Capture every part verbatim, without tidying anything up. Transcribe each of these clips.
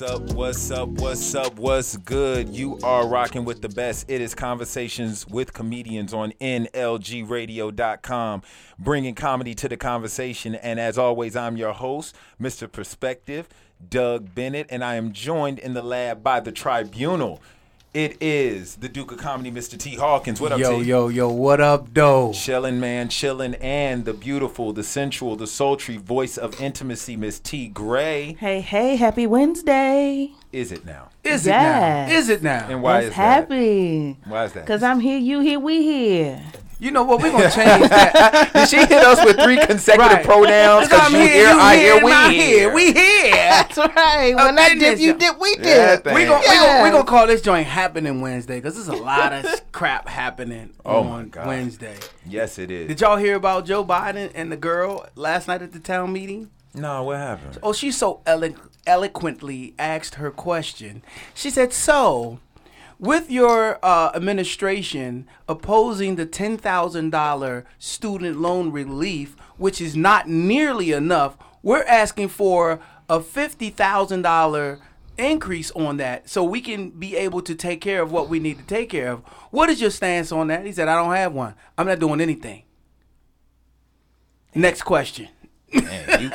What's up, what's up, what's up, what's good? You are rocking with the best. It is Conversations with Comedians on N L G radio dot com, bringing comedy to the conversation. And as always, I'm your host, Mister Perspective, Doug Bennett, and I am joined in the lab by the Tribunal. It is the Duke of Comedy, Mister T. Hawkins. What up, yo, T? Yo, yo, yo, what up, doe? Chillin', man, chillin'. And the beautiful, the sensual, the sultry voice of intimacy, Miss T. Gray. Hey, hey, happy Wednesday. Is it now? Is yes. it now? Is it now? And why That's is that? happy. Why is that? Because I'm here, you here, we here. You know what? We're going to change that. Did she hit us with three consecutive right. pronouns? Because you here, I hear, we here. We here. That's right. When I dip, you dip, we dip. We're going to call this joint Happening Wednesday because there's a lot of crap happening oh on Wednesday. Yes, it is. Did y'all hear about Joe Biden and the girl last night at the town meeting? No, what happened? Oh, she so elo- eloquently asked her question. She said, so... with your uh, administration opposing the ten thousand dollars student loan relief, which is not nearly enough, we're asking for a fifty thousand dollars increase on that so we can be able to take care of what we need to take care of. What is your stance on that? He said, I don't have one. I'm not doing anything. Next question. Man, you,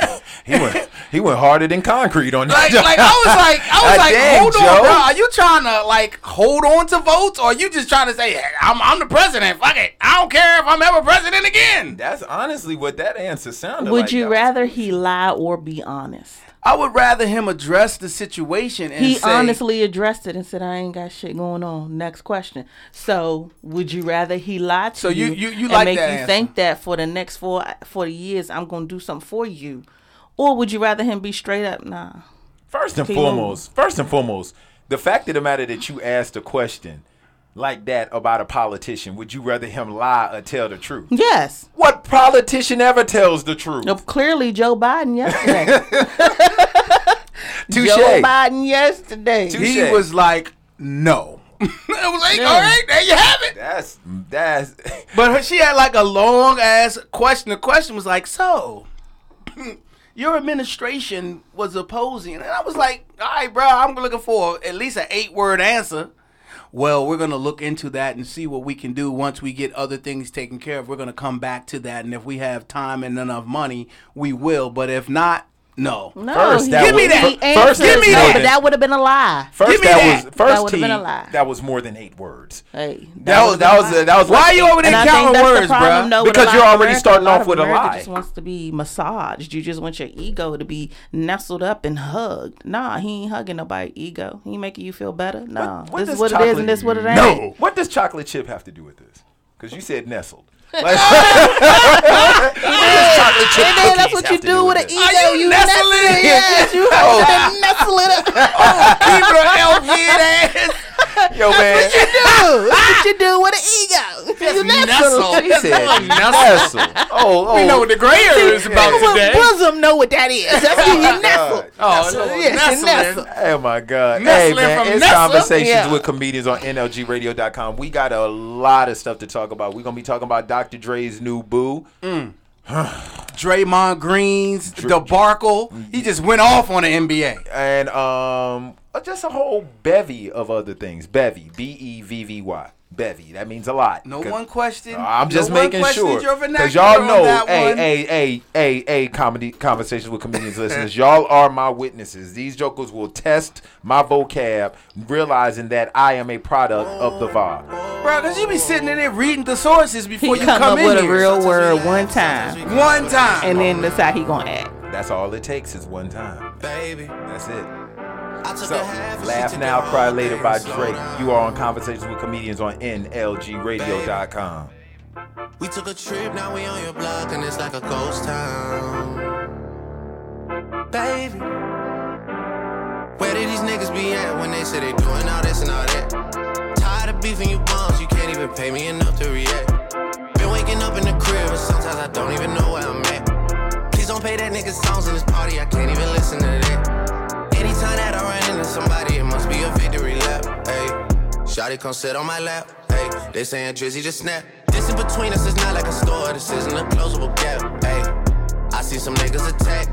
he went he went harder than concrete on that. Like, like I was like, I was like, dang, hold on, Joe. Bro. Are you trying to like hold on to votes, or are you just trying to say, hey, I'm I'm the president? Fuck it, I don't care if I'm ever president again. That's honestly what that answer sounded would like. Would you rather was... he lie or be honest? I would rather him address the situation. And he say, honestly addressed it and said, I ain't got shit going on. Next question. So would you rather he lie to so you, you, you, you and like make that you answer. think that for the next four forty years I'm gonna do something for you? Or would you rather him be straight up? Nah. First and Keep foremost, moving. first and foremost, the fact of the matter that you asked a question like that about a politician, would you rather him lie or tell the truth? Yes. What politician ever tells the truth? No, clearly Joe Biden yesterday. Touché. Joe Biden yesterday. Touché. He was like, no. I was like, yeah. all right, there you have it. That's, that's. But she had like a long ass question. The question was like, so... your administration was opposing. And I was like, all right, bro, I'm looking for at least an eight-word answer. Well, we're going to look into that and see what we can do once we get other things taken care of. We're going to come back to that. And if we have time and enough money, we will. But if not, no. No, first, that give was, me that. First, give me that. No, but that would have been a lie. First, give me that. that. First, that would have been a lie. That was more than eight words. Hey, that, that was that was, a, that was why like, are you over there counting words, the problem, bro? No, because you're already America, starting off with America a lie. Just wants to be massaged. You just want your ego to be nestled up and hugged. Nah, he ain't hugging nobody's ego. He ain't making you feel better. Nah, what, what this is what it is, and this what it ain't. No, what does chocolate chip have to do with this? Because you said nestled. Like, and then that's what you do, do with an ego. Are you, you nestle it? Yes, you oh. nestle it up. Oh, keep your elf head ass. Yo, man. That's what you do. That's what you do with an ego. Just you nestle. She said nestle. Oh, oh. We know what the gray area is about yeah. today. Bosom know what that is. That's what you nestle. Oh, so yes, nestle. Oh, my God. Nestling hey, man, it's Nestle. Conversations yeah. with Comedians on N L G radio dot com. We got a lot of stuff to talk about. We're going to be talking about Doctor Dre's new boo. Mm. Draymond Green's Dr- debacle. He just went off on the N B A. And um, just a whole bevy of other things. Bevy. B E V V Y. Bevy. That means a lot. No one question. I'm just no making sure. Because y'all know, hey, hey, hey, hey, hey, comedy Conversations with Comedians listeners, y'all are my witnesses. These jokers will test my vocab, realizing that I am a product of the vibe. Bro, because you be sitting in there reading the sources before he you come, come up in with here. A real word one time. One time. And then that's how he going to act. That's all it takes is one time. Baby. That's it. So, Laugh Now, Cry Later by Drake. You are on Conversations with Comedians on N L G radio dot com. We took a trip, now we on your block, and it's like a ghost town. Baby, where did these niggas be at when they say they doing all this and all that? Tired of beefing you bums, you can't even pay me enough to react. Been waking up in the crib, and sometimes I don't even know where I'm at. Please don't pay that nigga songs in this party, I can't even listen to that. Anytime that I run into somebody, it must be a victory lap, ayy. Shawty come sit on my lap, ayy. They saying Drizzy just snap. This in between us is not like a store, this isn't a closable gap, ayy. I see some niggas attack,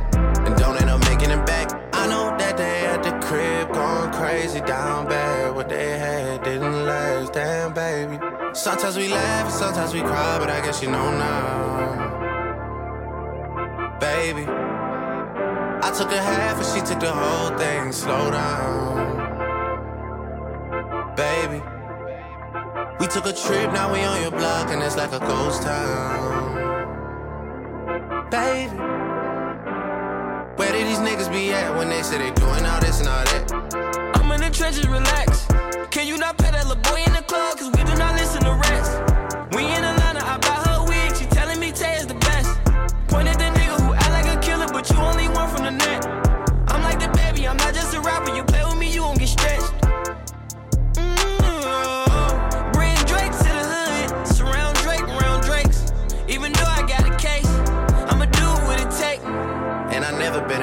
and don't end up making it back. I know that they at the crib, crazy, down bad. What they had didn't last, damn baby. Sometimes we laugh and sometimes we cry, but I guess you know now, baby. I took a half and she took the whole thing. Slow down, baby. We took a trip, now we on your block, and it's like a ghost town, baby. Where did these niggas be at when they say they doing all this and all that? I'm in the trenches, relax. Can you not pet that little boy in the club? Cause we do not listen to rats. We in Atlanta, I bought her wig, she telling me Tay is the best. Pointed the nigga who act like a killer, but you only one from the net. I'm like the baby, I'm not just a rapper, you play with me, you gon' get stretched. Been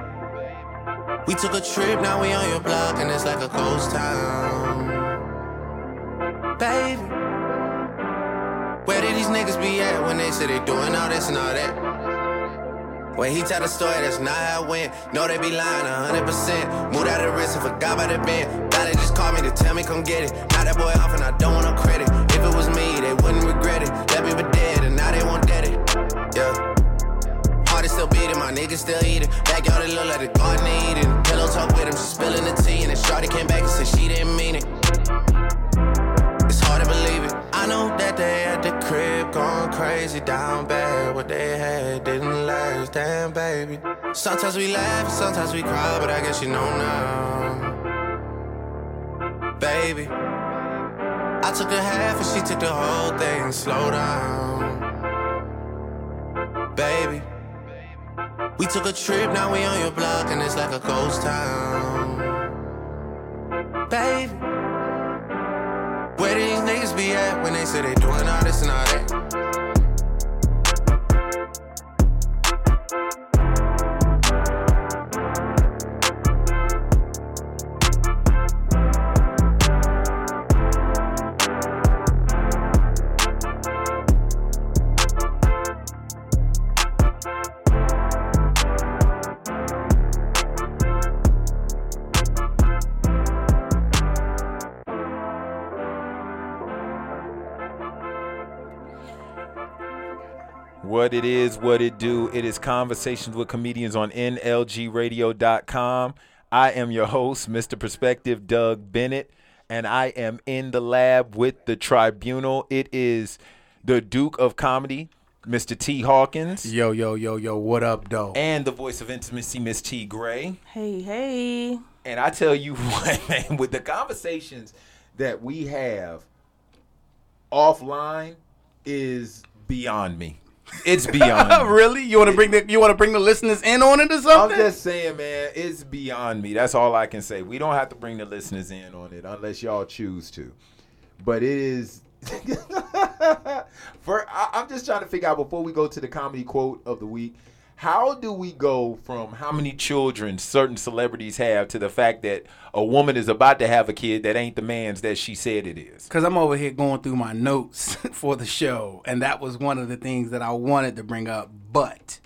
We took a trip, now we on your block, and it's like a ghost town, baby. Where did these niggas be at when they say they doing all this and all that? When he tell the story, that's not how it went. No, they be lying one hundred percent. Moved out of the wrist and forgot about the bend. Now they just call me to tell me come get it. Now that boy off and I don't want no credit. If it was me, they wouldn't regret it. Let me be dead and now they won't dead it, yeah. Still beating, my niggas still eating. Backyard, it look like the garden eating. Pillow talk with him, she spilling the tea. And then shorty came back and said she didn't mean it. It's hard to believe it. I know that they at the crib going crazy, down bad. What they had didn't last, damn baby. Sometimes we laugh, sometimes we cry, but I guess you know now, baby. I took a half and she took the whole thing. Slow down, baby. We took a trip, now we on your block, and it's like a ghost town, baby. Where do these niggas be at when they say they doing all this and all that? What it is, what it do. It is Conversations with Comedians on N L G radio dot com. I am your host, Mister Perspective, Doug Bennett, and I am in the lab with the Tribunal. It is the Duke of Comedy, Mister T. Hawkins. Yo, yo, yo, yo, what up, though? And the voice of intimacy, Miss T. Gray. Hey, hey. And I tell you what, man, with the conversations that we have offline is beyond me. It's beyond. Really? You want to bring the you want to bring the listeners in on it or something? I'm just saying, man, it's beyond me. That's all I can say. We don't have to bring the listeners in on it unless y'all choose to. But it is. For I, I'm just trying to figure out before we go to the comedy quote of the week. How do we go from how many children certain celebrities have to the fact that a woman is about to have a kid that ain't the man's that she said it is? Because I'm over here going through my notes for the show, and that was one of the things that I wanted to bring up, but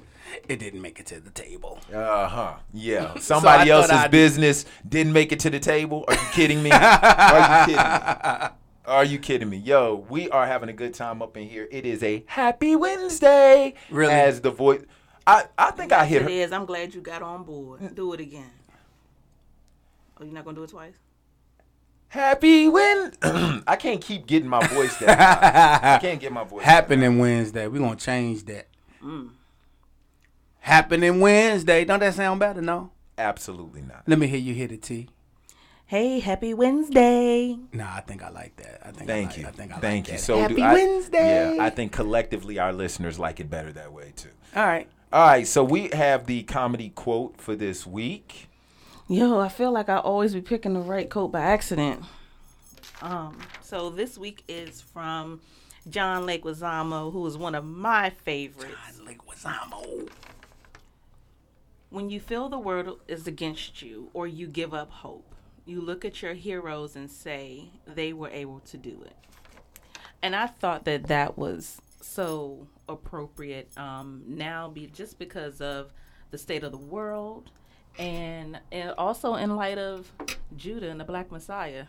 it didn't make it to the table. Uh-huh. Yeah. Somebody so else's I'd... business didn't make it to the table? Are you kidding me? Are you kidding me? Are you kidding me? Yo, we are having a good time up in here. It is a happy Wednesday. Really? As the voice... I, I think yes, I hit it her. Is. I'm glad you got on board. Do it again. Oh, you're not going to do it twice? Happy Wednesday. I can't keep getting my voice that high. I can't get my voice Happening Wednesday. We're going to change that. Mm. Happening Wednesday. Don't that sound better, no? Absolutely not. Let me hear you hit it, T. Hey, happy Wednesday. Nah, I think I like that. I think Thank I like, you. I think I Thank like you. That. So happy do I, Wednesday. Yeah, I think collectively our listeners like it better that way, too. All right. All right, so we have the comedy quote for this week. Yo, I feel like I always be picking the right quote by accident. Um, so this week is from John Leguizamo, who is one of my favorites. John Leguizamo. When you feel the world is against you or you give up hope, you look at your heroes and say they were able to do it. And I thought that that was so appropriate um, now be just because of the state of the world and, and also in light of Judah and the Black Messiah.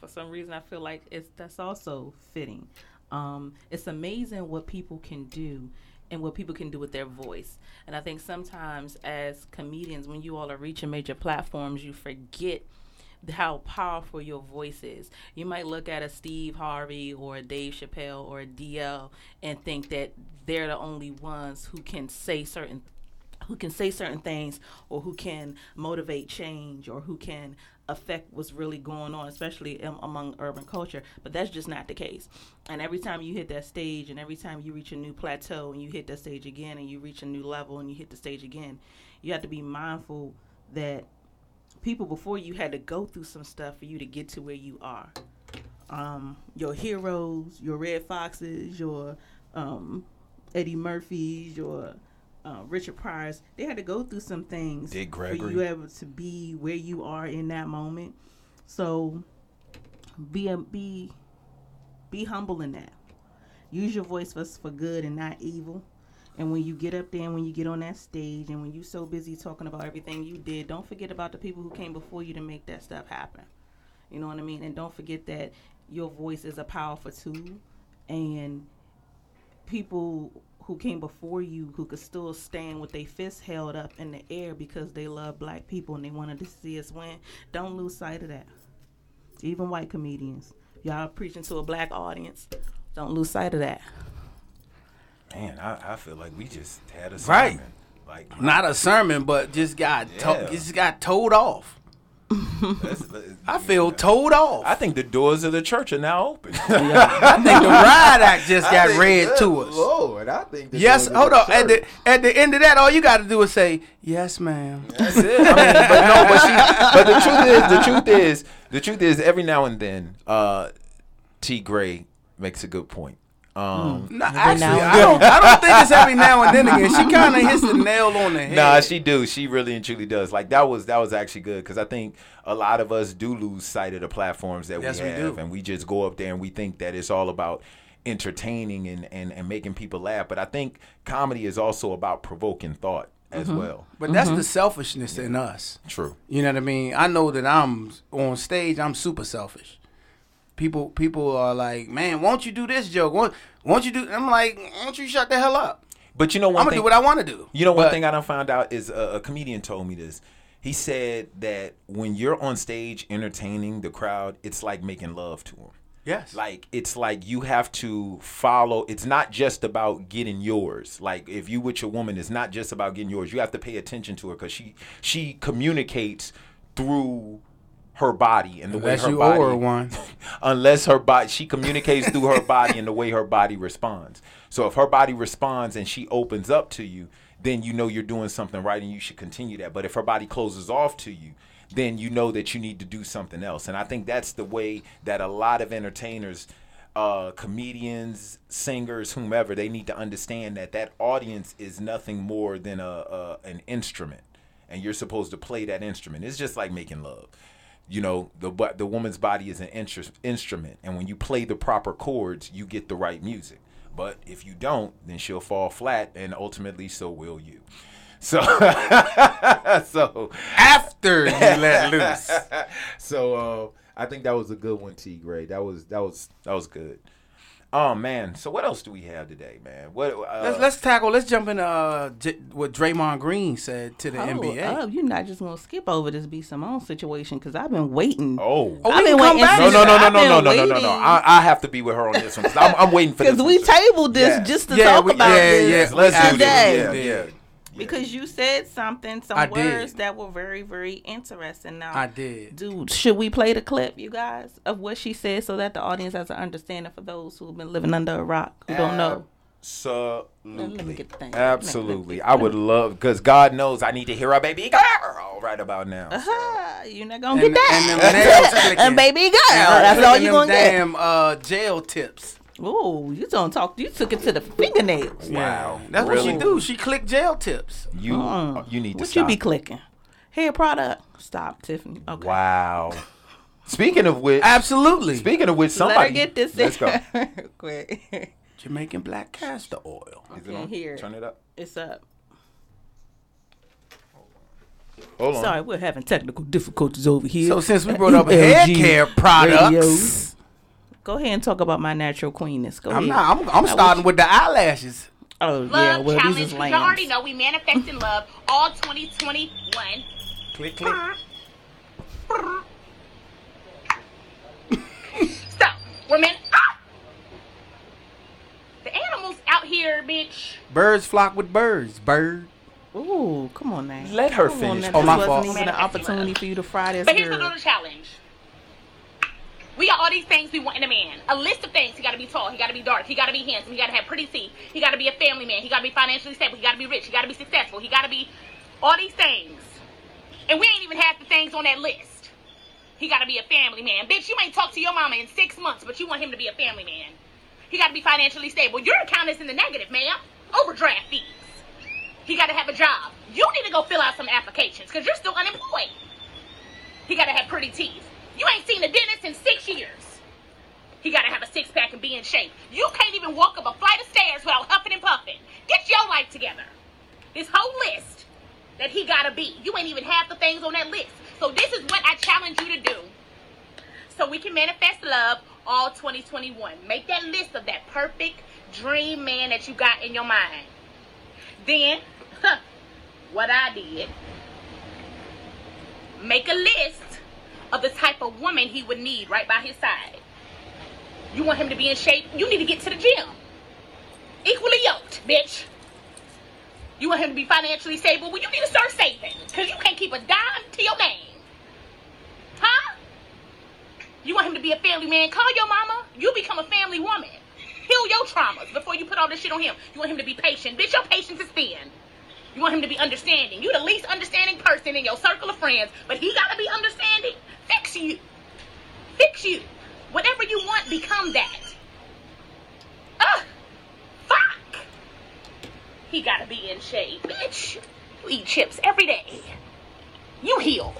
For some reason, I feel like it's that's also fitting. Um, it's amazing what people can do and what people can do with their voice. And I think sometimes as comedians, when you all are reaching major platforms, you forget how powerful your voice is. You might look at a Steve Harvey or a Dave Chappelle or a D L and think that they're the only ones who can say certain who can say certain things or who can motivate change or who can affect what's really going on, especially in, among urban culture. But that's just not the case. And every time you hit that stage and every time you reach a new plateau and you hit that stage again and you reach a new level and you hit the stage again, you have to be mindful that people before you had to go through some stuff for you to get to where you are. Um, your heroes, your Red Foxes, your um, Eddie Murphys, your uh, Richard Pryors, they had to go through some things for you able to be where you are in that moment. So be a, be be humble in that. Use your voice for, for good and not evil. And when you get up there and when you get on that stage and when you're so busy talking about everything you did, don't forget about the people who came before you to make that stuff happen. You know what I mean? And don't forget that your voice is a powerful tool. And people who came before you who could still stand with their fists held up in the air because they love black people and they wanted to see us win, don't lose sight of that. Even white comedians. Y'all preaching to a black audience. Don't lose sight of that. Man, I, I feel like we just had a sermon. Right. Like, not a sermon, but just got yeah. to, just got told off. That's, that's, I feel know. told off. I think the doors of the church are now open. Yeah. I think the riot act just I got read that, to us. Lord, I think. The yes, hold on. At the at the end of that, all you got to do is say, "Yes, ma'am." That's it. I mean, but no, but, she, but the truth is, the truth is, the truth is, every now and then, uh, T. Gray makes a good point. Um, no, actually, I don't, I don't think it's every now and then again. She kind of hits the nail on the head. Nah, she do. She really and truly does. Like, that was that was actually good because I think a lot of us do lose sight of the platforms that yes, we have. We and we just go up there and we think that it's all about entertaining and, and, and making people laugh. But I think comedy is also about provoking thought as mm-hmm. well. But mm-hmm. that's the selfishness yeah. in us. True. You know what I mean? I know that I'm on stage, I'm super selfish. People people are like, man, won't you do this joke? Won't, won't you do... I'm like, won't you shut the hell up? But you know one I'm thing... I'm going to do what I want to do. You know but, one thing I done found out is a, a comedian told me this. He said that when you're on stage entertaining the crowd, it's like making love to them. Yes. Like, it's like you have to follow... It's not just about getting yours. Like, if you with your woman, it's not just about getting yours. You have to pay attention to her because she, she communicates through... her body and the unless way her you body owe her one. Unless her body she communicates through her body and the way her body responds. So if her body responds and she opens up to you, then you know you're doing something right and you should continue that. But if her body closes off to you, then you know that you need to do something else. And I think that's the way that a lot of entertainers, uh, comedians, singers, whomever, they need to understand that that audience is nothing more than a, a an instrument, and you're supposed to play that instrument. It's just like making love. You know, the the woman's body is an interest, instrument, and when you play the proper chords, you get the right music. But if you don't, then she'll fall flat, and ultimately, so will you. So, so after you let loose. So, uh, I think that was a good one, T. Gray. That was that was that was good. Oh man! So what else do we have today, man? What uh, let's let's tackle. Let's jump into uh, J- what Draymond Green said to the oh, N B A. Oh, you're not just gonna skip over this B. Simone situation because I've been waiting. Oh, oh I've been waiting. No, no, no, no, no, no, no, no, no, no. I, I have to be with her on this one because I'm, I'm waiting for this. Because we tabled this yeah. just to yeah, talk we, about yeah, this yeah, let's today. Do this. Yeah, yeah. Because you said something, some I words did. that were very, very interesting. Now, I did. Dude, should we play the clip, you guys, of what she said so that the audience has an understanding for those who've been living under a rock who don't know? Absolutely. Let me get the thing. Absolutely. I would love, because God knows I need to hear our baby girl right about now. So. Uh-huh. You're not going to get that. And, them and baby girl. And that's all you're going to get. Damn uh, jail tips. Oh, you don't talk. You took it to the fingernails. Wow, that's really? What she do. She click jail tips. You, mm. you need to what stop. What you be clicking? Hair product. Stop, Tiffany. Okay. Wow. Speaking of which, absolutely. Speaking of which, somebody let her get this. Let's go. Quick. Jamaican black castor oil. I Is it on? Hear. Turn it up. It's up. Hold on. Sorry, we're having technical difficulties over here. So since we brought up hair care products. Radio. Go ahead and talk about my natural queenness. Go I'm ahead. Not, I'm, I'm starting with the eyelashes. Oh, love yeah. Well, challenge. These is lame. You already know we manifesting love all twenty twenty-one. Click, click. So, we're man. Ah! The animals out here, bitch. Birds flock with birds. Bird. Ooh, come on now. Let her come finish. Oh, my fault. This wasn't even an opportunity love. For you to fry this. But here's another challenge. We got all these things we want in a man. A list of things. He got to be tall. He got to be dark. He got to be handsome. He got to have pretty teeth. He got to be a family man. He got to be financially stable. He got to be rich. He got to be successful. He got to be all these things. And we ain't even half the things on that list. He got to be a family man. Bitch, you ain't talked to your mama in six months, but you want him to be a family man. He got to be financially stable. Your account is in the negative, ma'am. Overdraft fees. He got to have a job. You need to go fill out some applications because you're still unemployed. He got to have pretty teeth. You ain't seen a dentist in six years. He gotta have a six pack and be in shape. You can't even walk up a flight of stairs without huffing and puffing. Get your life together. This whole list that he gotta be. You ain't even half the things on that list. So this is what I challenge you to do. So we can manifest love all twenty twenty-one. Make that list of that perfect dream man that you got in your mind. Then, huh, what I did. Make a list of the type of woman he would need right by his side. You want him to be in shape? You need to get to the gym. Equally yoked, bitch. You want him to be financially stable? Well, you need to start saving because you can't keep a dime to your name. Huh? You want him to be a family man? Call your mama. You become a family woman. Heal your traumas before you put all this shit on him. You want him to be patient? Bitch, your patience is thin. You want him to be understanding. You the least understanding person in your circle of friends, but he gotta be understanding. Fix you. Fix you. Whatever you want, become that. Ugh. Fuck. He gotta be in shape. Bitch, you eat chips every day. You heal.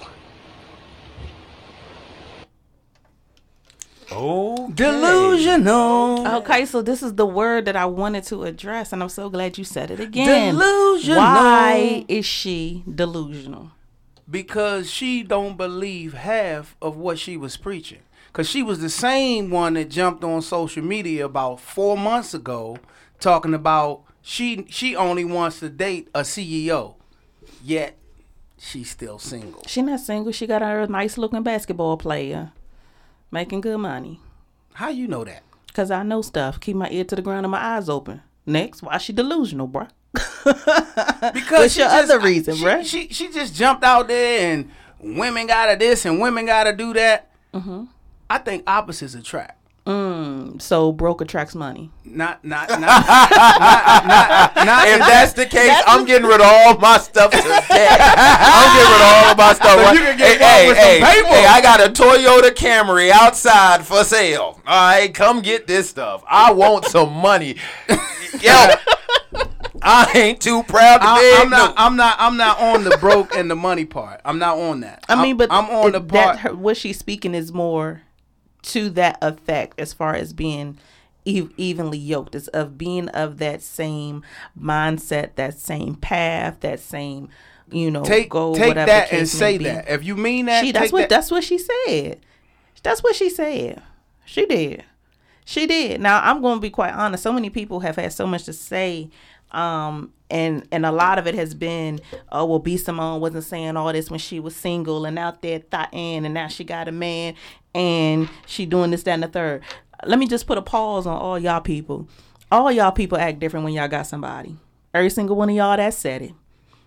Oh, okay. Delusional. Okay, so this is the word that I wanted to address, and I'm so glad you said it again. Delusional. Why is she delusional? Because she don't believe half of what she was preaching. Because she was the same one that jumped on social media about four months ago talking about she she only wants to date a C E O, yet she's still single. She not single. She got her nice-looking basketball player. Making good money. How you know that? Because I know stuff. Keep my ear to the ground and my eyes open. Next, why she delusional, bruh? Because she your just, other reason, I, she, bruh? She, she just jumped out there and women gotta this and women gotta do that. Mm-hmm. I think opposites attract. Mm, so broke attracts money. Not, not, not, not, not, not, not. If that's the case, that's I'm getting rid of all my stuff. I'm getting rid of all of my stuff. So you can get hey, one with hey, some hey, hey, I got a Toyota Camry outside for sale. All right, come get this stuff. I want some money. Yo, I ain't too proud to be. I'm not. No. I'm not. I'm not on the broke and the money part. I'm not on that. I I'm, mean, but I'm on the part. Her, what she's speaking is more to that effect as far as being ev- evenly yoked. It's of being of that same mindset, that same path, that same, you know, take, goal, take whatever that and say be. That. If you mean that, she, that's, what, that. that's what she said. That's what she said. She did. She did. Now, I'm going to be quite honest. So many people have had so much to say. Um, and, and a lot of it has been, oh, well, B. Simone wasn't saying all this when she was single and out there thotting, and now she got a man and she doing this, that, and the third. Let me just put a pause on all y'all people. All y'all people act different when y'all got somebody. Every single one of y'all that said it.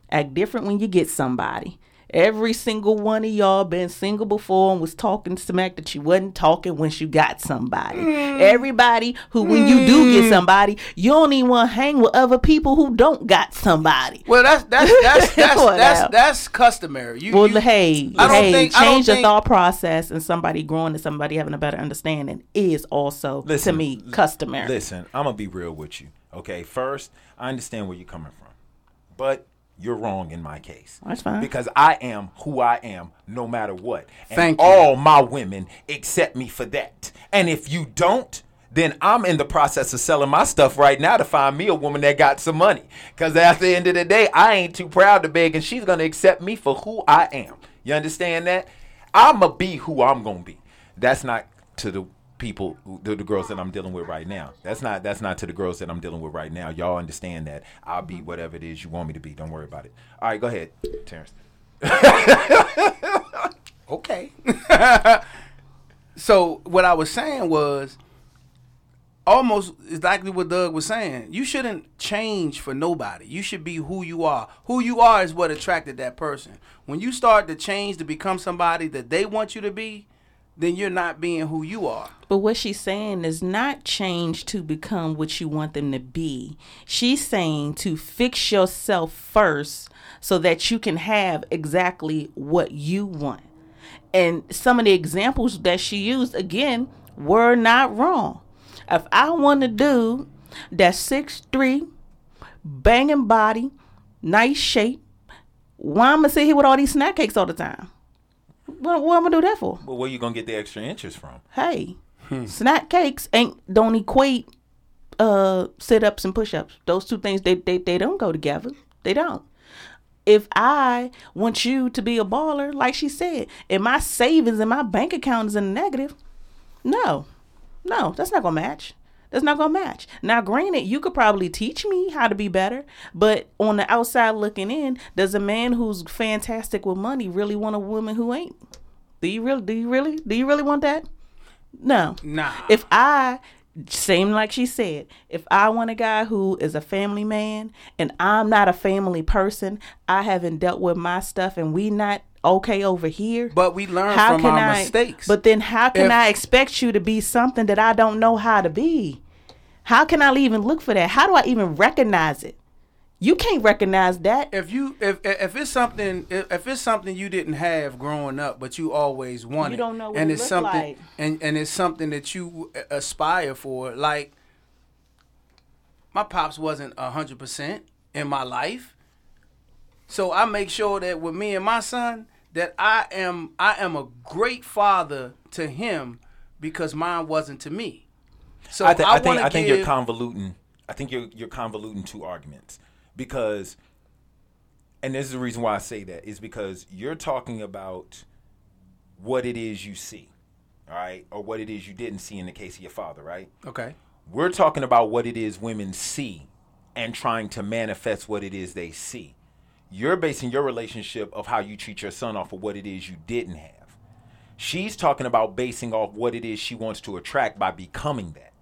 Act different when you get somebody. Every single one of y'all been single before and was talking smack that you wasn't talking once you got somebody. Mm. Everybody who, when mm. you do get somebody, you don't even want to hang with other people who don't got somebody. Well, that's that's that's that's that's, that's, that's customary. You, well, you, hey, I don't hey, think, change I don't your think... thought process and somebody growing and somebody having a better understanding is also listen, to me customary. Listen, I'm gonna be real with you. Okay, first, I understand where you're coming from, but you're wrong in my case. That's fine. Because I am who I am no matter what. And Thank you. All my women accept me for that. And if you don't, then I'm in the process of selling my stuff right now to find me a woman that got some money. Because at the end of the day, I ain't too proud to beg, and she's going to accept me for who I am. You understand that? I'm going to be who I'm going to be. That's not to the people, the, the girls that I'm dealing with right now. That's not that's not to the girls that I'm dealing with right now. Y'all understand that. I'll be whatever it is you want me to be. Don't worry about it. All right, go ahead, Terrence. Okay. So what I was saying was almost exactly what Doug was saying. You shouldn't change for nobody. You should be who you are. Who you are is what attracted that person. When you start to change to become somebody that they want you to be, then you're not being who you are. But what she's saying is not change to become what you want them to be. She's saying to fix yourself first so that you can have exactly what you want. And some of the examples that she used, again, were not wrong. If I want to do that six three, banging body, nice shape, why am I sit here with all these snack cakes all the time? What, what am I gonna do that for? Well, where you gonna get the extra inches from? Hey, hmm. snack cakes ain't don't equate uh, sit ups and push ups. Those two things they, they they don't go together. They don't. If I want you to be a baller, like she said, and my savings and my bank account is in the negative, no, no, that's not gonna match. That's not gonna match. Now, granted, you could probably teach me how to be better, but on the outside looking in, does a man who's fantastic with money really want a woman who ain't? Do you really? Do you really? Do you really want that? No. Nah. If I, same like she said, if I want a guy who is a family man and I'm not a family person, I haven't dealt with my stuff, and we not okay over here. But we learn how from our I, mistakes. But then how can if, I expect you to be something that I don't know how to be? How can I even look for that? How do I even recognize it? You can't recognize that. If you if if it's something if, if it's something you didn't have growing up, but you always wanted, you don't know what and it it's something like. and and it's something that you aspire for. Like my pops wasn't a hundred percent in my life. So I make sure that with me and my son, that I am I am a great father to him because mine wasn't to me. So I, th- I, I think I give... think you're convoluting. I think you're you're convoluting two arguments, because, and this is the reason why I say that, is because you're talking about what it is you see, all right, or what it is you didn't see in the case of your father, right? Okay. We're talking about what it is women see and trying to manifest what it is they see. You're basing your relationship of how you treat your son off of what it is you didn't have. She's talking about basing off what it is she wants to attract by becoming that.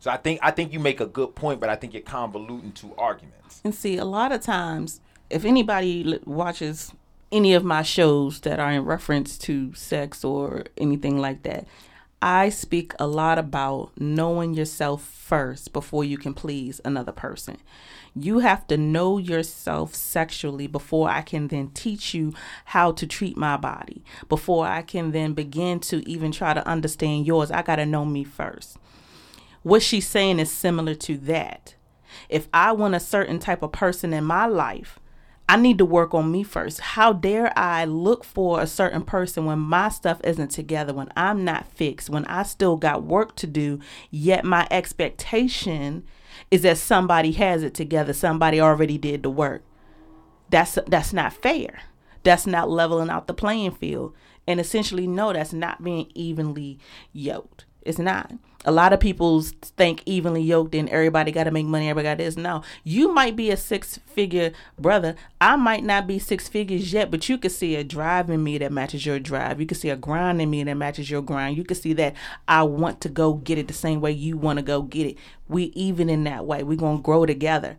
So I think I think you make a good point, but I think you're convoluting two arguments. And see, a lot of times, if anybody watches any of my shows that are in reference to sex or anything like that, I speak a lot about knowing yourself first before you can please another person. You have to know yourself sexually before I can then teach you how to treat my body, before I can then begin to even try to understand yours. I got to know me first. What she's saying is similar to that. If I want a certain type of person in my life, I need to work on me first. How dare I look for a certain person when my stuff isn't together, when I'm not fixed, when I still got work to do, yet my expectation is that somebody has it together. Somebody already did the work. That's that's not fair. That's not leveling out the playing field. And essentially, no, that's not being evenly yoked. It's not. A lot of people think evenly yoked and everybody got to make money, everybody got this. No, you might be a six-figure brother. I might not be six figures yet, but you can see a drive in me that matches your drive. You can see a grind in me that matches your grind. You can see that I want to go get it the same way you want to go get it. We even in that way. We're going to grow together.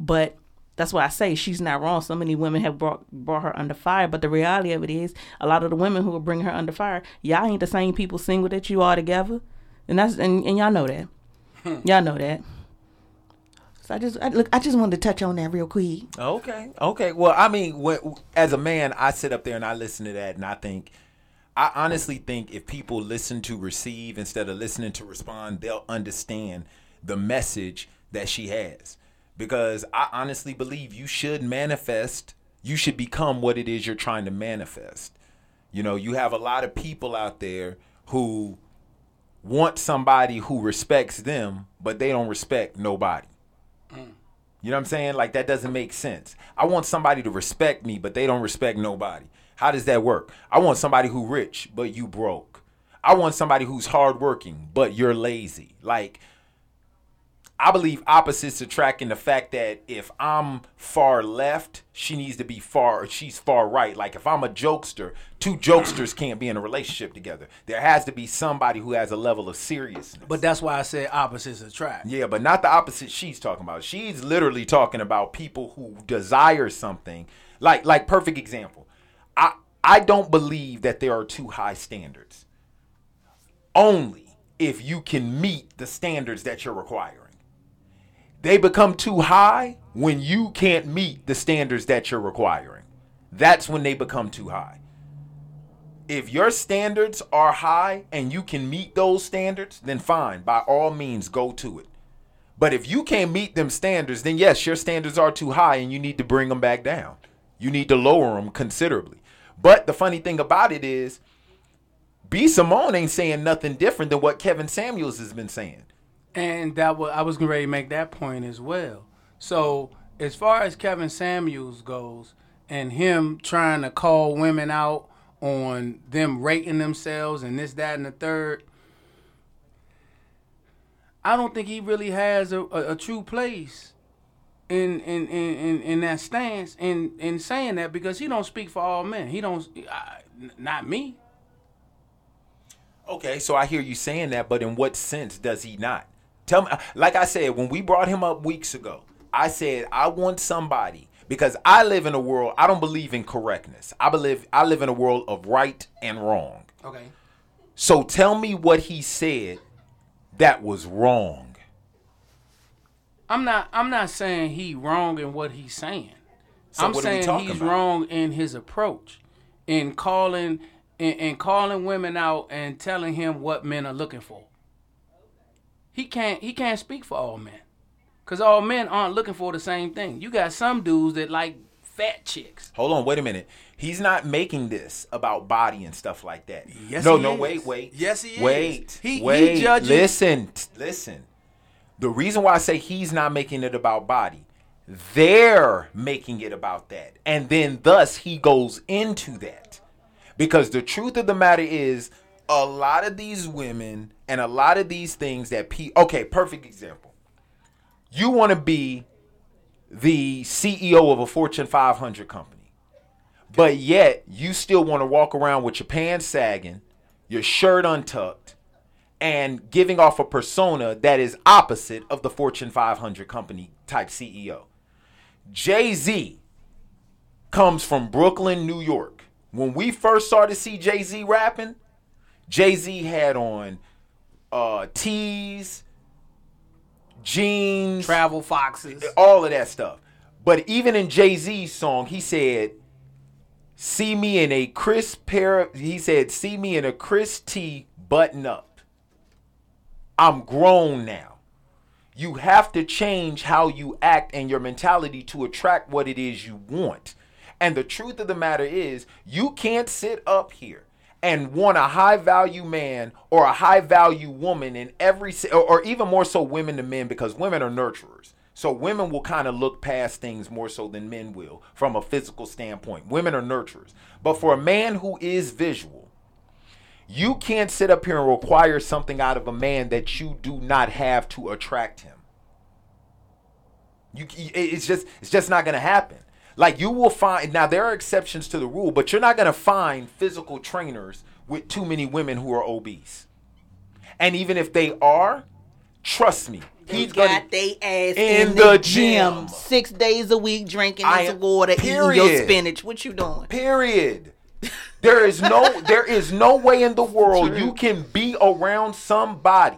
But That's why I say she's not wrong. So many women have brought brought her under fire. But the reality of it is, a lot of the women who will bring her under fire, y'all ain't the same people single that you are together. And that's and, and y'all know that. Y'all know that. So I just I, look. I just wanted to touch on that real quick. Okay. Okay. Well, I mean, when, as a man, I sit up there and I listen to that, and I think, I honestly think if people listen to receive instead of listening to respond, they'll understand the message that she has. Because I honestly believe you should manifest. You should become what it is you're trying to manifest. You know, you have a lot of people out there who want somebody who respects them, but they don't respect nobody. Mm. You know what I'm saying? Like, that doesn't make sense. I want somebody to respect me, but they don't respect nobody. How does that work? I want somebody who rich, but you broke. I want somebody who's hardworking, but you're lazy. Like, I believe opposites attract in the fact that if I'm far left, she needs to be far, she's far right. Like, if I'm a jokester, two jokesters can't be in a relationship together. There has to be somebody who has a level of seriousness. But that's why I said opposites attract. Yeah, but not the opposite she's talking about. She's literally talking about people who desire something. Like, like perfect example. I, I don't believe that there are two high standards. Only if you can meet the standards that you're requiring. They become too high when you can't meet the standards that you're requiring. That's when they become too high. If your standards are high and you can meet those standards, then fine, by all means, go to it. But if you can't meet them standards, then yes, your standards are too high and you need to bring them back down. You need to lower them considerably. But the funny thing about it is, B. Simone ain't saying nothing different than what Kevin Samuels has been saying. And that was, I was getting ready to make that point as well. So as far as Kevin Samuels goes and him trying to call women out on them rating themselves and this, that, and the third, I don't think he really has a, a, a true place in in, in, in in that stance in, in saying that, because he don't speak for all men. He don't, I, not me. Okay, so I hear you saying that, but in what sense does he not? Tell me, like I said, when we brought him up weeks ago, I said, I want somebody, because I live in a world, I don't believe in correctness. I believe I live in a world of right and wrong. Okay. So tell me what he said that was wrong. I'm not I'm not saying he wrong in what he's saying. So I'm what saying are we talking he's about? Wrong in his approach, in calling in, in calling women out and telling him what men are looking for. He can't he can't speak for all men, because all men aren't looking for the same thing. You got some dudes that like fat chicks. Hold on, wait a minute. He's not making this about body and stuff like that. Yes, no, he no, is. wait, wait. Yes, he wait, is. Wait, he, wait. He judges. Listen, listen. The reason why I say he's not making it about body, they're making it about that. And then thus he goes into that. Because the truth of the matter is, a lot of these women and a lot of these things that P. Okay, perfect example. You want to be the C E O of a Fortune five hundred company, but yet you still want to walk around with your pants sagging, your shirt untucked, and giving off a persona that is opposite of the Fortune five hundred company type C E O. Jay-Z comes from Brooklyn, New York. When we first started to see Jay-Z rapping, Jay-Z had on uh, tees, jeans, travel foxes, all of that stuff. But even in Jay-Z's song, he said, "See me in a crisp pair of," he said, "See me in a crisp tee, button up. I'm grown now." You have to change how you act and your mentality to attract what it is you want. And the truth of the matter is, you can't sit up here and want a high-value man or a high-value woman in every, or, or even more so women to men, because women are nurturers. So women will kind of look past things more so than men will from a physical standpoint. Women are nurturers. But for a man who is visual, you can't sit up here and require something out of a man that you do not have to attract him. You, it's just, it's just not going to happen. Like, you will find, now there are exceptions to the rule, but you're not going to find physical trainers with too many women who are obese. And even if they are, Trust me. They he's got their ass in, in the, the gym. gym. Six days a week drinking this water, period. Eating your spinach. What you doing? Period. There is no there is no way in the world you can be around somebody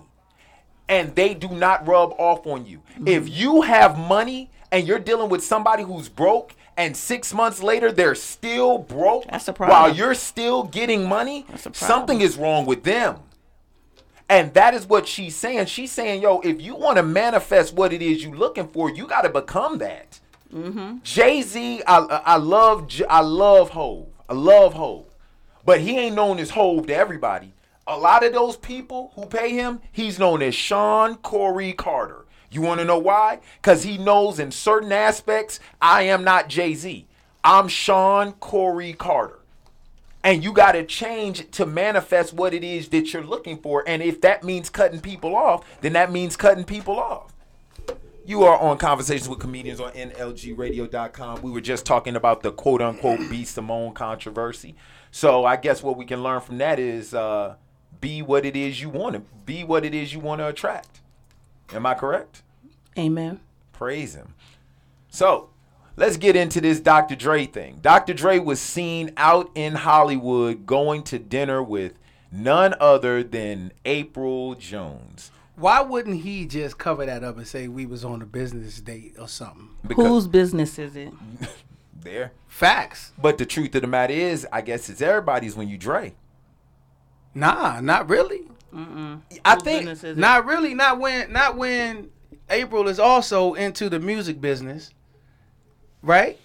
and they do not rub off on you. Mm-hmm. If you have money and you're dealing with somebody who's broke and six months later they're still broke while you're still getting money, something is wrong with them. And that is what she's saying. She's saying, yo, if you want to manifest what it is you're looking for, you got to become that. Mm-hmm. Jay-Z, I, I love I love Hov. I love Hov. But he ain't known as Hov to everybody. A lot of those people who pay him, he's known as Sean Corey Carter. You want to know why? Because he knows in certain aspects, I am not Jay-Z. I'm Sean Corey Carter. And you got to change to manifest what it is that you're looking for. And if that means cutting people off, then that means cutting people off. You are on Conversations with Comedians on N L G radio dot com. We were just talking about the quote-unquote B. Simone controversy. So I guess what we can learn from that is uh, be what it is you want to be, what it is you want to attract. Am I correct? Amen. Praise him. So let's get into this Doctor Dre thing. Doctor Dre was seen out in Hollywood going to dinner with none other than Apryl Jones. Why wouldn't he just cover that up and say we was on a business date or something? Because whose business is it? There. Facts. But the truth of the matter is, I guess it's everybody's when you Dre. Nah, not really. Mm-mm. I whose think not really. Not when. Not when Apryl is also into the music business. Right,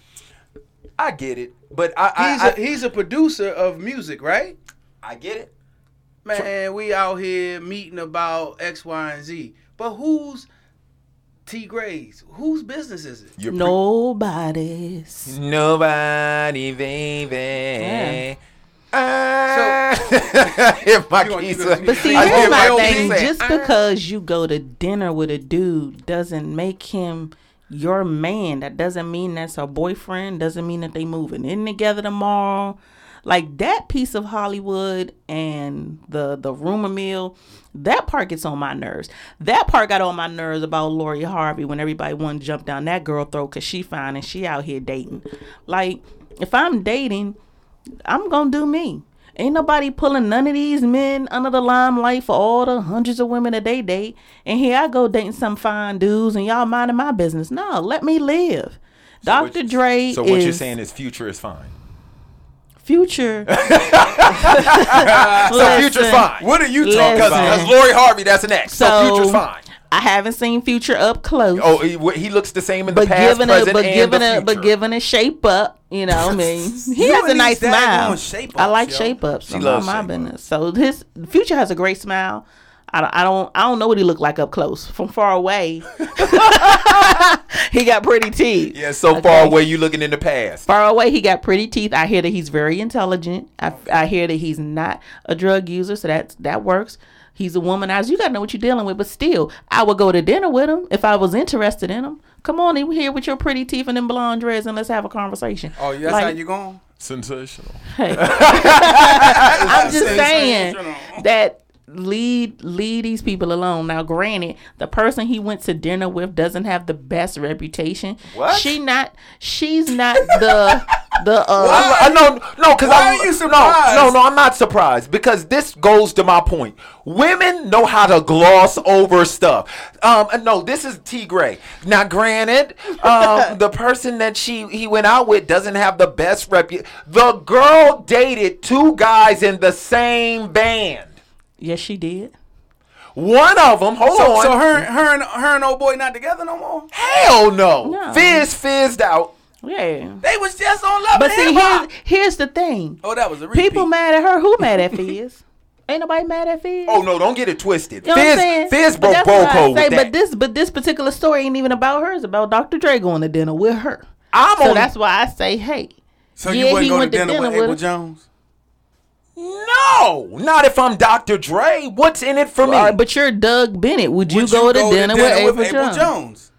I get it, but I he's, I, a, I, he's a producer of music, right? I get it, man. We out here meeting about X, Y, and Z, but who's T. Gray's? Whose business is it? Pre- Nobody's. Nobody, baby. Yeah. Uh, so, if my you keys are, but see, here's my thing: just uh, because you go to dinner with a dude doesn't make him your man. That doesn't mean that's her boyfriend. Doesn't mean that they moving in together tomorrow. Like that piece of Hollywood and the the rumor mill, that part gets on my nerves. That part got on my nerves about Lori Harvey when everybody wanted to jump down that girl throat because she fine and she out here dating. Like if I'm dating, I'm gonna do me. Ain't nobody pulling none of these men under the limelight for all the hundreds of women that they date. And here I go dating some fine dudes and y'all minding my business. No, let me live. So Doctor What, Dre So what is, you're saying is Future is fine? Future. So Future's fine. What are you talking about? That's Lori Harvey. That's an ex. So, so Future's fine. I haven't seen Future up close. Oh, he, he looks the same in the but past, given a, present, but and given the a, But given a shape up, you know, I mean, he has a nice smile. I like yo. shape ups. She loves my business. So his Future has a great smile. I don't, I don't, I don't know what he looked like up close. From far away, he got pretty teeth. Yeah, so okay. Far away, you looking in the past. Far away, he got pretty teeth. I hear that he's very intelligent. I, I hear that he's not a drug user, so that that works. He's a womanizer. You got to know what you're dealing with. But still, I would go to dinner with him if I was interested in him. Come on in here with your pretty teeth and them blonde dreads and let's have a conversation. Oh, that's like, how you going? Sensational. Hey. I'm just saying that lead, lead these people alone. Now, granted, the person he went to dinner with doesn't have the best reputation. What? She not, she's not the... The, uh, I, no, no, because I no, no, no. I'm not surprised because this goes to my point. Women know how to gloss over stuff. Um, no, this is T. Gray. Now, granted, um, the person that she he went out with doesn't have the best reputation. The girl dated two guys in the same band. Yes, she did. One of them, hold so, on. So her, her, and her and old boy not together no more. Hell no. no. Fizz, fizzed out. Yeah, they was just on Love but and Hip Hop. Here's, here's the thing. Oh, that was a repeat. People mad at her. Who mad at Fizz? Ain't nobody mad at Fizz. Oh no, don't get it twisted. You know Fizz, Fizz broke Boco with that. But this, but this particular story ain't even about her. It's about Doctor Dre going to dinner with her. I'm so on that's it. Why I say, hey. So yeah, you wouldn't go to dinner, dinner with Apryl Jones? No, not if I'm Doctor Dre. What's in it for well, me? Right, but you're Doug Bennett. Would, would you, go you go to, go dinner, to dinner with, with Apryl Jones? Jones?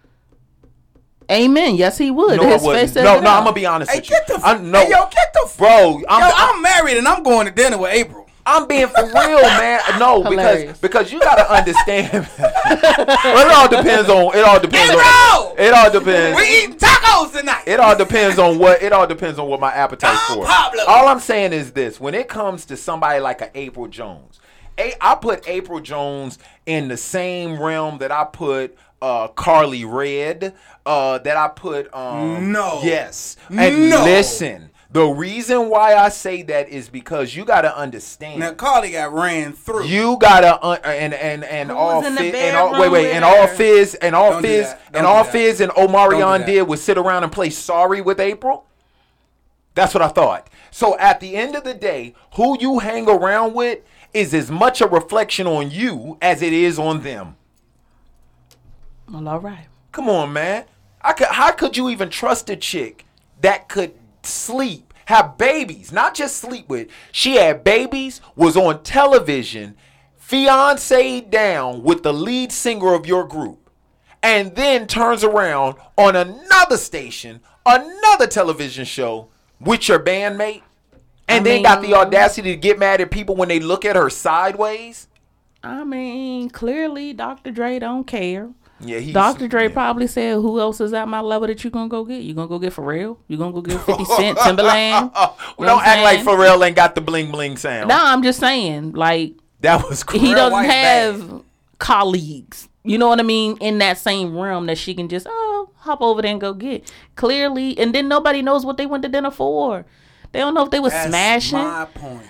Amen. Yes, he would. No, His face no, no I'm going to be honest hey, with you. Get the, I, no. Hey, yo, get the... Bro, I'm, yo, I'm married and I'm going to dinner with Apryl. I'm being for real, man. No, Hilarious. because because you gotta understand. Well, it all depends on it all depends Get on it all depends. We eating tacos tonight. It all depends on what it all depends on what my appetite Don for. Pablo. All I'm saying is this: when it comes to somebody like an Apryl Jones, a, I put Apryl Jones in the same realm that I put uh, Carly Red, uh, that I put um, no, yes, and no. listen. The reason why I say that is because you got to understand. Now Carly got ran through. You got to un- and and and Who all Fizz and all wait wait and all Fizz and all Fizz and all Fizz and Omarion did was sit around and play sorry with Apryl. That's what I thought. So at the end of the day, who you hang around with is as much a reflection on you as it is on them. Well, all right. Come on, man. I could. How could you even trust a chick that could? Sleep, have babies, not just sleep with. She had babies, was on television, fiancé down with the lead singer of your group, and then turns around on another station, another television show with your bandmate, and I then mean, got the audacity to get mad at people when they look at her sideways. I mean, clearly Doctor Dre don't care. Yeah, he's, Doctor Dre yeah. probably said, who else is at my level that you gonna go get? You gonna go get Pharrell? You gonna go get fifty Cent, Timberland? Well, you know don't act saying? Like Pharrell ain't got the bling bling sound. No, I'm just saying, like that was crazy. He doesn't White have bang. colleagues. You know what I mean? In that same realm that she can just oh hop over there and go get. Clearly, and then nobody knows what they went to dinner for. They don't know if they were That's smashing. My point.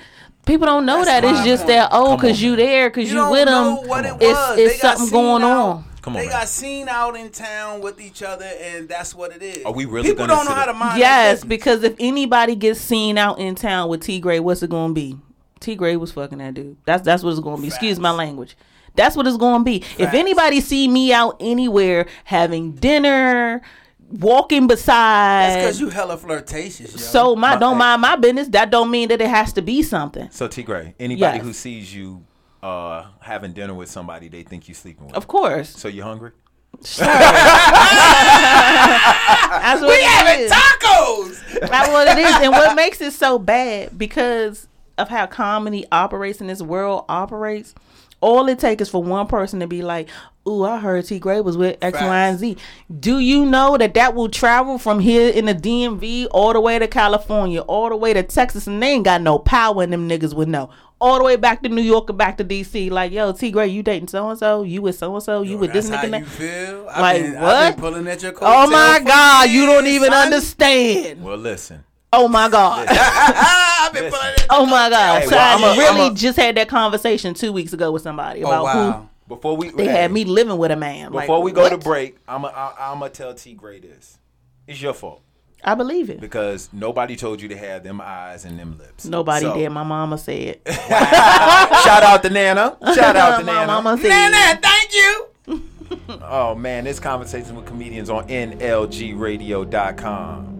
People don't know That's that. It's just point. that oh, Come cause on. you there, cause you, you with them. It it's it's something going out. on. Come on, they man. got seen out in town with each other, and that's what it is. Are we really? People don't know how to mind. Yes, because if anybody gets seen out in town with T. Gray, what's it gonna be? T. Gray was fucking that dude. That's that's what it's gonna be. Facts. Excuse my language. That's what it's gonna be. Facts. If anybody see me out anywhere having dinner, walking beside, that's because you hella flirtatious. Yo. So my, my don't hey. mind my business. That don't mean that it has to be something. So T. Gray, anybody yes. who sees you. Uh, having dinner with somebody they think you sleeping with. Of course. So you hungry? Sure. That's what we having is. tacos. That's what it is, and what makes it so bad because of how comedy operates in this world operates. All it takes is for one person to be like, "Ooh, I heard T. Gray was with X, Facts. Y, and Z." Do you know that that will travel from here in the D M V all the way to California, all the way to Texas, and they ain't got no power, and them niggas would know. All the way back to New York and back to D C. Like, yo, T. Gray, you dating so-and-so? You with so-and-so? You yo, with this nigga? That's how you feel? I like, been, what? I've been pulling at your coattail. Oh, my God. You don't even son. understand. Well, listen. Oh, my God. I've been pulling at your Oh, my God. Hey, so well, I a, really a, just had that conversation two weeks ago with somebody about oh, wow. who before we, they hey, had me living with a man. Before like, we go what? to break, I'm going to tell T. Gray this. It's your fault. I believe it. Because nobody told you to have them eyes and them lips. Nobody so. did. My mama said. Wow. Shout out to Nana. Shout out to My Nana. Mama said. Nana, thank you. Oh, man. This Conversation with Comedians on N L G radio dot com.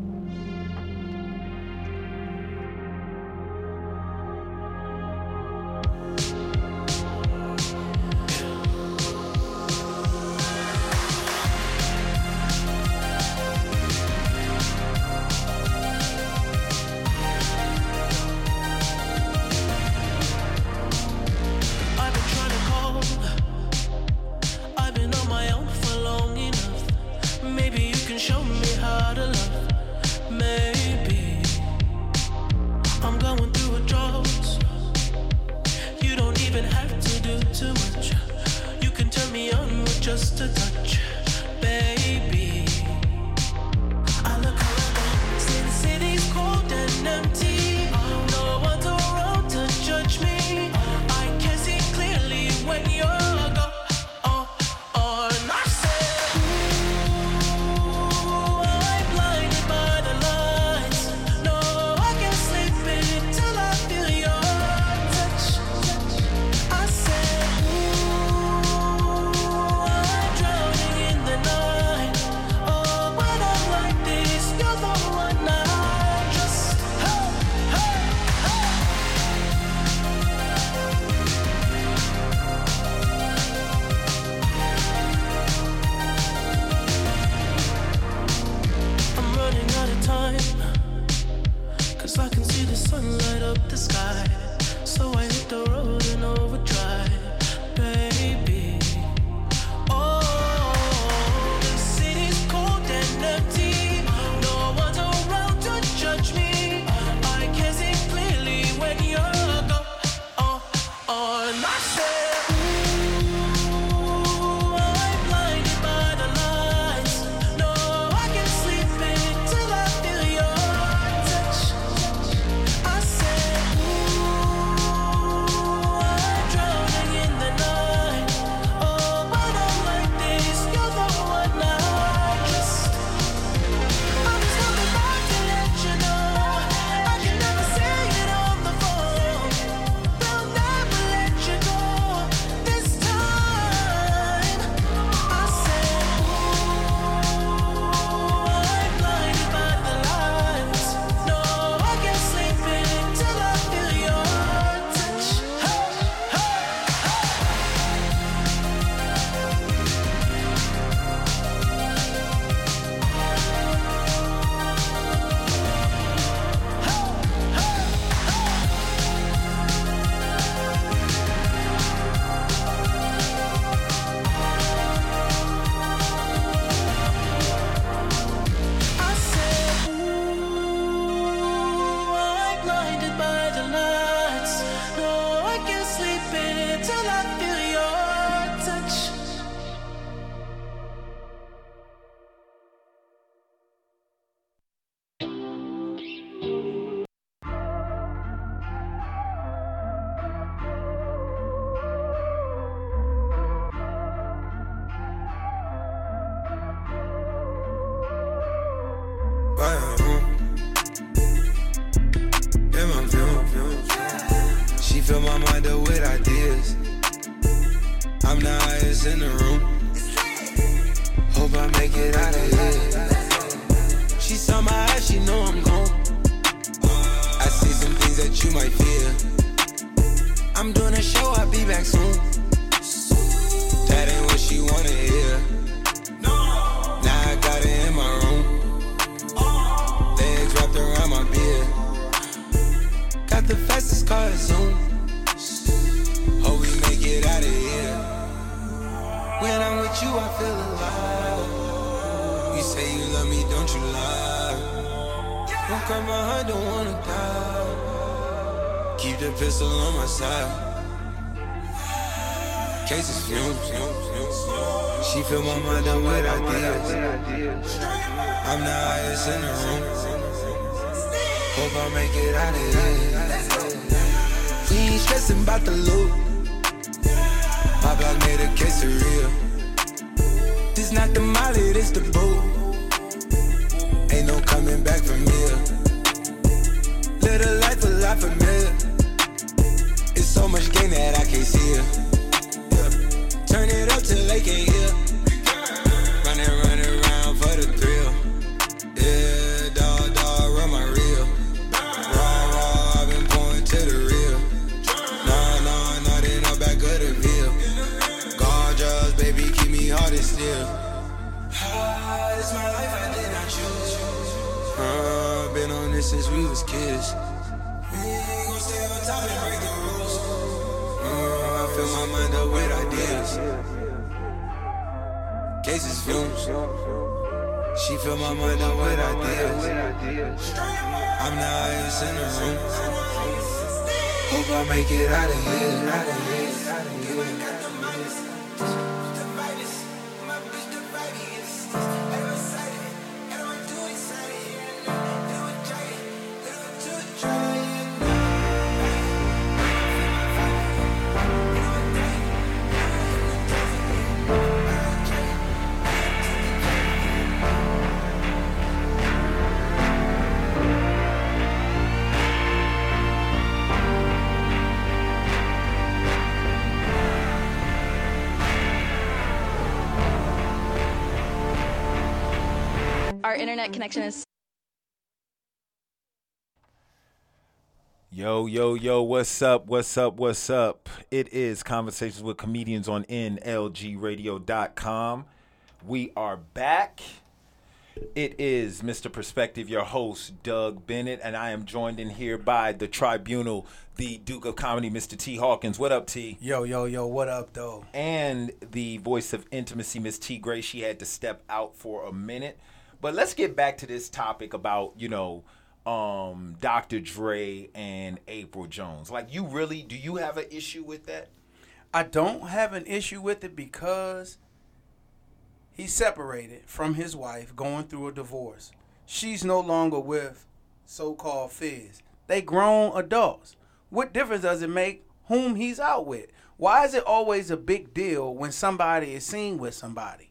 fill my mind up with ideas. I'm the highest in the room. Hope I make it out of here. She saw my eyes, she know I'm gone. I see some things that you might fear. I'm doing a show, I'll be back soon. That ain't what she wanna hear. Now I got it in my room. Legs wrapped around my beard. Got the fastest car is Zoom. Hope we make it out of here. When I'm with you, I feel alive. You say you love me, don't you lie. Won't cry my heart, don't wanna die. Keep the pistol on my side. Cases fumes. She fill my mind up with ideas. I'm the highest in the room. Hope I make it out of here. We ain't stressing about the loot. My block made a quesadilla. This not the molly, this the boot. Ain't no coming back from here. Live a life a lot familiar. It's so much gain that I can't see it. Yeah. Turn it up till they can't hear. Running, running around for the thrill. Yeah. Ah, this my life, I did not choose. Ah, been on this since we was kids. We ain't gon' stay on top and break the rules. Ah, I fill my mind up with ideas. Cases fumes. She fill my mind up with ideas. I'm the highest in the room. Hope I make it out of here, out of here. Our internet connection is... Yo, yo, yo, what's up, what's up, what's up? It is Conversations with Comedians on N L G radio dot com. We are back. It is Mister Perspective, your host, Doug Bennett, and I am joined in here by the Tribunal, the Duke of Comedy, Mister T. Hawkins. What up, T? Yo, yo, yo, what up, though? And the voice of intimacy, Miss T. Gray. She had to step out for a minute. But let's get back to this topic about, you know, um, Doctor Dre and Apryl Jones. Like, you really, do you have an issue with that? I don't have an issue with it because he separated from his wife, going through a divorce. She's no longer with so-called Fizz. They grown adults. What difference does it make whom he's out with? Why is it always a big deal when somebody is seen with somebody?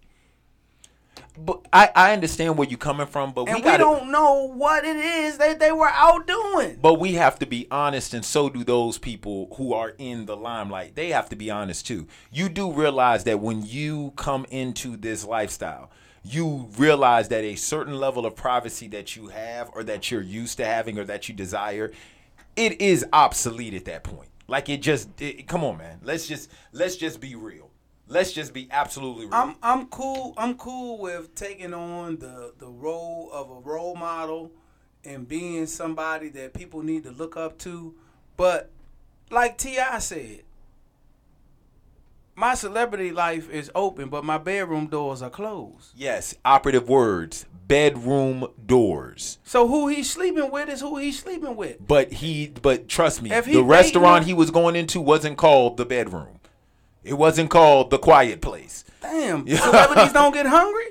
But I, I understand where you're coming from, but we, and we gotta, don't know what it is that they were out doing. But we have to be honest, and so do those people who are in the limelight. They have to be honest, too. You do realize that when you come into this lifestyle, you realize that a certain level of privacy that you have or that you're used to having or that you desire, it is obsolete at that point. Like, it just it, come on, man. Let's just let's just be real. Let's just be absolutely real. I'm I'm cool. I'm cool with taking on the, the role of a role model and being somebody that people need to look up to. But like T I said, my celebrity life is open, but my bedroom doors are closed. Yes, operative words. Bedroom doors. So who he's sleeping with is who he's sleeping with. But he but trust me, the restaurant he was going into wasn't called the bedroom. It wasn't called the Quiet Place. Damn, celebrities don't get hungry?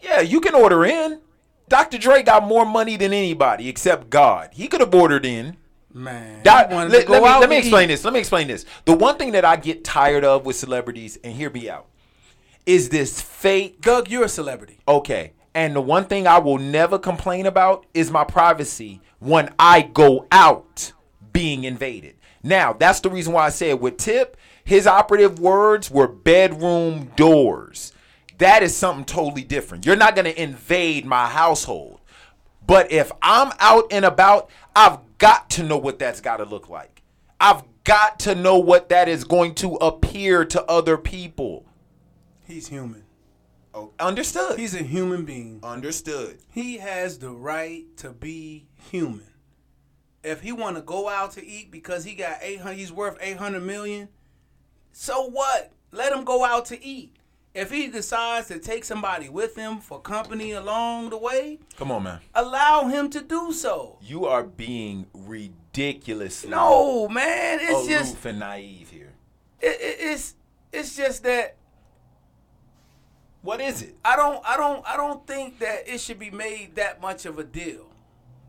Yeah, you can order in. Doctor Dre got more money than anybody except God. He could have ordered in. Man. Doc, let, let, me, let me explain this. Let me explain this. The one thing that I get tired of with celebrities, and hear me out, is this fake. Doug, you're a celebrity. Okay. And the one thing I will never complain about is my privacy when I go out being invaded. Now, that's the reason why I said with Tip, his operative words were bedroom doors. That is something totally different. You're not going to invade my household. But if I'm out and about, I've got to know what that's got to look like. I've got to know what that is going to appear to other people. He's human. Oh, understood. He's a human being. Understood. He has the right to be human. If he want to go out to eat because he got eight hundred, he's worth eight hundred million, so what? Let him go out to eat. If he decides to take somebody with him for company along the way, come on, man, allow him to do so. You are being ridiculously no, man. It's aloof just and naive here. It, it, it's it's just that. What is it? I don't I don't I don't think that it should be made that much of a deal.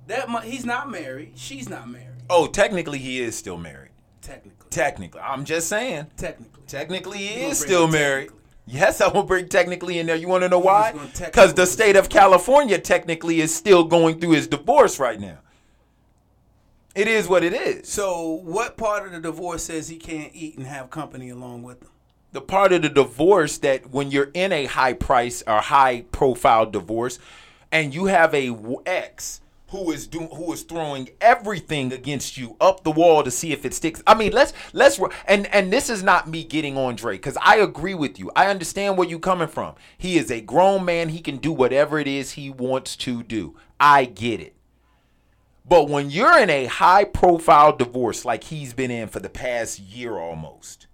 That mu- he's not married. She's not married. Oh, technically he is still married. Technically. Technically, I'm just saying. Technically. Technically he is still married. Yes, I will bring technically in there. You want to know why? Because the state of California technically is still going through his divorce right now. It is what it is. So what part of the divorce says he can't eat and have company along with him? The part of the divorce that when you're in a high price or high profile divorce and you have a ex who is do, who is throwing everything against you up the wall to see if it sticks. I mean, let's let's and and this is not me getting on Dre, because I agree with you. I understand where you're coming from. He is a grown man. He can do whatever it is he wants to do. I get it. But when you're in a high profile divorce like he's been in for the past year almost,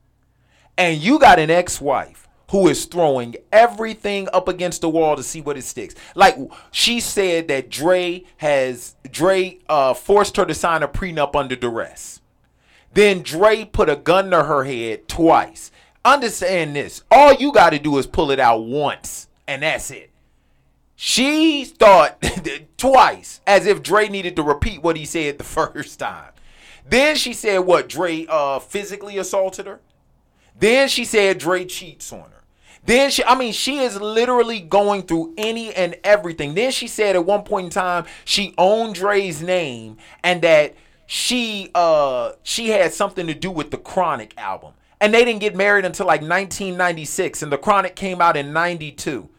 and you got an ex-wife who is throwing everything up against the wall to see what it sticks. Like, she said that Dre has Dre uh, forced her to sign a prenup under duress. Then Dre put a gun to her head twice. Understand this. All you got to do is pull it out once, and that's it. She thought twice, as if Dre needed to repeat what he said the first time. Then she said what, Dre uh, physically assaulted her? Then she said Dre cheats on her. Then she, I mean, she is literally going through any and everything. Then she said at one point in time she owned Dre's name and that she uh, she had something to do with the Chronic album. And they didn't get married until like nineteen ninety-six, and the Chronic came out in ninety-two.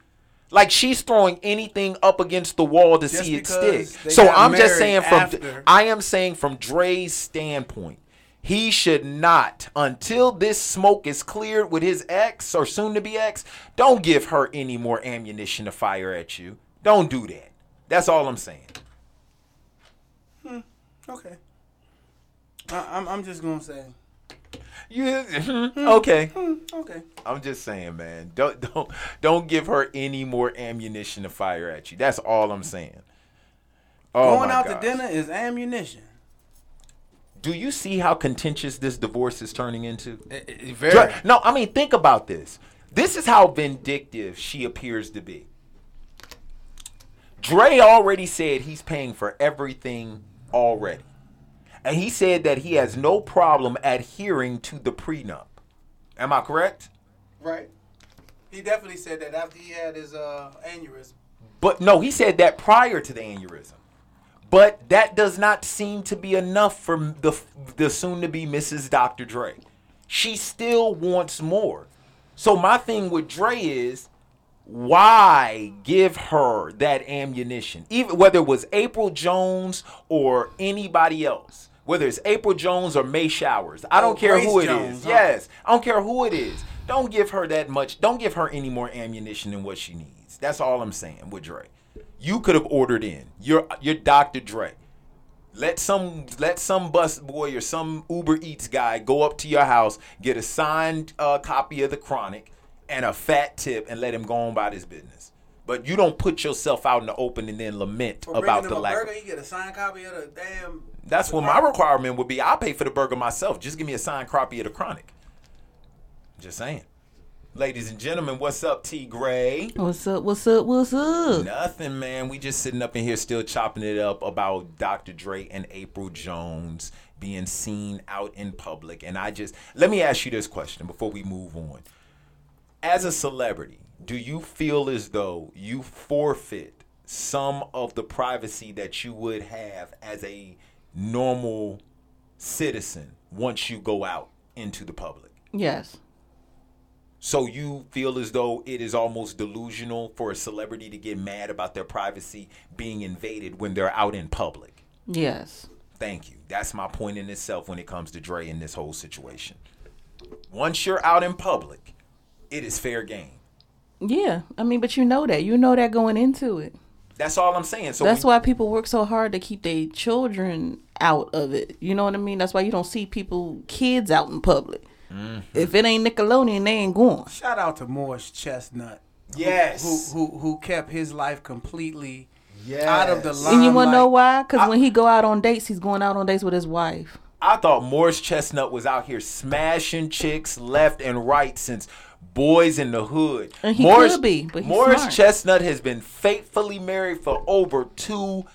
Like, she's throwing anything up against the wall to just see it stick. So I'm just saying from after. I am saying from Dre's standpoint, he should not, until this smoke is cleared with his ex or soon-to-be ex, don't give her any more ammunition to fire at you. Don't do that. That's all I'm saying. Hmm. Okay. I, I'm, I'm just going to say. You okay? Okay. I'm just saying, man. Don't don't don't give her any more ammunition to fire at you. That's all I'm saying. Oh, going out gosh. to dinner is ammunition. Do you see how contentious this divorce is turning into? It, it, very. No, I mean, think about this. This is how vindictive she appears to be. Dre already said he's paying for everything already. And he said that he has no problem adhering to the prenup. Am I correct? Right. He definitely said that after he had his uh, aneurysm. But no, he said that prior to the aneurysm. But that does not seem to be enough for the the soon-to-be Missus Doctor Dre. She still wants more. So my thing with Dre is, why give her that ammunition? Even whether it was Apryl Jones or anybody else, whether it's Apryl Jones or May Showers, I don't oh, care Grace who it Jones, is. Huh? Yes, I don't care who it is. Don't give her that much. Don't give her any more ammunition than what she needs. That's all I'm saying with Dre. You could have ordered in. You're, you're Doctor Dre. Let some let some bus boy or some Uber Eats guy go up to your house, get a signed uh, copy of the Chronic and a fat tip, and let him go on about his business. But you don't put yourself out in the open and then lament for about the lack. Burger, you get a signed copy of the damn. That's what my requirement would be. I'll pay for the burger myself. Just give me a signed copy of the Chronic. Just saying. Ladies and gentlemen, what's up, T. Gray? What's up, what's up, what's up? Nothing, man. We just sitting up in here still chopping it up about Doctor Dre and Apryl Jones being seen out in public. And I just, let me ask you this question before we move on. As a celebrity, do you feel as though you forfeit some of the privacy that you would have as a normal citizen once you go out into the public. Yes. So you feel as though it is almost delusional for a celebrity to get mad about their privacy being invaded when they're out in public. Yes. Thank you. That's my point in itself when it comes to Dre in this whole situation. Once you're out in public, it is fair game. Yeah. I mean, but you know that. You know that going into it. That's all I'm saying. So that's we, why people work so hard to keep their children out of it. You know what I mean? That's why you don't see people, kids out in public. Mm-hmm. If it ain't Nickelodeon, they ain't going. Shout out to Morris Chestnut. Yes. Who who, who, who kept his life completely yes. out of the limelight. And you want to know why? Because when he go out on dates, he's going out on dates with his wife. I thought Morris Chestnut was out here smashing chicks left and right since Boys in the Hood. And he Morris, could be, but he's Morris smart. Chestnut has been faithfully married for over two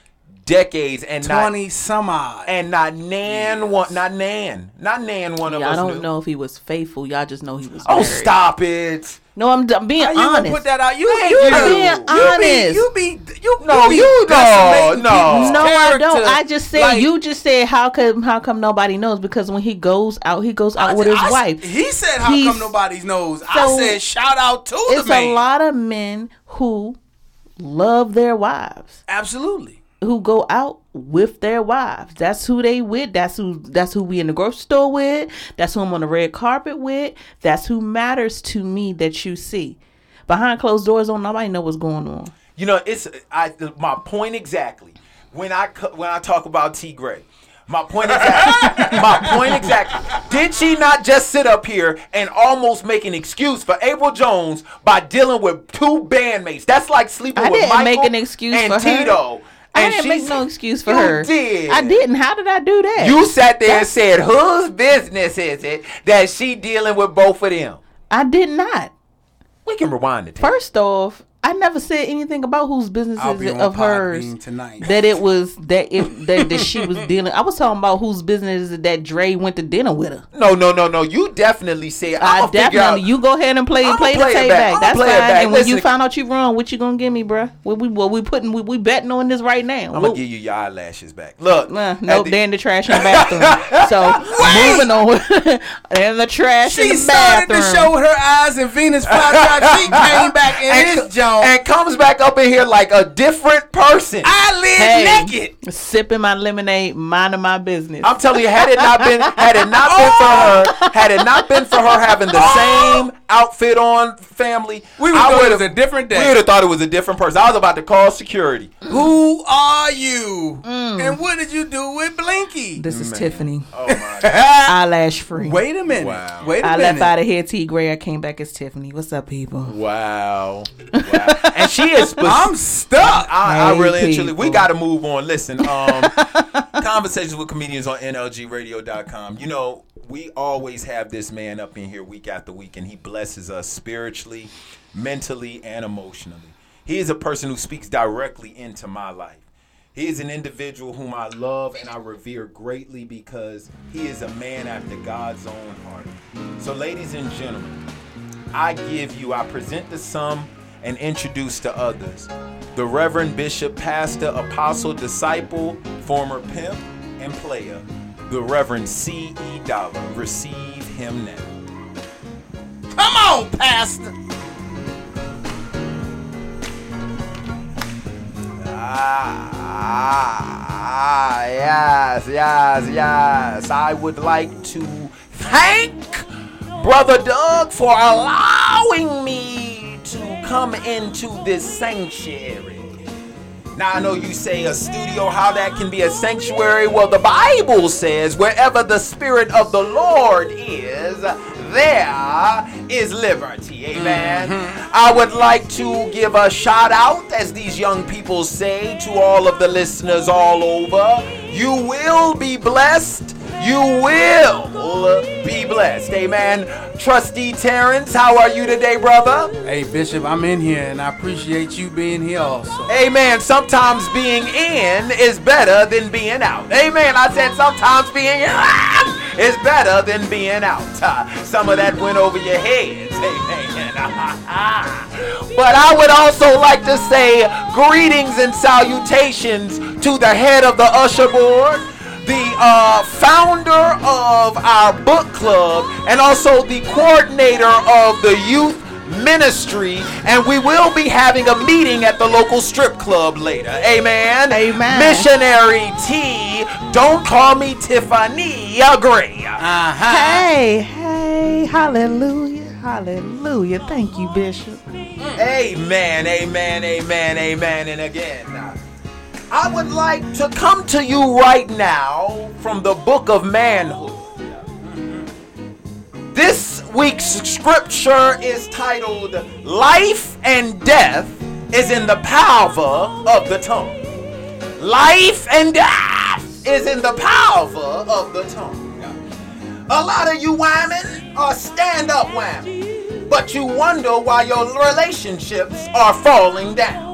decades and twenty some odd. And not Nan yes. one, not Nan, not Nan one of yeah, us. I don't knew. know if he was faithful. Y'all just know he was. Oh, married. Stop it! No, I'm, I'm being How honest. You gonna put that out? You, you, you being honest. You be, you be, you no, you, be you no, no, no. I don't. I just said like, you just said how come how come nobody knows? Because when he goes out, he goes out I, with his I, wife. He said how He's, come nobody knows. So I said shout out to the man. It's a lot of men who love their wives. Absolutely. Who go out with their wives. That's who they with. That's who that's who we in the grocery store with. That's who I'm on the red carpet with. That's who matters to me that you see. Behind closed doors, don't nobody know what's going on. You know, it's I my point exactly. When I when I talk about T. Gray, my point exactly. my point exactly. Did she not just sit up here and almost make an excuse for Apryl Jones by dealing with two bandmates? That's like sleeping I with didn't Michael make an excuse and for Tito. Her. I and didn't make no excuse for you her. Did. I didn't. How did I do that? You sat there That's, and said, whose business is it that she dealing with both of them? I did not. We can rewind it. First off, I never said anything about whose business I'll is it of hers tonight. That it was that it that, that she was dealing. I was talking about whose business is it that Dre went to dinner with her. No, no, no, no. You definitely said I definitely. Out, you go ahead and play I'm play the tape back. back. That's fine. Back. And when Listen, you find out you're wrong, what you gonna give me, bruh? What we what we putting? We, we betting on this right now. I'm gonna we'll, give you your eyelashes back. Look, uh, nope. The, they're in the trash in the bathroom. So moving on. They're in the trash she in the bathroom. She started to show her eyes in Venus flytrap. She came back in this job. And comes back up in here like a different person. I live hey, naked, sipping my lemonade, minding my business. I'm telling you, had it not been, had it not oh. been for her, had it not been for her having the oh. same outfit on, family, we would have it was a different day. We would have thought it was a different person. I was about to call security. Mm. Who are you? Mm. And what did you do with Blinky? This is Man. Tiffany. Oh my God. Eyelash free. Wait a minute. Wow. Wait a I minute. I left out of here. T. Gray. I came back as Tiffany. What's up, people? Wow. Wow. And she is specific. I'm stuck. I, I really and truly we gotta move on. Listen, um Conversations with Comedians on N L G radio dot com. You know, we always have this man up in here week after week, and he blesses us spiritually, mentally, and emotionally. He is a person who speaks directly into my life. He is an individual whom I love and I revere greatly because he is a man after God's own heart. So ladies and gentlemen, I give you, I present to some and introduce to others, the Reverend Bishop, Pastor, Apostle, Disciple, former pimp, and player, the Reverend C E Dollar. Receive him now. Come on, Pastor! Ah, ah, yes, yes, yes. I would like to thank Brother Doug for allowing me to come into this sanctuary. Now I know you say a studio, how that can be a sanctuary. Well, the Bible says wherever the Spirit of the Lord is, there is liberty. Amen. Mm-hmm. I would like to give a shout out, as these young people say, to all of the listeners all over. You will be blessed. You will be blessed. Amen. Trustee Terrence, how are you today, brother? Hey, Bishop, I'm in here, and I appreciate you being here also. Amen. Sometimes being in is better than being out. Amen. I said sometimes being in is better than being out. Uh, some of that went over your heads. Amen. But I would also like to say greetings and salutations to the head of the usher board, the uh, founder of our book club and also the coordinator of the youth ministry, and we will be having a meeting at the local strip club later. Amen. Amen. Missionary T. Don't call me Tiffany. Agree. Uh-huh. Hey, hey, hallelujah, hallelujah. Thank you, Bishop. Amen, amen, amen, amen, and again. I would like to come to you right now from the book of manhood. This week's scripture is titled, Life and Death is in the Power of the Tongue. Life and death is in the power of the tongue. A lot of you women are stand-up women, but you wonder why your relationships are falling down.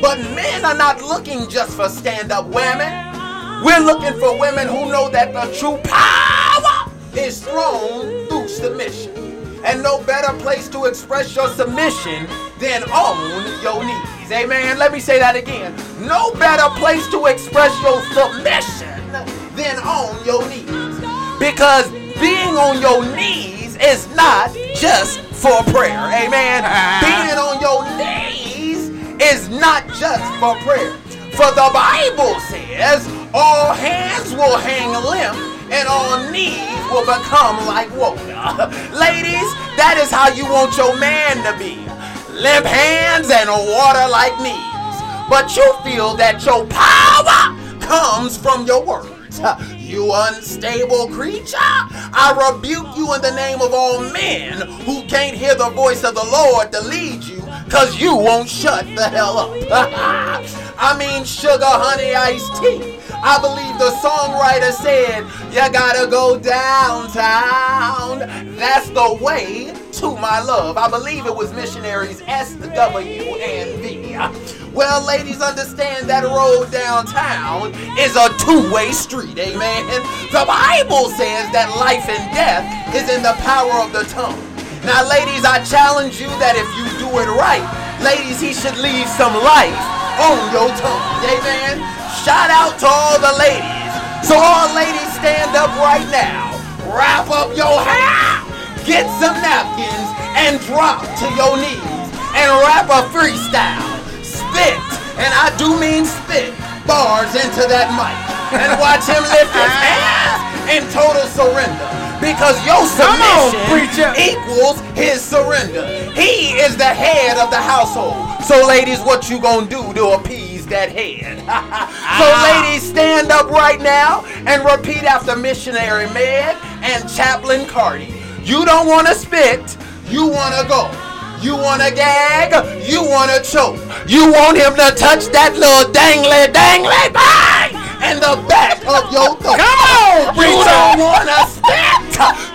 But men are not looking just for stand-up women. We're looking for women who know that the true power is thrown through submission. And no better place to express your submission than on your knees. Amen. Let me say that again. No better place to express your submission than on your knees. Because being on your knees is not just for prayer. Amen. Being on your knees is not just for prayer. For the Bible says, all hands will hang limp and all knees will become like water. Ladies, that is how you want your man to be. Limp hands and water like knees. But you feel that your power comes from your words. You unstable creature, I rebuke you in the name of all men who can't hear the voice of the Lord to lead you, cause you won't shut the hell up. I mean, sugar, honey, iced tea. I believe the songwriter said, you gotta go downtown. That's the way to my love. I believe it was missionaries S, W, and V. Well, ladies, understand that road downtown is a two-way street, amen? The Bible says that life and death is in the power of the tongue. Now, ladies, I challenge you that if you do it right, ladies, he should leave some life on your tongue. Amen? Shout out to all the ladies. So all ladies, stand up right now. Wrap up your hair. Get some napkins and drop to your knees. And rap a freestyle. Spit, and I do mean spit, bars into that mic. And watch him lift his hands in total surrender. Because your submission on, equals his surrender. He is the head of the household. So ladies, what you gonna do to appease that head? So ladies, stand up right now and repeat after Missionary Med and Chaplain Cardi. You don't wanna spit, you wanna go. You wanna gag, you wanna choke. You want him to touch that little dangly dangly bang and the back of your throat. Come on, you don't wanna spit.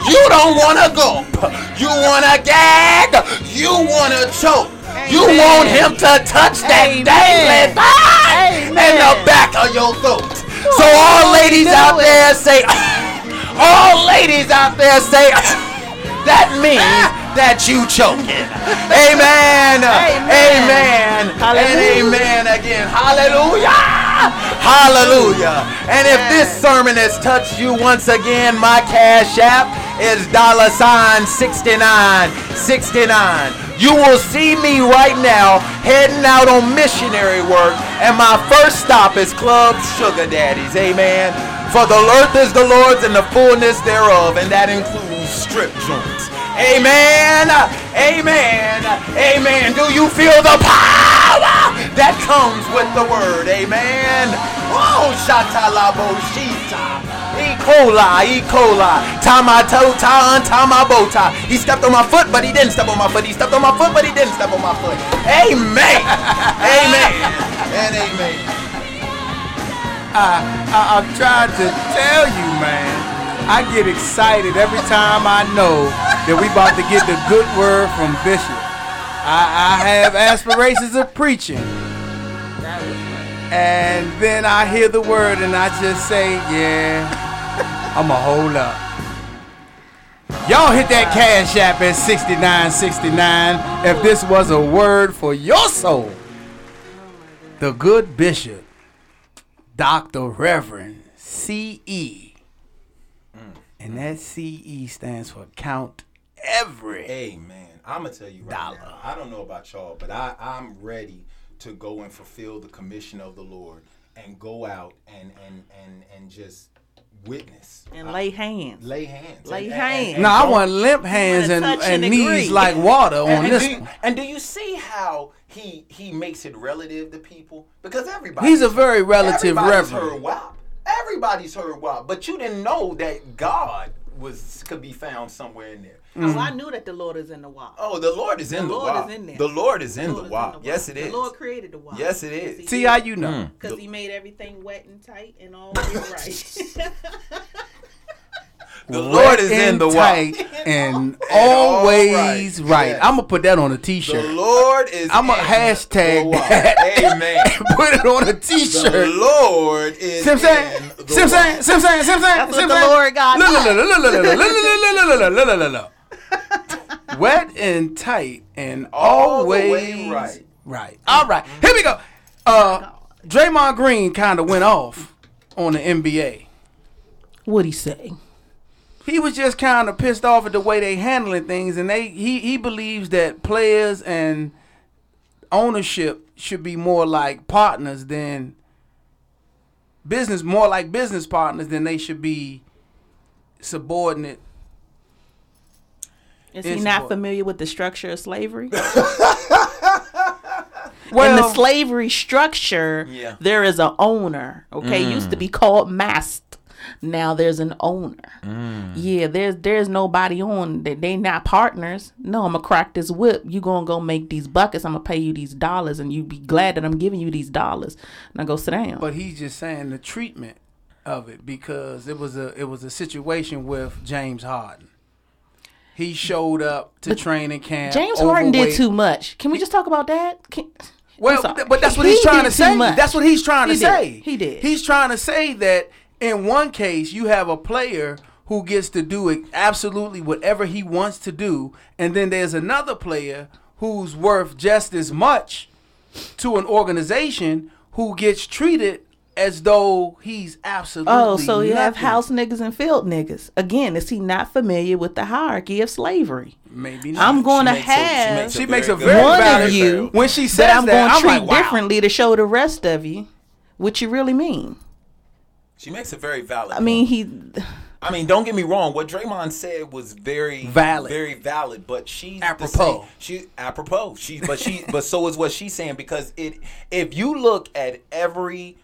You don't want to gulp. You want to gag. You want to choke. Amen. You want him to touch that dangly thing in the back of your throat. So all ladies out there say, all ladies out there say, that means that you choking. Amen. Amen. Amen. And amen again. Hallelujah. Hallelujah. And if this sermon has touched you once again, my cash app is dollar sign sixty-nine sixty-nine. You will see me right now heading out on missionary work, and my first stop is Club Sugar Daddies. Amen. For the earth is the Lord's and the fullness thereof, and that includes strip joints. Amen. Amen. Amen. Do you feel the power that comes with the word? Amen. Oh, shatalaboshita. E. coli, E. coli. Tamatota, tamabota. He stepped on my foot, but he didn't step on my foot. He stepped on my foot, but he didn't step on my foot. Amen. Amen. And amen. I, I, I'm trying to tell you, man. I get excited every time I know that we about to get the good word from Bishop. I, I have aspirations of preaching. And then I hear the word and I just say, yeah, I'ma hold up. Y'all hit that cash app at sixty-nine sixty-nine if this was a word for your soul. The good Bishop, Doctor Reverend C E. Mm. And that C E stands for count every. Hey, man, I'm going to tell you right dollar. Now. I don't know about y'all, but I, I'm ready to go and fulfill the commission of the Lord and go out and and, and, and just witness. And I, lay hands. Lay hands. Lay and, hands. And, and, and no, I want limp hands and, and, and knees like water on and, and this do you, one. And do you see how he he makes it relative to people? Because everybody. He's a very relative everybody's reverend. Heard WAP. Everybody's heard WAP. But you didn't know that God was could be found somewhere in there. Mm-hmm. So I knew that the Lord is in the wild. Oh, the Lord is in the wild. The Lord is in the wild. Yes, it is. The Lord created the wild. Yes, it is. See how you know? Because He made everything wet and tight and all right. The Lord is in the wild and always right. I'm gonna put that on a T-shirt. The Lord is. I'm gonna hashtag that. Amen. Put it on a T-shirt. The Lord is. Sim saying. Sim saying. Sim saying. Sim saying. Sim saying. The Lord God. La la la la la la la la la la la. Wet and tight and always all way right. Right. All right. Here we go. Uh, Draymond Green kind of went off on the N B A. What'd he say? He was just kind of pissed off at the way they handling things, and they he, he believes that players and ownership should be more like partners than business, more like business partners than they should be subordinate. Is he not familiar with the structure of slavery? Well, in the slavery structure, yeah. There is an owner. Okay, mm. It used to be called master. Now there's an owner. Mm. Yeah, there's there's nobody on. They, they not partners. No, I'm going to crack this whip. You going to go make these buckets. I'm going to pay you these dollars, and you be glad that I'm giving you these dollars. Now go sit down. But he's just saying the treatment of it, because it was a it was a situation with James Harden. He showed up to but training camp. James overweight. Harden did too much. Can we just talk about that? Can, well, th- but that's what he he's trying to say. That's what he's trying he to did. say. He did. He's trying to say that in one case, you have a player who gets to do absolutely whatever he wants to do, and then there's another player who's worth just as much to an organization who gets treated as though he's absolutely Oh, so you nothing. Have house niggas and field niggas. Again, is he not familiar with the hierarchy of slavery? Maybe not. I'm going to have a, she makes a very, very one valid of you when she says that I'm going to treat like, wow. differently to show the rest of you what you really mean. She makes a very valid. I point. mean, he. I mean, don't get me wrong. What Draymond said was very valid, very valid. But she's apropos. She apropos. She but she but so is what she's saying, because it. If you look at every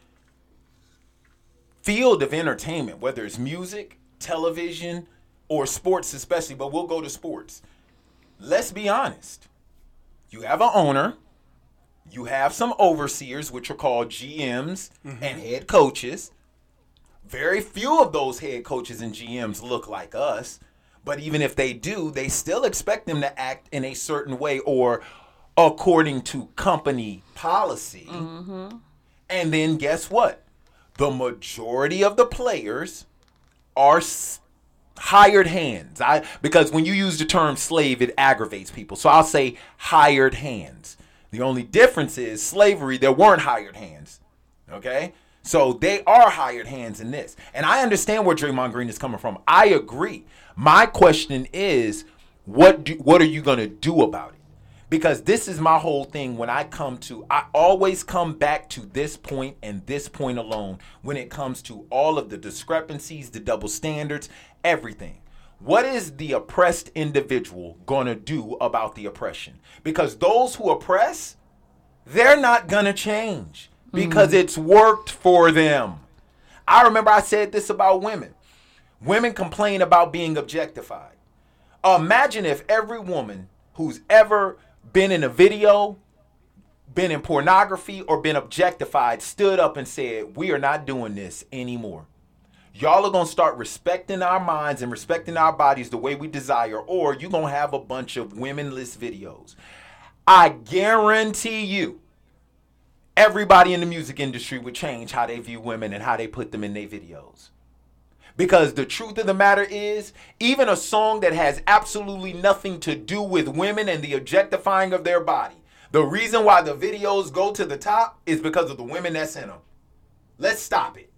field of entertainment, whether it's music, television, or sports especially, but we'll go to sports. Let's be honest. You have an owner. You have some overseers, which are called G Ms mm-hmm. and head coaches. Very few of those head coaches and G Ms look like us. But even if they do, they still expect them to act in a certain way or according to company policy. Mm-hmm. And then guess what? The majority of the players are s- hired hands. I because when you use the term slave, it aggravates people. So I'll say hired hands. The only difference is slavery, there weren't hired hands. Okay? So they are hired hands in this. And I understand where Draymond Green is coming from. I agree. My question is, what do, what are you going to do about it? Because this is my whole thing when I come to, I always come back to this point and this point alone when it comes to all of the discrepancies, the double standards, everything. What is the oppressed individual gonna do about the oppression? Because those who oppress, they're not gonna change because mm-hmm. it's worked for them. I remember I said this about women. Women complain about being objectified. Imagine if every woman who's ever been in a video, been in pornography, or been objectified, stood up and said, we are not doing this anymore. Y'all are going to start respecting our minds and respecting our bodies the way we desire, or you're going to have a bunch of womenless videos. I guarantee you, everybody in the music industry would change how they view women and how they put them in their videos. Because the truth of the matter is, even a song that has absolutely nothing to do with women and the objectifying of their body, the reason why the videos go to the top is because of the women that's in them. Let's stop it.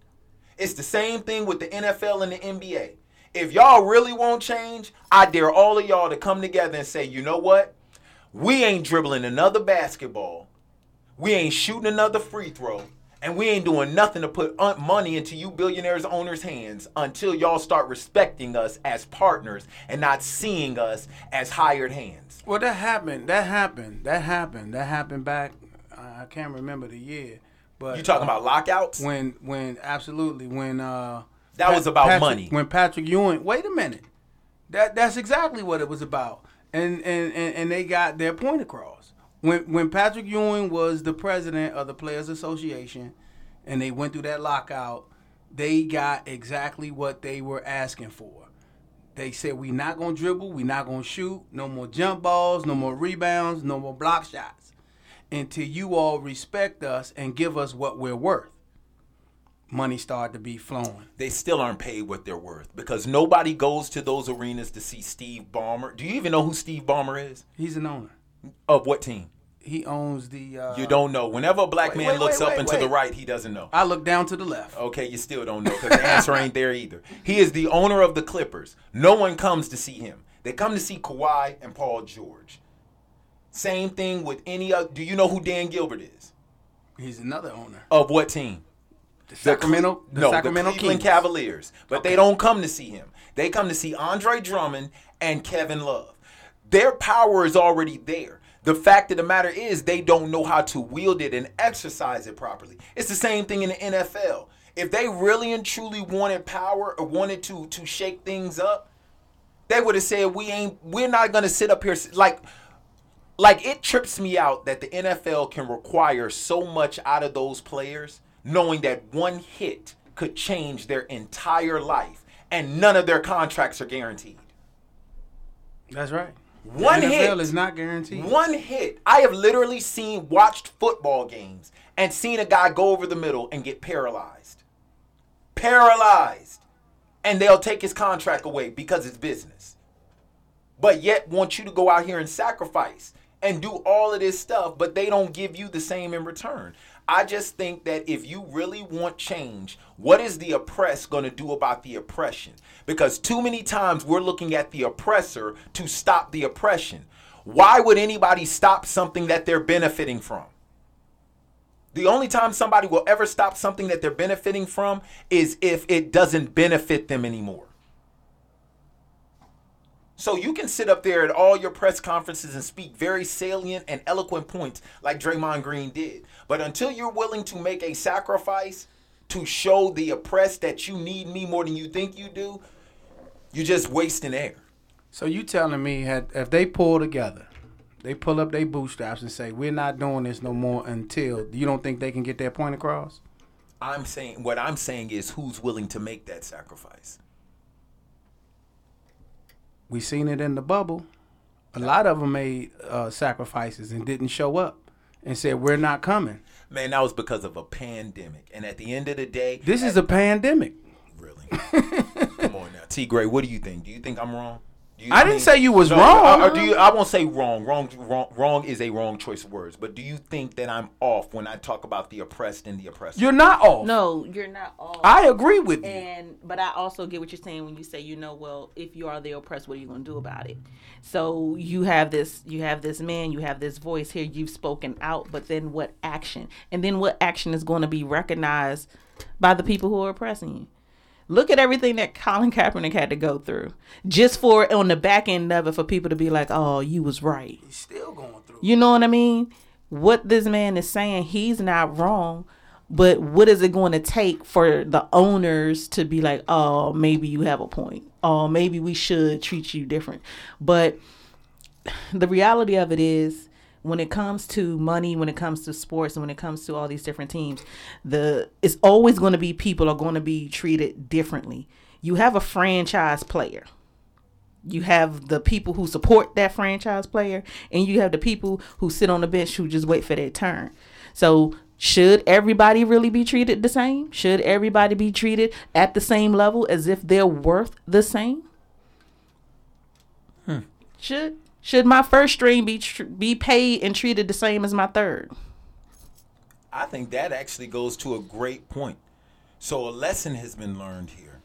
It's the same thing with the N F L and the N B A. If y'all really want change, I dare all of y'all to come together and say, you know what? We ain't dribbling another basketball. We ain't shooting another free throw. And we ain't doing nothing to put money into you billionaires owners' hands until y'all start respecting us as partners and not seeing us as hired hands. Well, that happened. That happened. That happened. That happened back, I can't remember the year. But you talking uh, about lockouts? When, when, absolutely. When, uh, that Pat, was about Patrick, money. When Patrick Ewing, wait a minute. That, that's exactly what it was about. And, and, and, and they got their point across. When when Patrick Ewing was the president of the Players Association and they went through that lockout, they got exactly what they were asking for. They said, we're not going to dribble, we're not going to shoot, no more jump balls, no more rebounds, no more block shots, until you all respect us and give us what we're worth. Money started to be flowing. They still aren't paid what they're worth because nobody goes to those arenas to see Steve Ballmer. Do you even know who Steve Ballmer is? He's an owner. Of what team? He owns the... Uh, you don't know. Whenever a black wait, man wait, looks wait, up wait, and wait. to the right, he doesn't know. I look down to the left. Okay, you still don't know because the answer ain't there either. He is the owner of the Clippers. No one comes to see him. They come to see Kawhi and Paul George. Same thing with any other... Do you know who Dan Gilbert is? He's another owner. Of what team? The Sacramento the, the No, Sacramento the Cleveland Kings. Cavaliers. But okay. They don't come to see him. They come to see Andre Drummond and Kevin Love. Their power is already there. The fact of the matter is they don't know how to wield it and exercise it properly. It's the same thing in the N F L. If they really and truly wanted power or wanted to to shake things up, they would have said, we ain't, we're not going to sit up here. Like, like it trips me out that the N F L can require so much out of those players, knowing that one hit could change their entire life and none of their contracts are guaranteed. That's right. One hit is not guaranteed. One hit. I have literally seen, watched football games and seen a guy go over the middle and get paralyzed. Paralyzed. And they'll take his contract away because it's business. But yet want you to go out here and sacrifice and do all of this stuff, but they don't give you the same in return. I just think that if you really want change, what is the oppressed going to do about the oppression? Because too many times we're looking at the oppressor to stop the oppression. Why would anybody stop something that they're benefiting from? The only time somebody will ever stop something that they're benefiting from is if it doesn't benefit them anymore. So you can sit up there at all your press conferences and speak very salient and eloquent points like Draymond Green did. But until you're willing to make a sacrifice to show the oppressed that you need me more than you think you do, you're just wasting air. So you telling me had, if they pull together, they pull up their bootstraps and say, we're not doing this no more until, you don't think they can get that point across? I'm saying, what I'm saying is who's willing to make that sacrifice? We seen it in the bubble. A lot of them made uh, sacrifices and didn't show up and said, we're not coming. Man, that was because of a pandemic. And at the end of the day... This is a pandemic. Really? Come on now. T. Gray, what do you think? Do you think I'm wrong? Do you I think, didn't say you was no, wrong. Or do you, I won't say wrong. wrong. Wrong Wrong is a wrong choice of words. But do you think that I'm off when I talk about the oppressed and the oppressor? You're not off. No, you're not off. I agree with and, you. And But I also get what you're saying when you say, you know, well, if you are the oppressed, what are you going to do about it? So you have this, you have this man, you have this voice here. You've spoken out, but then what action? And then what action is going to be recognized by the people who are oppressing you? Look at everything that Colin Kaepernick had to go through just for on the back end of it for people to be like, oh, you was right. He's still going through. You know what I mean? What this man is saying, he's not wrong. But what is it going to take for the owners to be like, oh, maybe you have a point. Oh, maybe we should treat you different. But the reality of it is when it comes to money, when it comes to sports, and when it comes to all these different teams, the it's always going to be people are going to be treated differently. You have a franchise player. You have the people who support that franchise player, and you have the people who sit on the bench who just wait for their turn. So should everybody really be treated the same? Should everybody be treated at the same level as if they're worth the same? Hmm. Should. Should my first string be tr- be paid and treated the same as my third? I think that actually goes to a great point. So a lesson has been learned here.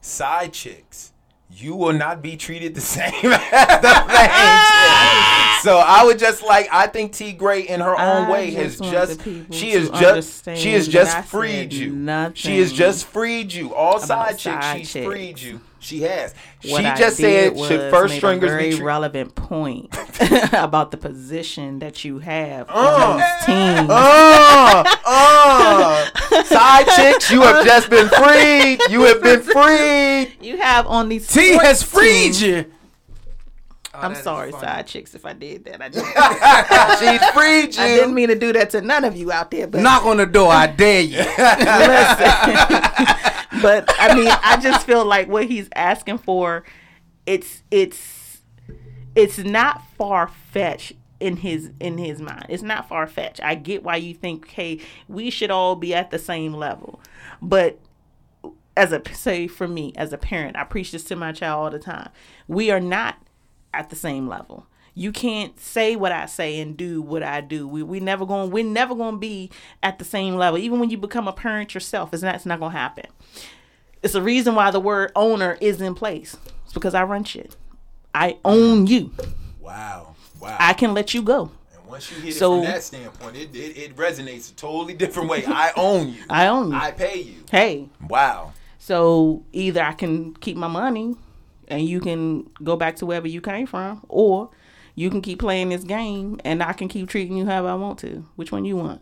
Side chicks, you will not be treated the same as the main chick. So I would just like, I think T. Gray in her own I way just has just, she is just, she has just freed you. Nothing. She has just freed you. All side chicks, side she's chicks. freed you. She has. What she just said, should first stringers be treated? A very relevant point about the position that you have on those teams. Uh, uh, side chicks, you have just been freed. You have been freed. You have on these. T has freed teams. You. Oh, I'm sorry, side chicks, if I did that. I didn't. She's freed you. I didn't mean to do that to none of you out there. But knock on the door. I dare you. Listen. But I mean, I just feel like what he's asking for, it's it's it's not far fetched in his in his mind. It's not far fetched. I get why you think, hey, we should all be at the same level. But as a say for me, as a parent, I preach this to my child all the time. We are not at the same level. You can't say what I say and do what I do. We we never going we're never going to be at the same level. Even when you become a parent yourself, it's not it's not going to happen. It's the reason why the word owner is in place. It's because I run shit. I own you. Wow. Wow. I can let you go. And once you hit so, it from that standpoint, it, it it resonates a totally different way. I own you. I own you. I pay you. Hey. Wow. So either I can keep my money and you can go back to wherever you came from, or you can keep playing this game, and I can keep treating you however I want to. Which one you want?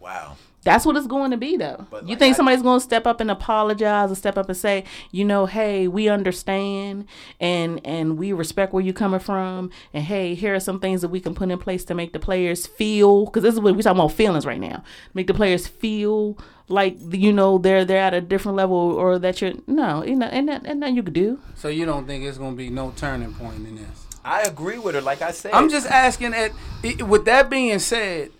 Wow. That's what it's going to be, though. But you like think I somebody's going to step up and apologize or step up and say, you know, hey, we understand, and and we respect where you're coming from, and, hey, here are some things that we can put in place to make the players feel, because this is what we're talking about, feelings right now. Make the players feel like, you know, they're they're at a different level, or that you're, no, you know, and that, and that you could do. So you don't think it's going to be no turning point in this? I agree with her. Like I said, I'm just asking that. With that being said,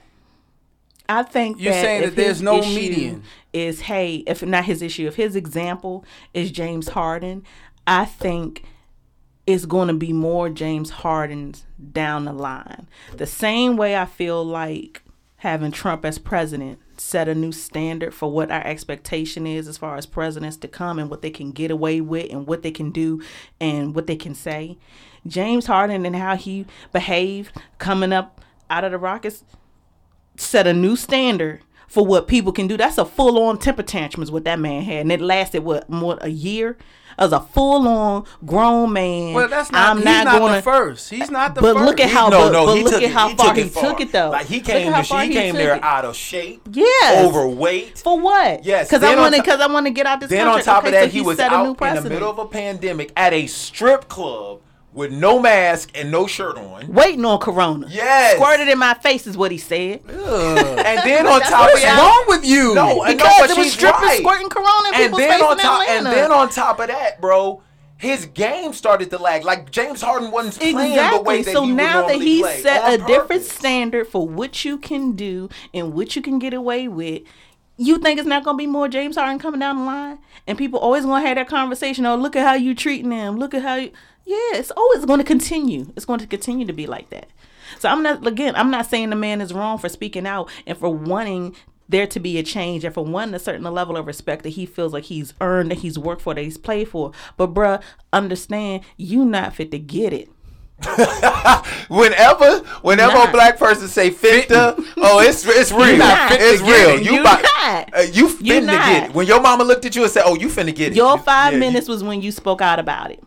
I think you're that saying that there's no median. Is hey, if not his issue, if his example is James Harden, I think it's going to be more James Hardens down the line. The same way I feel like having Trump as president set a new standard for what our expectation is as far as presidents to come and what they can get away with and what they can do and what they can say. James Harden and how he behaved coming up out of the Rockets set a new standard for what people can do. That's a full-on temper tantrum is what that man had, and it lasted what more a year as a full-on grown man. Well, that's not. I'm he's not, not gonna, the first. He's not the but first. But look at how. No, but, no, but look at it, how he far he far. took it though. Like he came. To, he came he there it. out of shape. Yes. Overweight. For what? Yes. Because I want to. Because I want to get out this. Then contract. on top okay, of that, so he, he was out in the middle of a pandemic at a strip club. With no mask and no shirt on. Waiting on Corona. Yes. Squirted in my face is what he said. Ugh. And then on top of that. What's wrong with you? No, because no, but it was she's strippers right. squirting Corona in and people's face in Atlanta. And then on top of that, bro, his game started to lag. Like, James Harden wasn't playing exactly. the way that so he would normally play. So now that he play, set a purpose. different standard for what you can do and what you can get away with, you think it's not going to be more James Harden coming down the line? And people always going to have that conversation, oh, look at how you treating them. Look at how you... Yeah, it's always going to continue. It's going to continue to be like that. So I'm not, again, I'm not saying the man is wrong for speaking out and for wanting there to be a change and for wanting a certain level of respect that he feels like he's earned, that he's worked for, that he's played for. But, bruh, understand, you not fit to get it. whenever whenever not. a black person say finta, oh it's it's real not it's real you you, by, uh, you finna You're not. get it. When your mama looked at you and said, oh, you finna get it, your five yeah, minutes you. was when you spoke out about it,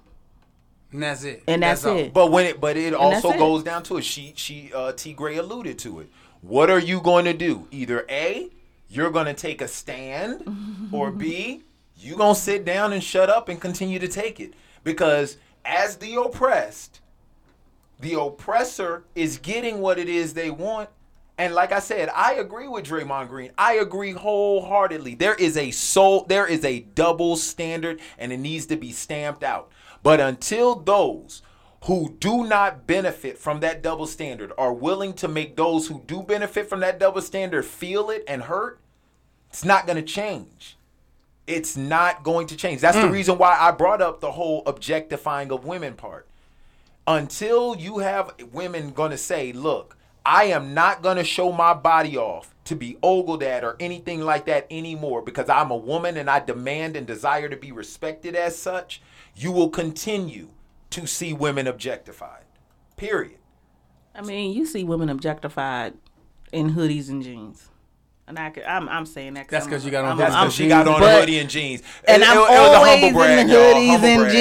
and that's it and that's, that's it all. But when it but it and also goes it. down to it. She she uh T. Gray alluded to it. What are you going to do? Either A, you're going to take a stand, or B, you gonna sit down and shut up and continue to take it, because as the oppressed, the oppressor is getting what it is they want. And like I said, I agree with Draymond Green. I agree wholeheartedly. There is a soul, there is a double standard, and it needs to be stamped out. But until those who do not benefit from that double standard are willing to make those who do benefit from that double standard feel it and hurt, it's not going to change. It's not going to change. That's mm. the reason why I brought up the whole objectifying of women part. Until you have women going to say, look, I am not going to show my body off to be ogled at or anything like that anymore, because I'm a woman and I demand and desire to be respected as such, you will continue to see women objectified. Period. I mean, you see women objectified in hoodies and jeans. And I could, I'm, I'm saying that. That's because you got on. I'm, that's because she got on a hoodie and jeans. And it, I'm it, always it was a humble brag, in the hoodies and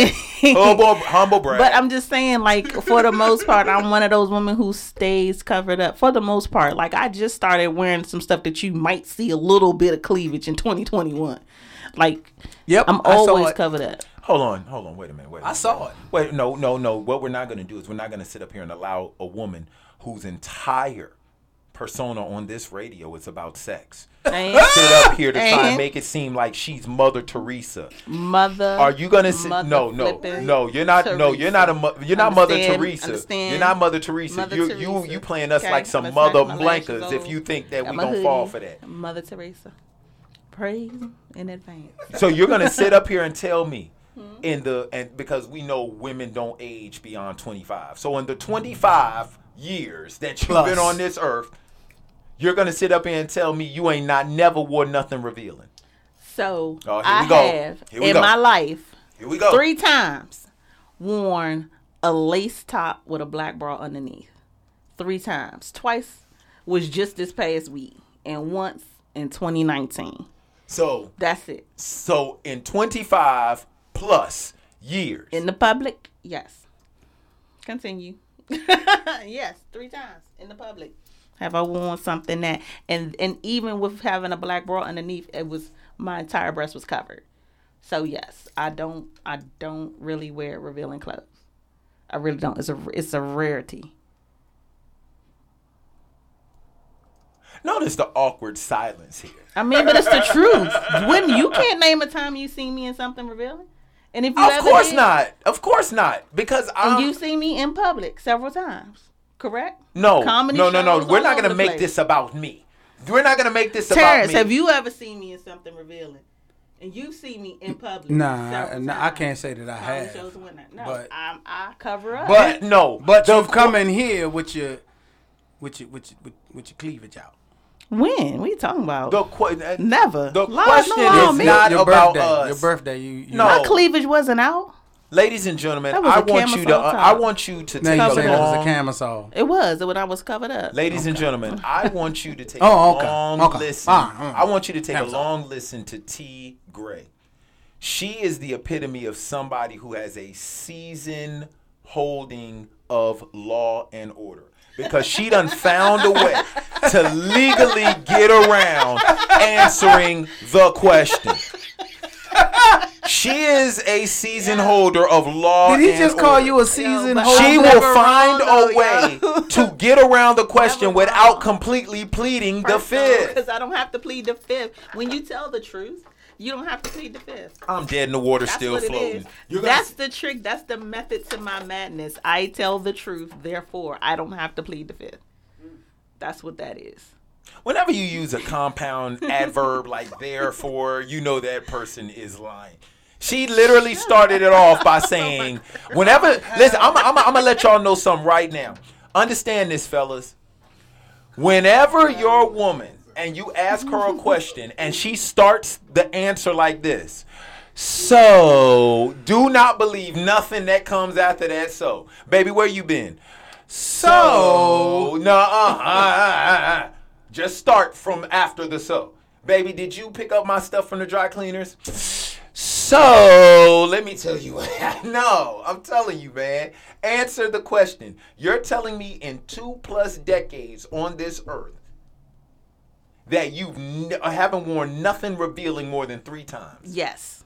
jeans. Humble, humble brag. But I'm just saying, like, for the most part, I'm one of those women who stays covered up. For the most part, like, I just started wearing some stuff that you might see a little bit of cleavage in twenty twenty-one. Like, yep, I'm always covered up. Hold on, hold on, wait a minute. Wait a minute. I saw it. Wait, no, no, no. What we're not going to do is we're not going to sit up here and allow a woman whose entire persona on this radio is about sex. And sit up here to and try and make it seem like she's Mother Teresa. Mother. Are you gonna say no, no, no? You're not. Teresa. No, you're not a. You're not understand, Mother Teresa. Understand. You're not Mother Teresa. Mother you Teresa. you you playing us okay. like some Let's Mother Blankers if you think that we gonna hoodie. fall for that. Mother Teresa, praise in advance. So you're gonna sit up here and tell me mm-hmm. in the and because we know women don't age beyond twenty-five. So in the twenty-five years that you've Plus. been on this earth, you're going to sit up here and tell me you ain't not never wore nothing revealing. So oh, I go. have in go. my life here we go. three times worn a lace top with a black bra underneath. Three times. Twice was just this past week and once in twenty nineteen. So that's it. So in twenty-five plus years. In the public, yes. Continue. Yes, three times in the public. Have I worn something that, and and even with having a black bra underneath, it was my entire breast was covered. So yes, I don't, I don't really wear revealing clothes. I really don't. It's a, it's a rarity. Notice the awkward silence here. I mean, but it's the truth. When you can't name a time you seen me in something revealing. And if you of course did, not, of course not, because I. And you see me in public several times, correct? No, Comedy no, no, no. We're not gonna make place. this about me. We're not gonna make this Terrence, about me. Terrence, have you ever seen me in something revealing? And you see me in public? Nah, nah I can't say that I have. Shows no, but I'm, I cover up. But no, but so you've come in here with your, with your, with your, with, with your cleavage out. When? What are you talking about? The qu- Never. The Lies question no is not your about birthday. us. Your birthday. You, you no. My cleavage wasn't out. Ladies and gentlemen, I want you to. Uh, I want you to now take a long. It was a camisole. It was when I was covered up. Ladies okay. and gentlemen, I want you to take oh, okay. a long okay. listen. Right. Mm. I want you to take camisole. a long listen to T. Gray. She is the epitome of somebody who has a seasoned holding of law and order. Because she done found a way to legally get around answering the question. She is a season holder of law and order. Did he just order. call you a season yo, holder? She I'm will find wrong, a way yo. to get around the question without wrong. completely pleading First the fifth. Because I don't have to plead the fifth. When you tell the truth, you don't have to plead the fifth. I'm dead in the water, that's still floating. That's the trick. That's the method to my madness. I tell the truth, therefore, I don't have to plead the fifth. That's what that is. Whenever you use a compound adverb like therefore, you know that person is lying. She literally started it off by saying, whenever, listen, I'm, I'm, I'm going to let y'all know something right now. Understand this, fellas. Whenever your woman, and you ask her a question, and she starts the answer like this. So, do not believe nothing that comes after that. So, baby, where you been? So, no, uh, uh, just start from after the so. Baby, did you pick up my stuff from the dry cleaners? So, let me tell you. No, I'm telling you, man. Answer the question. You're telling me in two plus decades on this earth, that you n- haven't worn nothing revealing more than three times. Yes.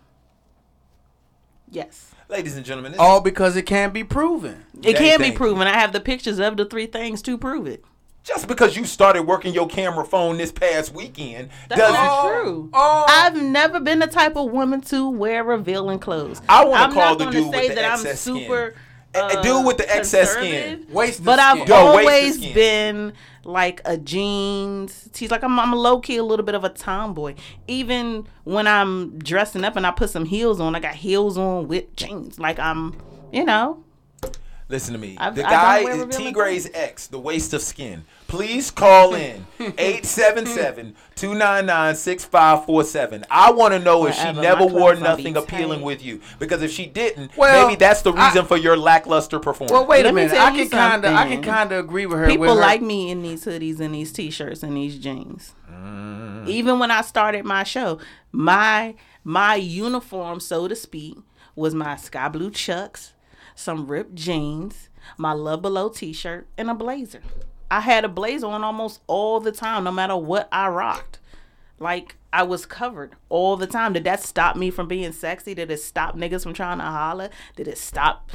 Yes. Ladies and gentlemen. This All is- because it can't be proven. It can be proven. I have the pictures of the three things to prove it. Just because you started working your camera phone this past weekend. That's doesn't not true. Oh. I've never been the type of woman to wear revealing clothes. I want to call the dude with the excess skin. I'm not going to say that I'm super... Uh, a dude with the excess skin. Waste but I've skin. always Yo, been like a jeans. She's like, I'm, I'm low-key a little bit of a tomboy. Even when I'm dressing up and I put some heels on, I got heels on with jeans. Like I'm, you know. Listen to me. I've, the I've guy, T. Gray's ex, the waste of skin. Please call in eight seven seven, two nine nine, six five four seven. I want to know if Forever. she never wore nothing appealing hey. with you. Because if she didn't, well, maybe that's the reason I, for your lackluster performance. Well, wait Let a minute. I can kind of I can kind of agree with her. People with her. like me in these hoodies and these T-shirts and these jeans. Mm. Even when I started my show, my my uniform, so to speak, was my sky blue Chucks, some ripped jeans, my Love Below T-shirt, and a blazer. I had a blazer on almost all the time, no matter what I rocked. Like, I was covered all the time. Did that stop me from being sexy? Did it stop niggas from trying to holler? Did it stop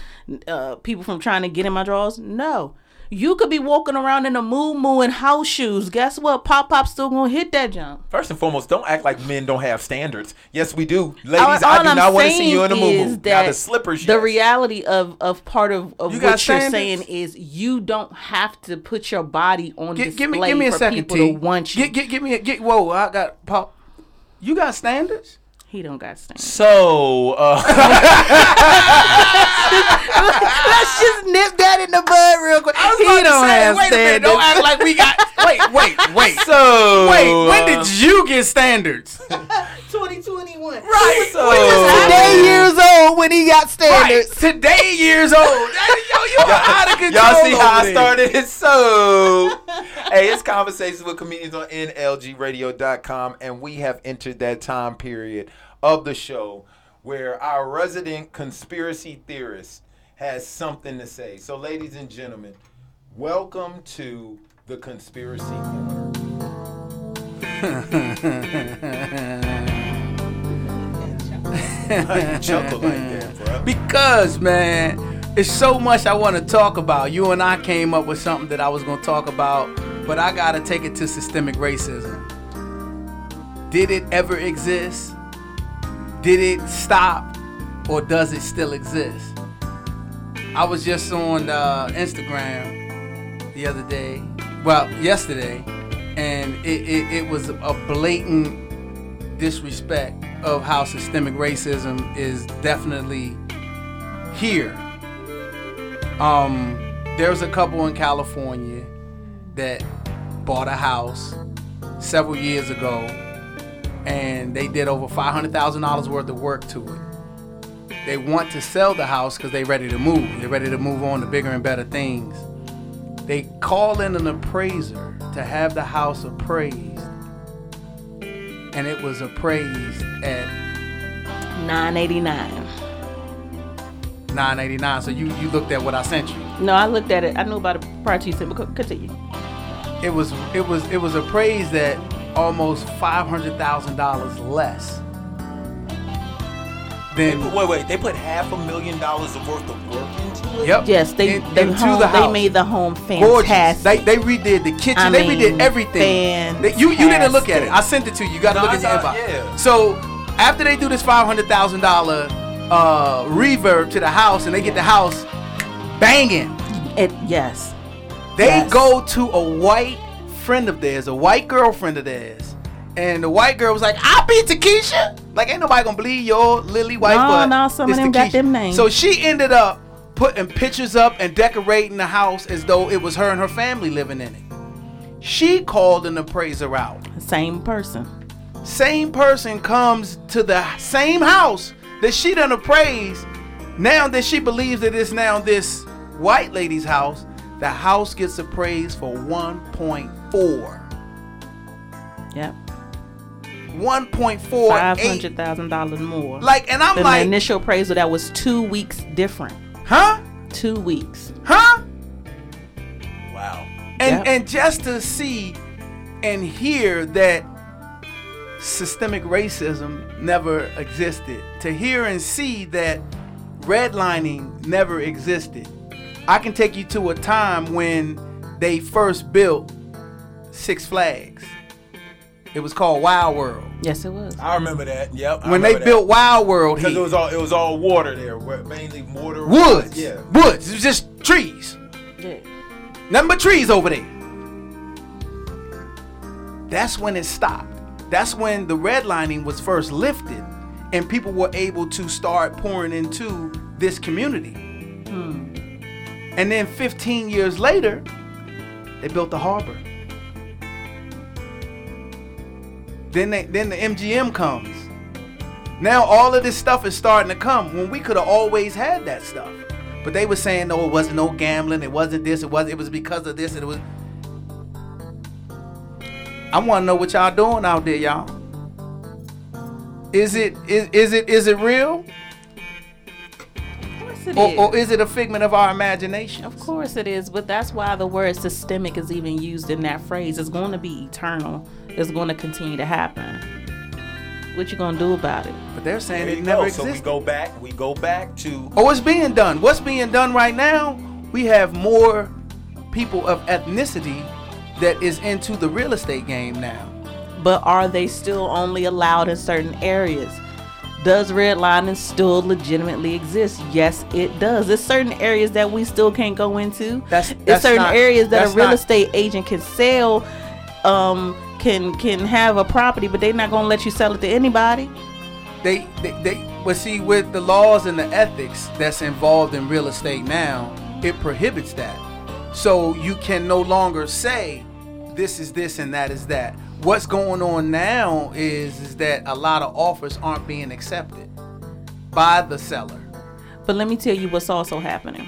uh, people from trying to get in my drawers? No. You could be walking around in a moo-moo and house shoes. Guess what? Pop-Pop's still going to hit that jump. First and foremost, don't act like men don't have standards. Yes, we do. Ladies, all, all I do I'm not want to see you in a moo-moo. Now, the slippers, yes. The reality of, of part of, of you what you're saying is you don't have to put your body on get, display give me, give me a for second, people T. to want you. Get, get, give me a, get, whoa, I got, pop. You got standards? He don't got standards. So, uh. Let's just nip that in the bud real quick. I was he don't say, have wait standards. Wait a minute, don't act like we got. Wait, wait, wait. So. Wait, when did you get standards? twenty twenty-one Right. So. When was today years old when he got standards. Right. Today years old. Yo, you are out of control. Y'all see how I started it? So. Hey, it's Conversations with Comedians on N L G radio dot com, and we have entered that time period of the show where our resident conspiracy theorist has something to say. So, ladies and gentlemen, welcome to the Conspiracy Corner. You chuckle like that, bro. Because, man, it's so much I want to talk about. You and I came up with something that I was going to talk about, but I got to take it to systemic racism. Did it ever exist? Did it stop, or does it still exist? I was just on uh, Instagram the other day, well, yesterday, and it, it, it was a blatant disrespect of how systemic racism is definitely here. Um, there's a couple in California that bought a house several years ago, and they did over five hundred thousand dollars worth of work to it. They want to sell the house because they're ready to move. They're ready to move on to bigger and better things. They call in an appraiser to have the house appraised, and it was appraised at nine eighty-nine nine eighty-nine So you, you looked at what I sent you? No, I looked at it. I knew about it prior to you said, but continue. It was it was it was appraised at almost five hundred thousand dollars less. Then put, wait, wait, they put half a million dollars worth of work into it? Yep. Yes, they in, they, home, the they made the home fantastic. Gorgeous. They they redid the kitchen. I they mean, redid everything. They, you you didn't look at it. I sent it to you. You got to no, look at the inbox. Yeah. So after they do this five hundred thousand dollars uh, reverb to the house, and they get the house banging. It yes. They yes. go to a white friend of theirs, a white girlfriend of theirs, and the white girl was like, "I be Takesha." Like, ain't nobody gonna believe your lily white butt. No, no, some of them Takesha. Got them names. So she ended up putting pictures up and decorating the house as though it was her and her family living in it. She called an appraiser out. Same person. Same person comes to the same house that she done appraised. Now that she believes that it's now this white lady's house, the house gets appraised for one point four Yep. one point four five hundred thousand dollars more. Like, and I'm like, the initial appraisal that was two weeks different. Huh? Two weeks. Huh? Wow. And yep. and just to see and hear that systemic racism never existed. To hear and see that redlining never existed. I can take you to a time when they first built Six Flags. It was called Wild World. Yes, it was. I remember that. Yep. I when they that. built Wild World here, because it was all it was all water there, mainly water. Woods. Woods. Yeah. Woods. It was just trees. Yeah. Nothing but trees over there. That's when it stopped. That's when the redlining was first lifted, and people were able to start pouring into this community. Hmm. And then fifteen years later, they built the harbor. Then they, then the M G M comes. Now all of this stuff is starting to come when we could have always had that stuff. But they were saying, no, it wasn't no gambling. It wasn't this. It was it was because of this. It was. I want to know what y'all doing out there, y'all. Is it is is it is it real? Of course it or, is. Or is it a figment of our imagination? Of course it is. But that's why the word systemic is even used in that phrase. It's going to be eternal. It's going to continue to happen. What you gonna do about it? But they're saying there it never existed. So we go back, we go back to. Oh, it's being done. What's being done right now? We have more people of ethnicity that is into the real estate game now. But are they still only allowed in certain areas? Does redlining still legitimately exist? Yes, it does. There's certain areas that we still can't go into. That's, that's There's certain not, areas that a real not, estate agent can sell. Um. can can have a property, but they're not gonna let you sell it to anybody. They they, they well see, with the laws and the ethics that's involved in real estate now, it prohibits that. So you can no longer say this is this and that is that. What's going on now is, is that a lot of offers aren't being accepted by the seller. But let me tell you what's also happening.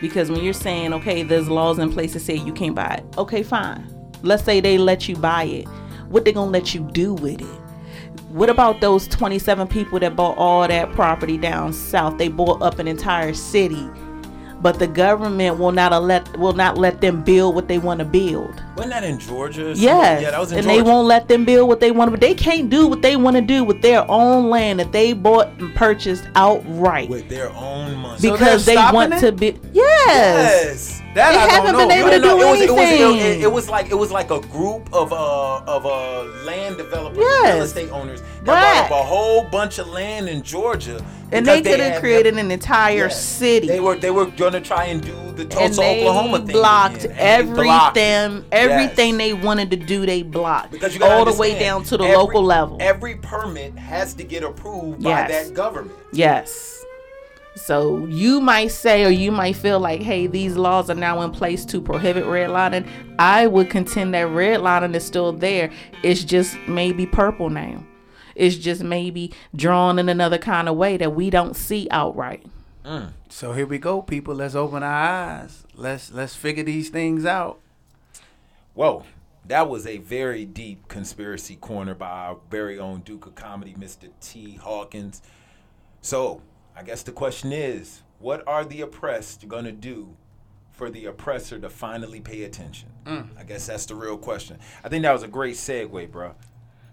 Because when you're saying, okay, there's laws in place that say you can't buy it. Okay, fine. Let's say they let you buy it. What they gonna let you do with it? What about those twenty-seven people that bought all that property down south? They bought up an entire city, but the government will not let will not let them build what they want to build. Wasn't that in Georgia? Yes. Yeah, that was in Georgia. And they won't let them build what they want to, but they can't do what they want to do with their own land that they bought and purchased outright with their own money because so they want it? to be. Yes. Yes. That they I haven't don't know. been able no, to no, do no. It anything. Was, it, was, it, it was like it was like a group of uh of uh land developers, yes. real estate owners that right. bought up a whole bunch of land in Georgia, and they could have created an entire yes, city. They were they were going to try and do the Tulsa, Oklahoma thing. Blocked again, and everything, blocked everything, everything yes. they wanted to do. They blocked because you all the way down to the every, local level. Every permit has to get approved yes. by that government. Yes. So you might say, or you might feel like, hey, these laws are now in place to prohibit redlining. I would contend that redlining is still there. It's just maybe purple now. It's just maybe drawn in another kind of way that we don't see outright. Mm. So here we go, people. Let's open our eyes. Let's let's figure these things out. Whoa. That was a very deep conspiracy corner by our very own Duke of Comedy, Mister T. Hawkins. So I guess the question is, what are the oppressed going to do for the oppressor to finally pay attention? Mm. I guess that's the real question. I think that was a great segue, bro.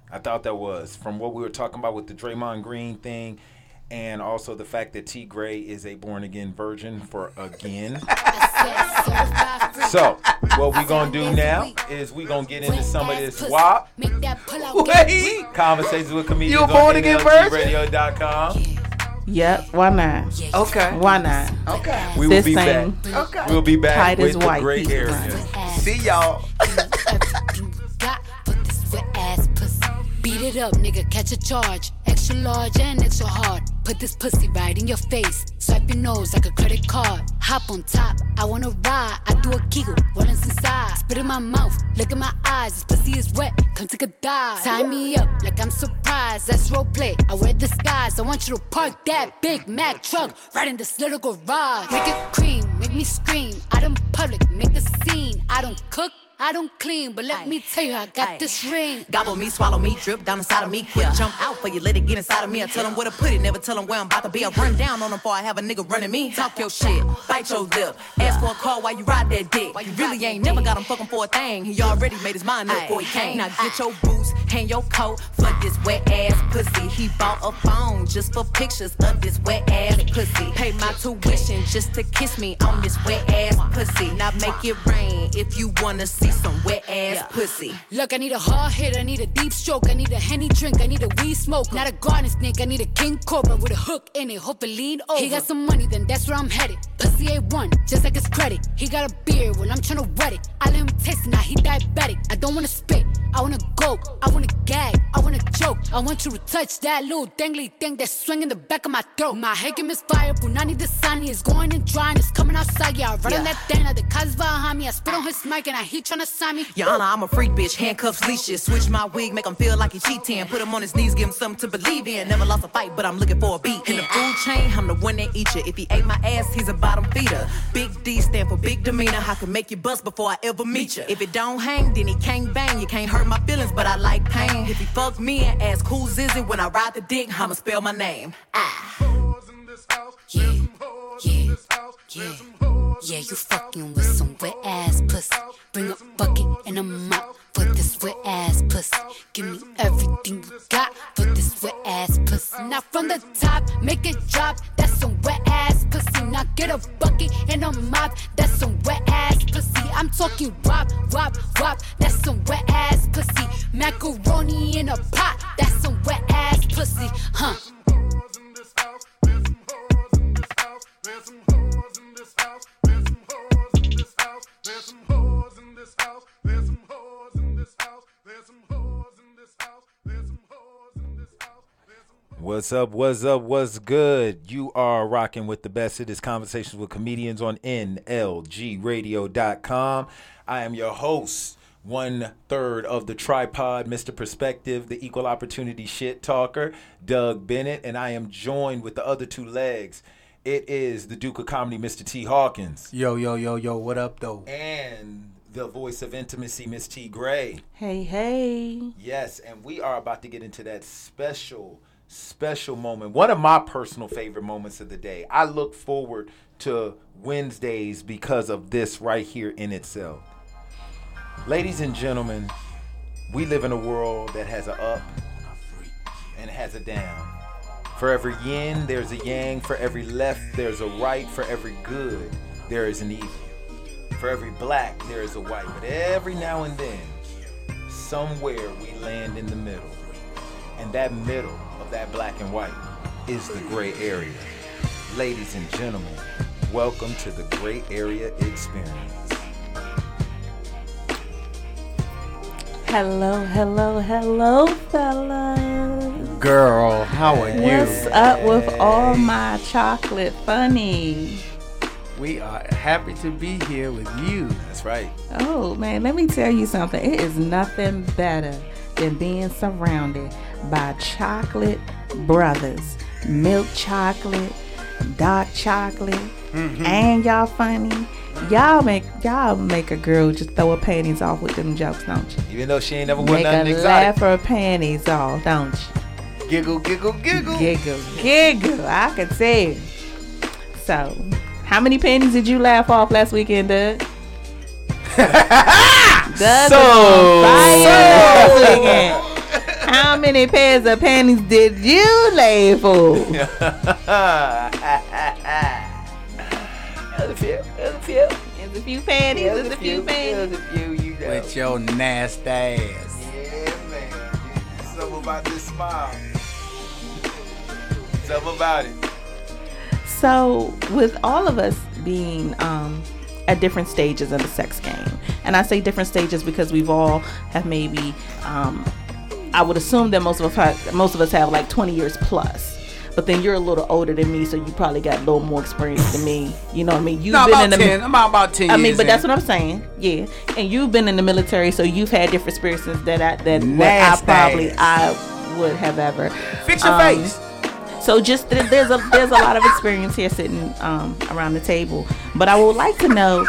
I thought that was from what we were talking about with the Draymond Green thing and also the fact that T. Gray is a born-again virgin for again. So what we're going to do now is we're going to get into some of this W A P Conversations with Comedians on N L G radio dot com. Yep, why not? Okay. Why not? Okay. We will this be back. Okay. We'll be back with the great area. See y'all. Beat it up, nigga. Catch a charge. Extra large and extra hard. Put this pussy right in your face. Swipe your nose like a credit card. Hop on top. I wanna ride. I do a giggle. Rollin' inside. Spit in my mouth. Look in my eyes. This pussy is wet. Come take a dive. Tie me up like I'm surprised. That's role play. I wear disguise. I want you to park that Big Mac truck right in this little garage. Make it cream. Make me scream. Out in public. Make a scene. I don't cook. I don't clean, but let Aye. me tell you, I got Aye. this ring. Gobble me, swallow me, drip down inside of me. Quick yeah. jump out for you, let it get inside of me. I tell them where to put it, never tell them where I'm about to be. I run down on them before I have a nigga running me. Talk your shit, bite your lip. Ask for a call while you ride that dick. You really ain't never got him fucking for a thing. He already made his mind up before he came. Now get your boots, hang your coat for this wet ass pussy. He bought a phone just for pictures of this wet ass pussy. Pay my tuition just to kiss me on this wet ass pussy. Now make it rain if you wanna see some wet ass yeah. pussy. Look, I need a hard hit, I need a deep stroke, I need a Henny drink, I need a weed smoke. Not a garden snake, I need a king cobra with a hook in it, hope it lean over. He got some money, then that's where I'm headed. Pussy A one, just like his credit. He got a beard, well I'm tryna wet it. I let him taste it, now he diabetic. I don't wanna spit, I wanna go, I wanna wanna gag, I wanna choke. I want you to touch that little dangly thing that's swinging the back of my throat. My head game is fire, Punani Dasani is going and drying, it's coming outside. Yeah, I run yeah. on that thing, like the cuz behind me. I spit on his mic and I heat tryna sign me. Your Honor, I'm a freak bitch, handcuffs, leashes. Switch my wig, make him feel like he cheating. Put him on his knees, give him something to believe in. Never lost a fight, but I'm looking for a beat. In the food chain, I'm the one that eat you. If he ate my ass, he's a bottom feeder. Big D stand for big demeanor. I can make you bust before I ever meet you. If it don't hang, then he can't bang. You can't hurt my feelings, but I like pain. If he fuck me and ask who's is it, when I ride the dick, I'ma spell my name. Ah. Yeah, yeah, yeah. Yeah, you fucking with some wet ass pussy. Bring a bucket and a mop for this wet ass pussy. Give me everything you got for this wet ass pussy. Now from the top, make it drop. That's some wet ass pussy. Now get a bucket and a mop. That's some wet ass pussy. I'm talking wop, wop, wop. That's some wet ass pussy. Macaroni in a pot. That's some wet ass pussy, huh? There's some whores in this house. There's some whores in this house. There's some whores in this house. There's some whores in this house. There's some whores in this house. There's some whores in this house. What's up? What's up? What's good? You are rocking with the best. It is Conversations with Comedians on N L G radio dot com. I am your host, one third of the tripod, Mister Perspective, the equal opportunity shit talker, Doug Bennett, and I am joined with the other two legs. It is the Duke of Comedy, Mister T. Hawkins. Yo, yo, yo, yo, what up, though? And the voice of intimacy, Miss T. Gray. Hey, hey. Yes, and we are about to get into that special, special moment. One of my personal favorite moments of the day. I look forward to Wednesdays because of this right here in itself. Ladies and gentlemen, we live in a world that has an up and has a down. For every yin, there's a yang. For every left, there's a right. For every good, there is an evil. For every black, there is a white. But every now and then, somewhere we land in the middle. And that middle of that black and white is the gray area. Ladies and gentlemen, welcome to the Gray Area Experience. Hello, hello, hello, fellas. Girl, how are you? What's up with all my chocolate funny? We are happy to be here with you. That's right. Oh, man, let me tell you something. It is nothing better than being surrounded by chocolate brothers. Milk chocolate, dark chocolate, mm-hmm. and y'all funny. Y'all make y'all make a girl just throw her panties off with them jokes, don't you? Even though she ain't never won nothing exotic. Make her laugh her panties off, don't you? Giggle, giggle, giggle. Giggle, giggle. I can tell. So, how many panties did you laugh off last weekend, Doug? Doug so, was on fire so. Last weekend. How many pairs of panties did you lay for? There's a few, there's a few, there's a few panties, there's a few panties, there's a few, you know. With your nasty ass. Yeah, man. Something about this smile. Something about it. So, with all of us being um, at different stages of the sex game, and I say different stages because we've all have maybe, um, I would assume that most of us have, most of us have like twenty years plus. But then you're a little older than me, so you probably got a little more experience than me. You know what I mean? You've no, been about in the ten. I'm about ten. I mean, years but in. That's what I'm saying. Yeah, and you've been in the military, so you've had different experiences that I that what I probably I would have ever. Fix your um, face. So just th- there's a there's a lot of experience here sitting um, around the table. But I would like to know.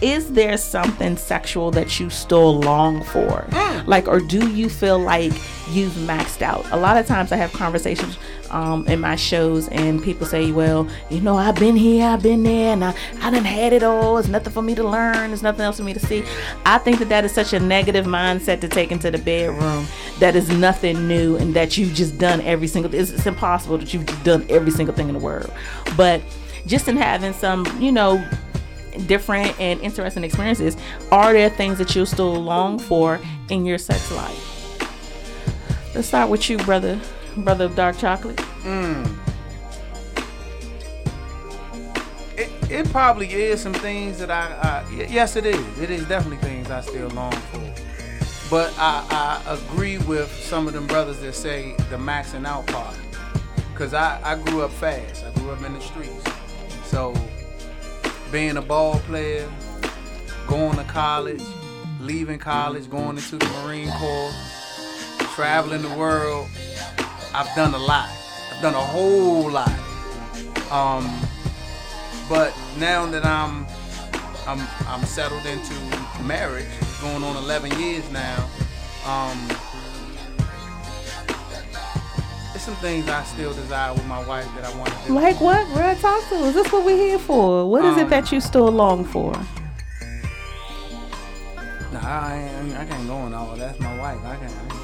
Is there something sexual that you still long for? Mm. Like, or do you feel like you've maxed out? A lot of times I have conversations um, in my shows and people say, well, you know, I've been here, I've been there, and I, I done had it all. It's nothing for me to learn. There's nothing else for me to see. I think that that is such a negative mindset to take into the bedroom. That is nothing new and that you've just done every single thing. It's, it's impossible that you've just done every single thing in the world. But just in having some, you know, different and interesting experiences, are there things that you still long for in your sex life? Let's start with you, brother brother of dark chocolate. mm. it, it probably is some things that I, I yes it is it is definitely things I still long for. But I, I agree with some of them brothers that say the maxing out part. Because I, I grew up fast. I grew up in the streets. So being a ball player, going to college, leaving college, going into the Marine Corps, traveling the world, I've done a lot. I've done a whole lot. Um, but now that I'm I'm I'm settled into marriage, going on eleven years now, um, there's some things I still desire with my wife that I want to do. Like what? Real talk to us. That's what we're here for. What is um, it that you still long for? Nah, I, I, mean, I can't go on all that. That's my wife. I can't. I can't.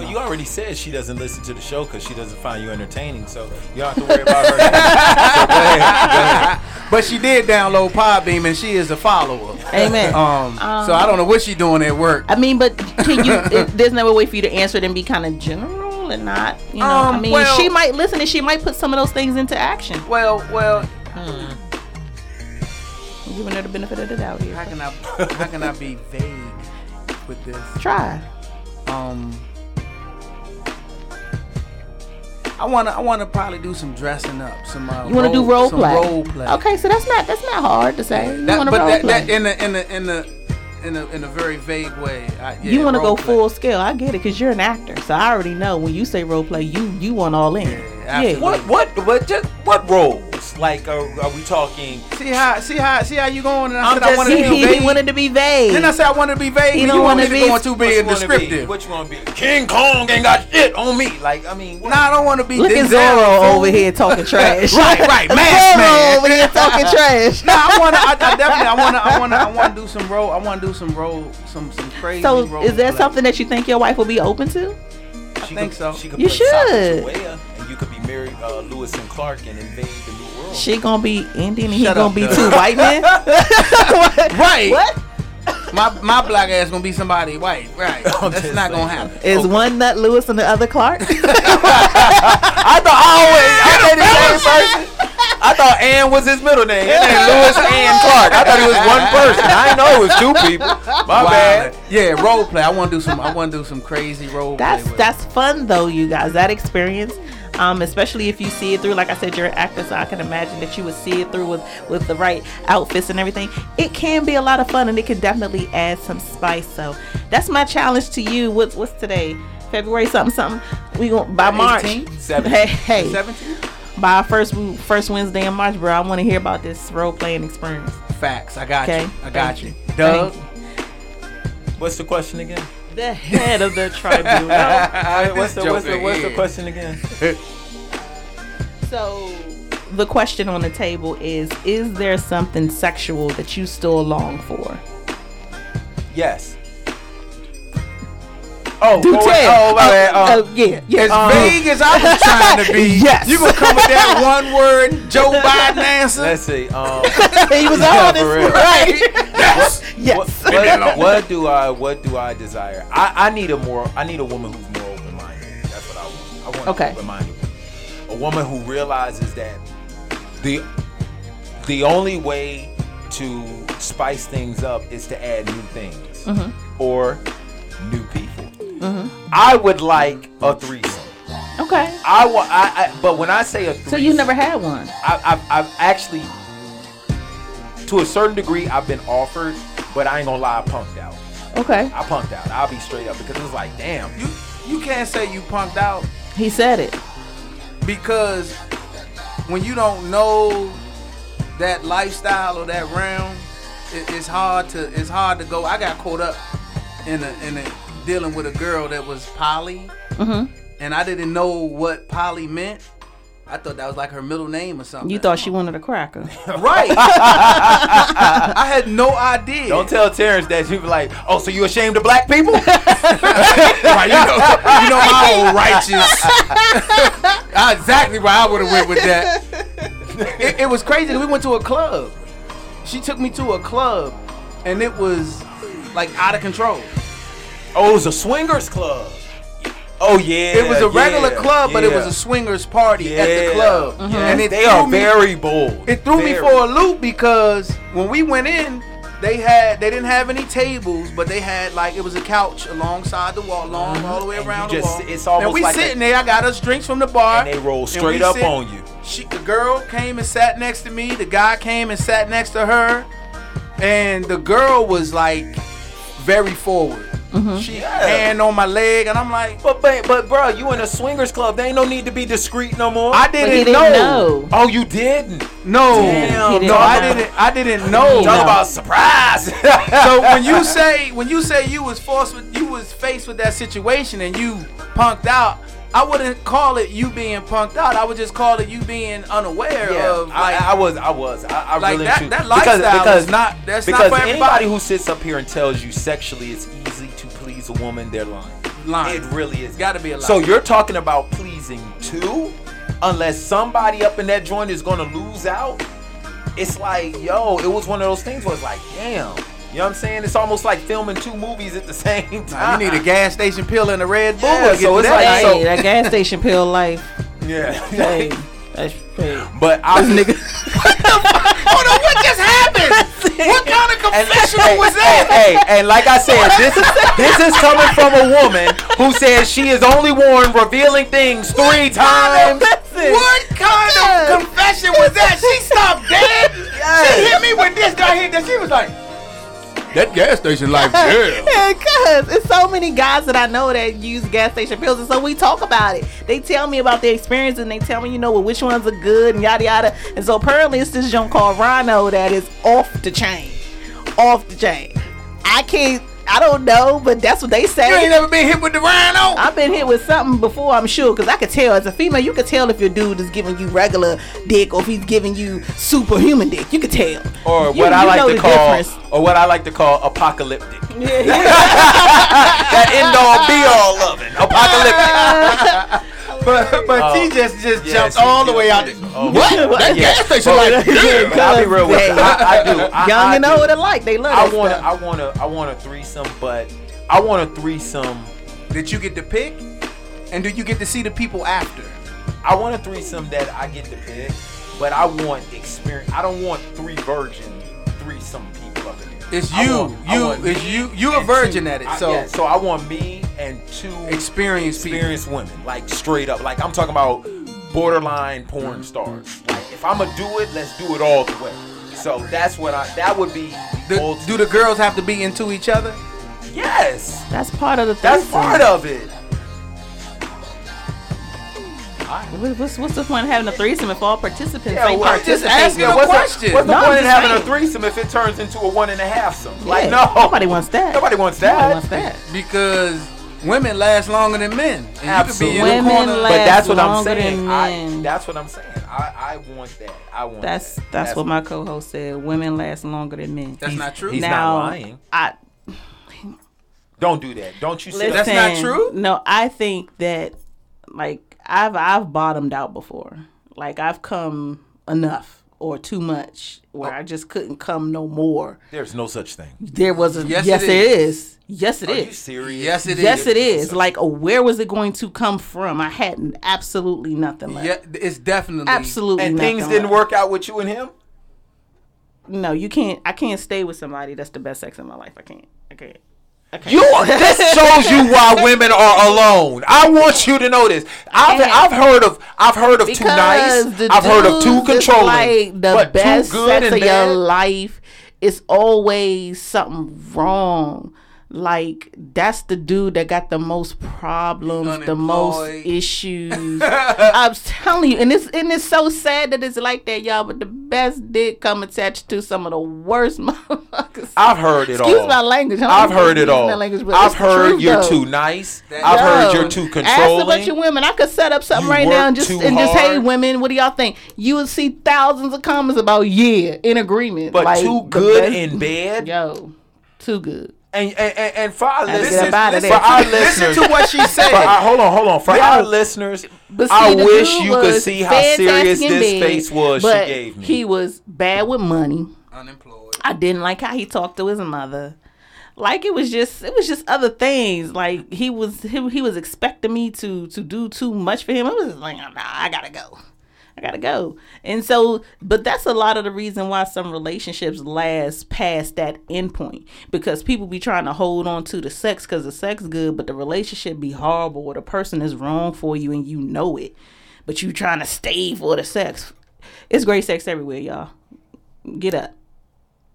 Well, you already said she doesn't listen to the show because she doesn't find you entertaining, so you don't have to worry about her. So go ahead, go ahead. But she did download Podbean, and she is a follower. Amen. Um, um, so I don't know what she's doing at work. I mean, but can you? It, there's never a way for you to answer it and be kind of general and not, you know. Um, I mean, well, she might listen and she might put some of those things into action. Well, well. Hmm. I'm giving her the benefit of the doubt here. How can I? How can I be vague with this? Try. Um. I wanna, I wanna probably do some dressing up, some. Uh, you wanna role, do role play. role play? Okay, so that's not, that's not hard to say. You that, wanna but role that, play. That in the, in the, in the, in a, in a very vague way. I, yeah, you wanna go play. Full scale. I get it, cause you're an actor, so I already know when you say role play, you, you want all in. Yeah. yeah. What, what, what, just what roles? Like, are, are we talking? See how, see how, see how you going? And I I'm said I wanted to be vague. He wanted to be vague. Then I said I wanted to be vague. He and don't you want to be going too big and descriptive. What you want to be? King Kong ain't got shit on me. Like, I mean, what? Nah, I don't want to be. Look at Zorro over here talking trash. right, right, Mask Man over here talking trash. Nah, I want to. I, I definitely, I want to, I want to, I want to do some role. I want to do some role, some some crazy. So, role is that play. something that you think your wife will be open to? I she think could, so. She could you should. Software, and you could be married, uh, Lewis and Clark, and invade the new world. She gonna be Indian, and he gonna up, be two white men. Right. What? My my black ass gonna be somebody white. Right. I'm That's not gonna happen. Is okay. one nut Lewis and the other Clark? I thought I always. I I thought Ann was his middle name. It ain't Lewis Ann Clark. I thought it was one person. I didn't know it was two people. My wow. bad. Yeah, role play. I want to do some. I want to do some crazy role. That's play with that's it. Fun though, you guys. That experience, um, especially if you see it through. Like I said, you're an actor, so I can imagine that you would see it through with with the right outfits and everything. It can be a lot of fun, and it can definitely add some spice. So that's my challenge to you. What's what's today? February something something. We gonna by March. eighteenth, seventeenth Hey, hey. seventeenth By our first first Wednesday in March, bro, I want to hear about this role playing experience. Facts, I got okay. you. I got you. you, Doug. You. What's the question again? The head of the tribunal. Wait, what's the what's the what's the question again? So the question on the table is: is there something sexual that you still long for? Yes. Oh, Do going, tell. Oh, my bad. Uh, uh, yeah, yeah. As um, vague as I was trying to be, yes. You gonna come with that one word Joe Biden answer? Let's see. Um, he was yeah, honest, right? Yes. What, yes. What, what, what do I? What do I desire? I, I need a more. I need a woman who's more open-minded. That's what I want. I want okay. open-minded. A woman who realizes that the the only way to spice things up is to add new things mm-hmm. or new people. Mm-hmm. I would like a threesome. Okay. I will. I, I. But when I say a threesome, so you never had one. I, I. I've actually, to a certain degree, I've been offered, but I ain't gonna lie, I punked out. Okay. I punked out. I'll be straight up because it was like, damn, you. You can't say you punked out. He said it. Because when you don't know that lifestyle or that realm, it, it's hard to. It's hard to go. I got caught up in a in a. dealing with a girl that was poly mm-hmm. and I didn't know what poly meant. I thought that was like her middle name or something. You thought she wanted a cracker. Right. I had no idea. Don't tell Terrence that. She was like, oh, so you ashamed of black people? Right, you know, you know how righteous. Exactly where I would have went with that. It, it was crazy. We went to a club. She took me to a club and it was like out of control. Oh, it was a swingers club. Oh yeah, it was a regular yeah, club, but yeah. it was a swingers party yeah. at the club, mm-hmm. yes, and it they are me, very bold. It threw very. me for a loop because when we went in, They had they didn't have any tables, but they had like it was a couch alongside the wall, long all the way and around you just, the wall. It's almost and we like sitting a, there. I got us drinks from the bar. And they rolled straight up sit, on you. She, the girl came and sat next to me. The guy came and sat next to her, and the girl was like very forward. Mm-hmm. She yeah. hand on my leg, and I'm like, but, but but bro, you in a swingers club? There ain't no need to be discreet no more. I didn't, didn't know. know. Oh, you didn't? No, Damn, didn't no, know. I didn't. I didn't know. Talk about surprise. So when you say when you say you was forced with you was faced with that situation and you punked out, I wouldn't call it you being punked out. I would just call it you being unaware yeah, of. Like, I, I was, I was, I, I like really that, too. That lifestyle because, because, is not. That's because not for everybody. Anybody who sits up here and tells you sexually it's easy to please a woman, they're lying. Lying. It really is. Got to be a lie. So you're talking about pleasing too, unless somebody up in that joint is gonna lose out. It's like, yo, it was one of those things where it's like, damn. You know what I'm saying? It's almost like filming two movies at the same time. You need a gas station pill and a Red Bull. Yeah, so it's like so. That gas station pill life. Yeah. Hey, that's paid. But I was nigga. What the fuck? Hold on, what just happened? What kind of confessional was that? Hey, hey, and like I said, this is this is coming from a woman who says she is only worn revealing things three what times. Kind of, what kind yeah. of confession was that? She stopped dead. Yes. She hit me when this guy hit that. She was like. That gas station life, yeah. Yeah, because it's so many guys that I know that use gas station pills, and so we talk about it. They tell me about their experience, and they tell me, you know, well, which ones are good, and yada, yada. And so apparently it's this junk called Rhino that is off the chain. Off the chain. I can't, I don't know, but that's what they say. You ain't never been hit with the Rhino? I've been hit with something before, I'm sure, because I could tell. As a female, you could tell if your dude is giving you regular dick or if he's giving you superhuman dick. You could tell. Or what you, I you like to call... Difference. Or what I like to call apocalyptic. Yeah, yeah. That end all be all of it. Apocalyptic. But but uh, T just, just yeah, jumped all the way out. Oh, what? What? That gas station like yeah. I'll be real with you. I, I do. I, Young I and old alike, they love I want I want to I want a threesome, but I want a threesome that you get to pick, and do you get to see the people after? I want a threesome that I get to pick, but I want experience. I don't want three virgin threesome people. It's you, want, you, want it's you. You a virgin two, at it, so I, yeah, so I want me and two experienced, experienced women, like straight up. Like I'm talking about borderline porn stars. Like if I'ma do it, let's do it all the way. So that's what I. That would be. The, do the girls have to be into each other? Yes, that's part of the. That's thing. part of it. What's, what's the point of having a threesome if all participants yeah, ain't well, participating? Yeah, what's, question. The, what's the no, point of having saying. a threesome if it turns into a one and a half some? Yeah. Like, no. Nobody wants that. Nobody wants that. Nobody wants that. Because women last longer than men. And absolutely. You could be in women corner, last but that's what longer I'm saying. I, that's what I'm saying. I, I want that. I want that's, that. That's, that's what my co-host said. Women last longer than men. That's He's, not true. He's now, not lying. I... Don't do that. Don't you say that's not true? No, I think that, like, I've I've bottomed out before. Like I've come enough or too much where oh. I just couldn't come no more. There's no such thing. There was a yes, yes it, it is. is. Yes it Are is. Are you serious? Yes it yes, is. Yes it is. So. Like where was it going to come from? I had absolutely nothing left. Yeah, it's definitely absolutely and nothing. And things didn't left. work out with you and him? No, you can't I can't stay with somebody that's the best sex in my life. I can't. I can't. Okay. You this shows you why women are alone. I want you to know this. I've and I've heard of I've heard of too nice. I've heard of too controlling. Like the but best too good sex of bad. Your life is always something wrong. Like that's the dude that got the most problems, the most issues. I'm telling you, and it's and it's so sad that it's like that, y'all. But the best dick come attached to some of the worst motherfuckers. I've heard it Excuse all. Excuse my language. I've heard it all. Language, I've heard true, you're though. too nice. That I've yo, heard you're too controlling. Ask a bunch of women. I could set up something you right now and just and hard. just hey, women, what do y'all think? You would see thousands of comments about yeah in agreement, but like, too good best, in bed. Yo, too good. And, and, and, and for our listeners, listen, for our listeners, listen to what she said. Our, hold on, hold on. For our listeners, see, I wish you could see how serious this bed, face was she gave me. He was bad with money. Unemployed. I didn't like how he talked to his mother. Like it was just, it was just other things. Like he was, he, he was expecting me to to do too much for him. I was just like, nah, I gotta go. I gotta go. And so, but that's a lot of the reason why some relationships last past that end point, because people be trying to hold on to the sex because the sex good, but the relationship be horrible, or the person is wrong for you and you know it, but you trying to stay for the sex. It's great sex everywhere, y'all. Get up,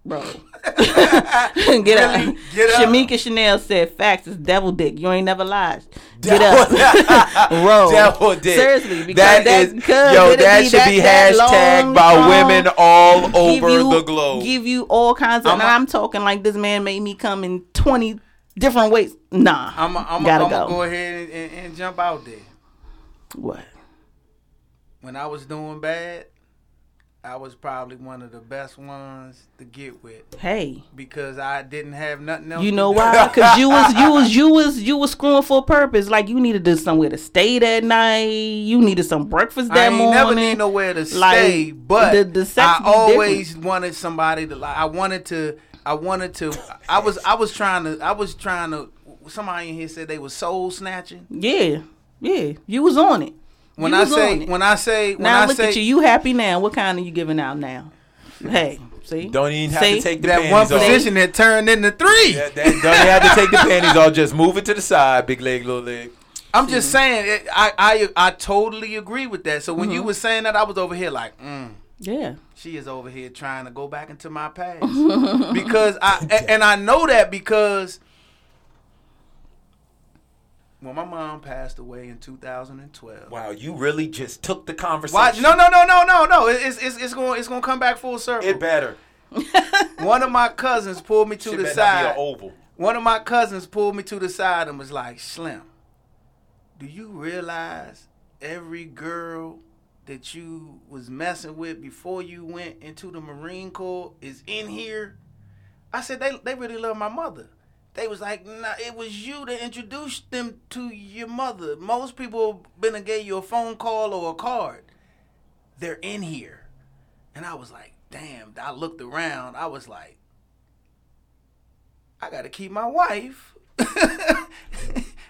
bro. Get, really? up. Get up. Shamika Chanel said, "Facts is devil dick. You ain't never lied. Get devil up, bro. Devil dick. Seriously, because that, that is, yo, that be should that, be hashtagged by long, women all over you, the globe. Give you all kinds of. I'm, and I'm talking like this man made me come in twenty different ways. Nah, I'm, a, I'm gotta a, I'm go. go ahead and, and, and jump out there. What? When I was doing bad, I was probably one of the best ones to get with. Hey, because I didn't have nothing else. You know to do. Why? Because you was you was you was you was screwing for a purpose. Like you needed to somewhere to stay that night. You needed some breakfast that I ain't morning. I never need nowhere to like, stay, but the, the sex I always different. wanted somebody to. Like, I wanted to. I wanted to. I was. I was trying to. I was trying to. Somebody in here said they was soul snatching. Yeah, yeah. You was on it. When I, say, when I say, when now I say, now look at you. You happy now? What kind are you giving out now? Hey, see, don't even have see? to take the that panties off. That one position that turned into three. Yeah, that, don't even have to take the panties off. Just move it to the side, big leg, little leg. I'm mm-hmm. just saying, it, I, I, I totally agree with that. So when mm-hmm. you were saying that, I was over here like, mm, yeah, she is over here trying to go back into my past because I and, and I know that because when my mom passed away in two thousand twelve. Wow, you really just took the conversation. Why? No, no, no, no, no, no. It's it's it's going it's going to come back full circle. It better. One of my cousins pulled me to she the side. Not be oval. One of my cousins pulled me to the side and was like, "Slim, do you realize every girl that you was messing with before you went into the Marine Corps is in here?" I said, "They they really love my mother." They was like, nah, it was you that introduced them to your mother. Most people been and gave you a phone call or a card. They're in here. And I was like, damn. I looked around. I was like, I got to keep my wife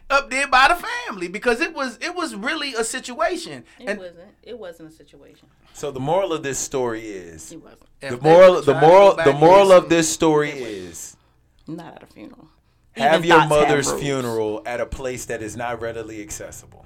up there by the family because it was it was really a situation. It and wasn't. It wasn't a situation. So the moral of this story is. It wasn't. The moral. The moral. The moral of this story is. Not at a funeral. Have your mother's funeral at a place that is not readily accessible.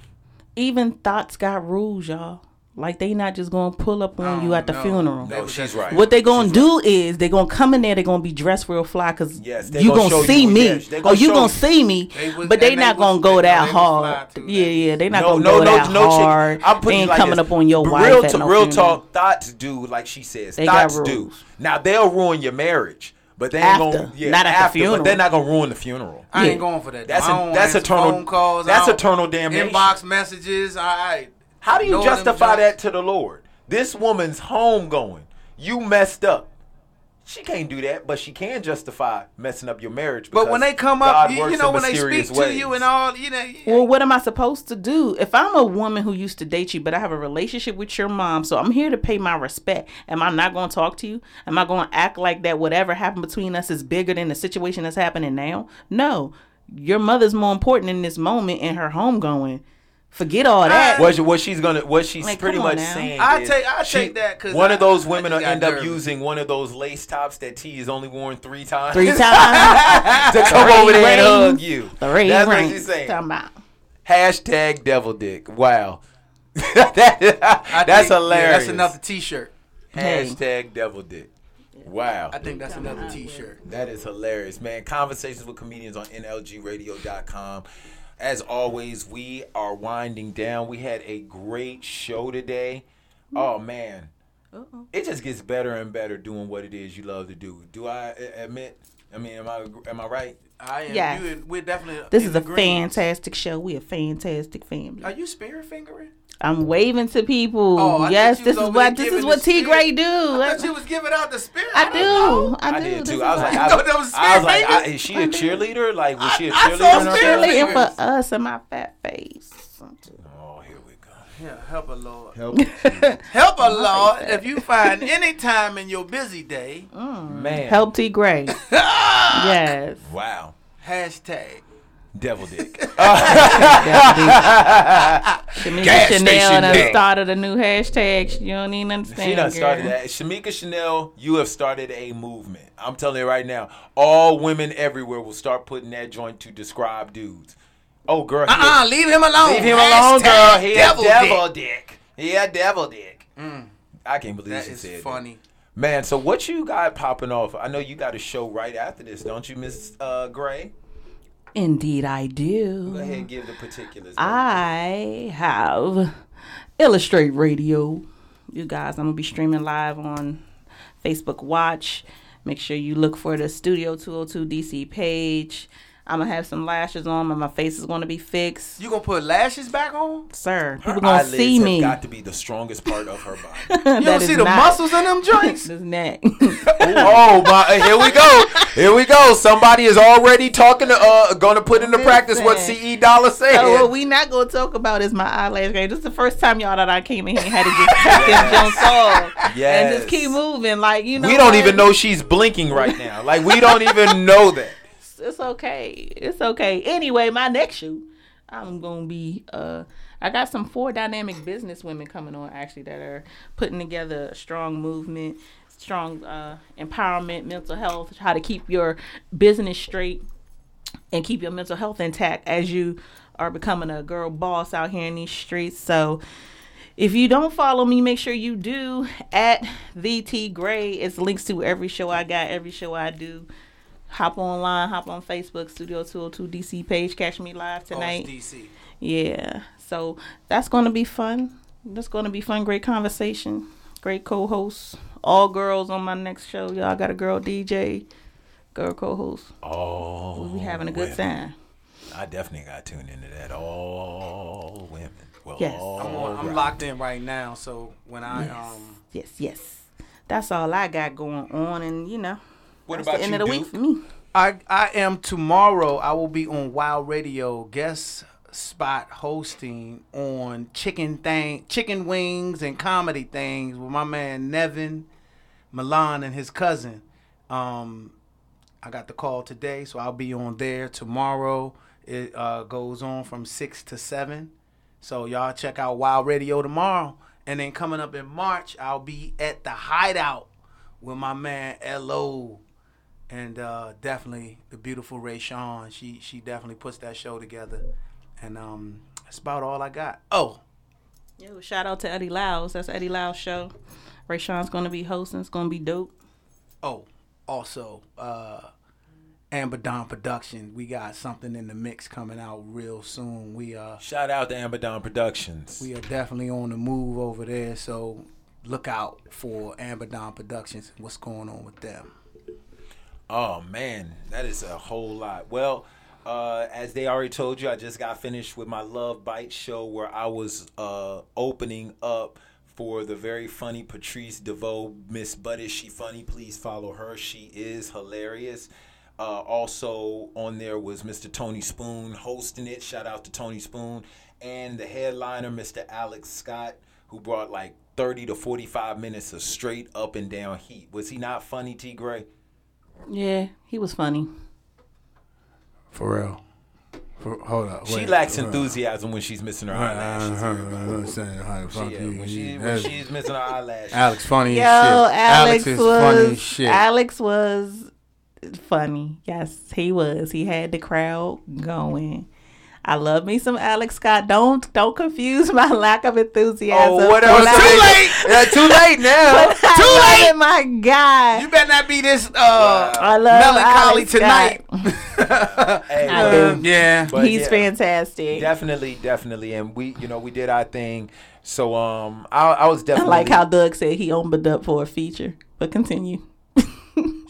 Even thoughts got rules, y'all. Like they not just gonna pull up on you at the funeral. No, she's right. What they gonna do is they gonna come in there. They gonna be dressed real fly because you gonna see me. Oh, you gonna see me. But they not gonna go that hard. Yeah, yeah. They not gonna go that hard. I'm putting coming up on your wife. Real talk. Thoughts do, like she says. Thoughts do. Now they'll ruin your marriage. But they ain't after, gonna, yeah, not at after, the funeral. But they're not gonna ruin the funeral. I yeah. ain't going for that. That's a, that's eternal. Phone calls, that's eternal damnation. Inbox messages. I. How do you justify that to the Lord? This woman's home going. You messed up. She can't do that, but she can justify messing up your marriage. But when they come up, you, you know, when they speak ways. to you and all, you know. Yeah. Well, what am I supposed to do? If I'm a woman who used to date you, but I have a relationship with your mom, so I'm here to pay my respect. Am I not going to talk to you? Am I going to act like that whatever happened between us is bigger than the situation that's happening now? No. Your mother's more important in this moment in her home going. Forget all that. I, what, what she's gonna, what she's like, pretty much now. saying. I take, I take that because one I, of those women will end nervous. up using one of those lace tops that T is only worn three times. Three times to come three over there rings. and hug you. Three That's rings. what she's saying. Talking about. Hashtag devil dick. Wow, that, that's think, hilarious. Yeah, that's another T-shirt. Hashtag hey. devil dick. Wow. I think that's another T-shirt. That is hilarious, man. Conversations with Comedians on N L G radio dot com. As always, we are winding down. We had a great show today. Oh, man. Uh-oh. It just gets better and better doing what it is you love to do. Do I admit? I mean, am I am I right? I am. Yes. You, we're definitely This is a green. fantastic show. We're a fantastic family. Are you spear fingering? I'm waving to people. Oh, yes, this is what this is what T. Gray do. I thought you was giving out the spirit. I, I do. I, I do. did too. I was like, I, I, was, was I was like, I, is she a cheerleader? Like, was I, she a cheerleader? I saw cheerleading for us in my fat face. Oh, here we go. Yeah, help her, Lord. Help, help her, Lord. If you find any time in your busy day, mm, man, help T. Gray. Yes. Wow. Hashtag. Devil dick. Uh, Devil dick. Shamika Gas Chanel done started a new hashtag. You don't even understand. She done girl. started that. Shamika Chanel, you have started a movement. I'm telling you right now, all women everywhere will start putting that joint to describe dudes. Oh, girl. Uh-uh, is, leave him alone. Leave him alone, hashtag girl. He devil a devil dick. dick. He a devil dick. Mm. I can't believe that she said funny. that. That is funny. Man, so what you got popping off? I know you got a show right after this, don't you, Miss uh, Gray? Indeed, I do. Go ahead and give the particulars. I have Illustrate Radio. You guys, I'm going to be streaming live on Facebook Watch. Make sure you look for the Studio two oh two D C page. I'm going to have some lashes on, and my face is going to be fixed. You going to put lashes back on? Sir, her people going to see me. Got to be the strongest part of her body. You don't see the not. muscles in them joints? It's neck. Oh, my. Here we go. Here we go. Somebody is already talking to, uh, going to put into Listen. practice what C E. Dollar said. So what we not going to talk about is my eyelash grade. This is the first time, y'all, that I came in here and had to just yes. jump off. Yes. And just keep moving. Like, you know. We don't what? even know she's blinking right now. Like, we don't even know that. It's okay. It's okay. Anyway, my next shoe, I'm going to be, uh, I got some four dynamic business women coming on, actually, that are putting together a strong movement, strong uh, empowerment, mental health, how to keep your business straight and keep your mental health intact as you are becoming a girl boss out here in these streets. So if you don't follow me, make sure you do at the T. Gray. It's links to every show I got, every show I do. Hop online, hop on Facebook, Studio two oh two D C page. Catch me live tonight. Oh, it's D C. Yeah. So that's going to be fun. That's going to be fun. Great conversation. Great co-hosts. All girls on my next show. Y'all got a girl D J, girl co-host. Oh. We'll be having a good women. time. I definitely got tuned into that. All women. Well, yes. I'm, on, I'm locked in right now. So when I. Yes. um, Yes, yes. That's all I got going on. And, you know. What That's about the end you, of the Duke? Week for me. I, I am tomorrow. I will be on Wild Radio guest spot hosting on chicken thing, chicken wings and comedy things with my man Nevin Milan and his cousin. Um, I got the call today, so I'll be on there tomorrow. It uh, goes on from six to seven, so y'all check out Wild Radio tomorrow. And then coming up in March, I'll be at the Hideout with my man L O And uh, definitely the beautiful Ray Sean. She she definitely puts that show together. And um, that's about all I got. Oh. Yo, shout out to Eddie Lowes. That's Eddie Lowes' show. Ray Sean's going to be hosting. It's going to be dope. Oh, also, uh, Amber Don Productions. We got something in the mix coming out real soon. We uh, Shout out to Amber Don Productions. We are definitely on the move over there. So look out for Amber Don Productions and what's going on with them. Oh, man, that is a whole lot. Well, uh, as they already told you, I just got finished with my Love Bite show where I was uh, opening up for the very funny Patrice DeVoe. Miss Butt, is she funny? Please follow her. She is hilarious. Uh, also on there was Mister Tony Spoon hosting it. Shout out to Tony Spoon. And the headliner, Mister Alex Scott, who brought like thirty to forty-five minutes of straight up and down heat. Was he not funny, T. Gray? Yeah, he was funny. For real. For, hold up. Wait, she lacks enthusiasm when she's missing her eyelashes. I understand how funky when she's missing her eyelashes. Alex funny as shit. Alex, Alex is was, funny as shit. Alex was funny. Yes, he was. He had the crowd going. I love me some Alex Scott. Don't don't confuse my lack of enthusiasm. Oh, what else? Too late. Yeah, too late now. Too late. It, my God. You better not be this uh, I love melancholy Alex tonight. Hey, I do. Yeah, but he's yeah, fantastic. Definitely, definitely, and we you know we did our thing. So um, I, I was definitely I like how Doug said he opened up for a feature, but continue.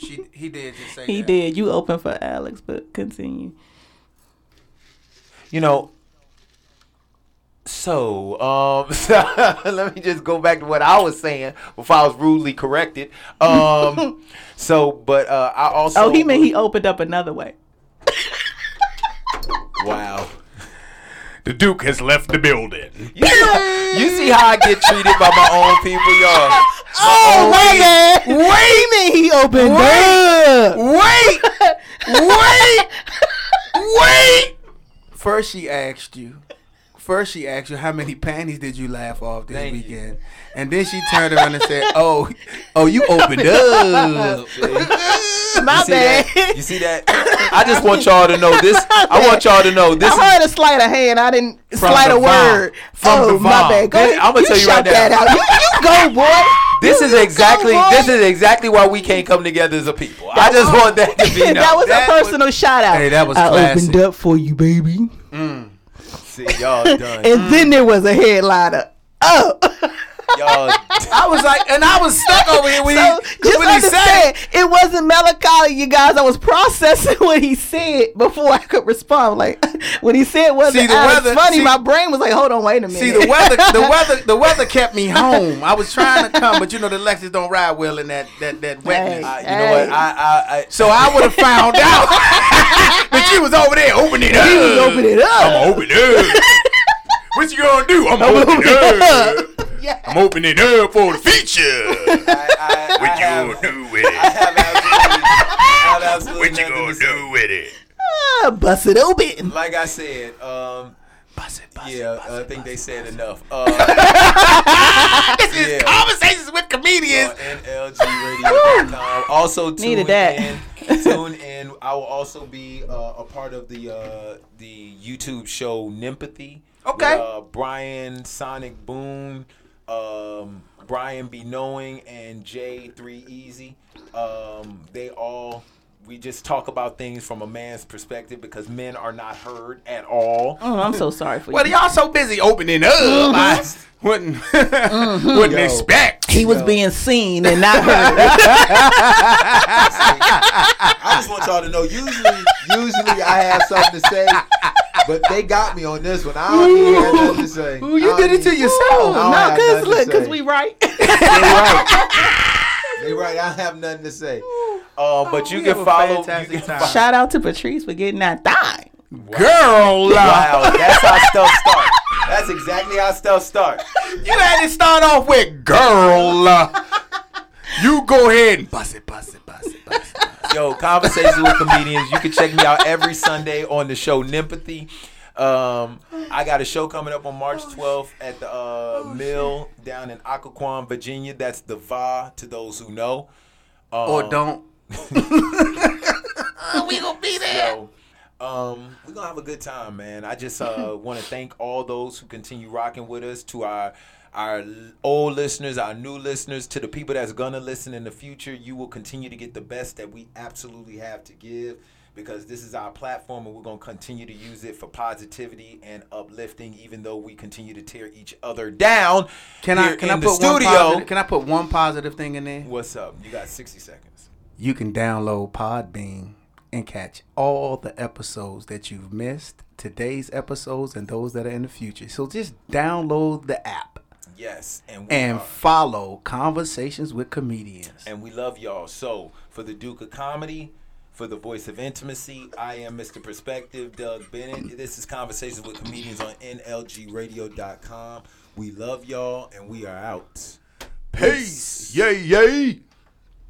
she he did just say he that. did. You opened for Alex, but continue. You know, so, um, so let me just go back to what I was saying before I was rudely corrected. Um, so, but uh, I also. Oh, he meant he opened up another way. Wow. The Duke has left the building. You, you see how I get treated by my own people, y'all. My oh, wait. Wait. Wait a minute. He opened wait. up. Wait. Wait. Wait. Wait. First she asked you First she asked you, how many panties did you laugh off this Thank weekend? You. And then she turned around and said, oh, oh, you opened up. My you bad. You see that? I just want y'all to know this. I want y'all to know this. I heard a sleight of hand. I didn't sleight a word. From oh, the my bad. Go ahead. I'm going to tell you right now. You, you go, boy. This you is exactly go, this is exactly why we can't come together as a people. That I just was, want that to be known. That was that a personal was, shout out. Hey, that was I classic. Opened up for you, baby. Mm. See, y'all done. And mm. then there was a headliner. Oh. Y'all. I was like, and I was stuck over here when so he, just when he said it. It wasn't melancholy, you guys. I was processing what he said before I could respond. Like when he said wasn't funny, see, my brain was like, hold on, wait a minute. See the weather, the weather, the weather kept me home. I was trying to come, but you know the Lexus don't ride well in that that that wetness. Hey, I, you hey. know what? I, I, I so I would have found out, but you was over there opening it up. You was opening it up. I'm opening it up. What you gonna do? I'm, I'm opening it up. Yeah. I'm opening up for the future. I, I, what I you have, gonna do with it? I have absolutely, I have absolutely what you gonna do with it? Uh, bust it open. Like I said, um, bust it. Bust yeah, it, bust I think it, they said it, enough. Uh, this is yeah. Conversations with Comedians. On N L G radio dot com. Also, tune Needed that. in. Tune in. I will also be uh, a part of the uh, the YouTube show Nympathy. Okay. With, uh, Brian Sonic Boone, um, Brian B. Knowing, and J three Easy. Um, they all, we just talk about things from a man's perspective because men are not heard at all. Oh, I'm so sorry for well, you. Well, y'all so busy opening up. Mm-hmm. I wouldn't, mm-hmm. wouldn't Yo, expect. He was Yo. being seen and not heard. I just want y'all to know, usually, usually I have something to say. But they got me on this one. I don't even have nothing to say. Ooh, you did it to yourself. No, because look, because we right. They right. They right. I have nothing to say. Uh, but oh, you can follow. You can shout out to Patrice for getting that thigh. Wow. Girl. Wow. That's how stuff starts. That's exactly how stuff starts. You had to start off with girl. You go ahead and bust it, bust it, bust it, bust it. Yo, Conversations with Comedians. You can check me out every Sunday on the show Nympathy. Um, I got a show coming up on March twelfth at the uh, oh, Mill shit. down in Occoquan, Virginia. That's the V A to those who know. Um, or don't. We gonna be there. So, um, we're gonna have a good time, man. I just uh, want to thank all those who continue rocking with us, to our our old listeners, our new listeners, to the people that's going to listen in the future. You will continue to get the best that we absolutely have to give, because this is our platform and we're going to continue to use it for positivity and uplifting, even though we continue to tear each other down. Can I can I put one positive, can I put one positive thing in there? What's up? You got sixty seconds. You can download Podbean and catch all the episodes that you've missed, today's episodes and those that are in the future. So just download the app. Yes, and we and are. follow Conversations with Comedians. And we love y'all. So, for the Duke of Comedy, for the Voice of Intimacy, I am Mister Perspective, Doug Bennett. This is Conversations with Comedians on N L G radio dot com. We love y'all, and we are out. Peace. Peace. Yay, yay.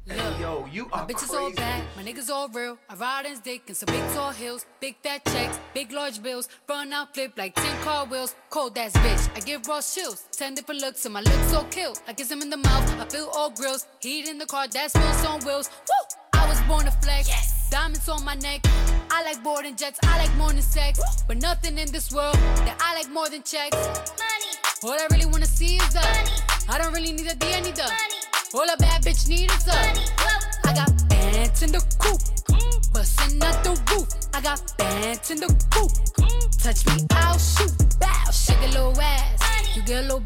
Hey, yo, you are my bitches crazy. All bad, my niggas all real. I ride in dick and some big tall hills, big fat checks, big large bills. Run out, flip like ten car wheels. Cold ass bitch, I give raw chills. Ten different looks and my lips so kill. I kiss him in the mouth, I feel all grills. Heat in the car, that smells on wheels. Woo! I was born to flex, yes. Diamonds on my neck. I like boarding jets, I like more than sex. Woo! But nothing in this world that I like more than checks. Money. All I really wanna see is the money. I don't really need a D, I need the money. All a bad bitch need is up. I got pants in the coop, bustin' out the roof. I got pants in the coop. Touch me, I'll shoot. Bow, shake a little ass. You get a little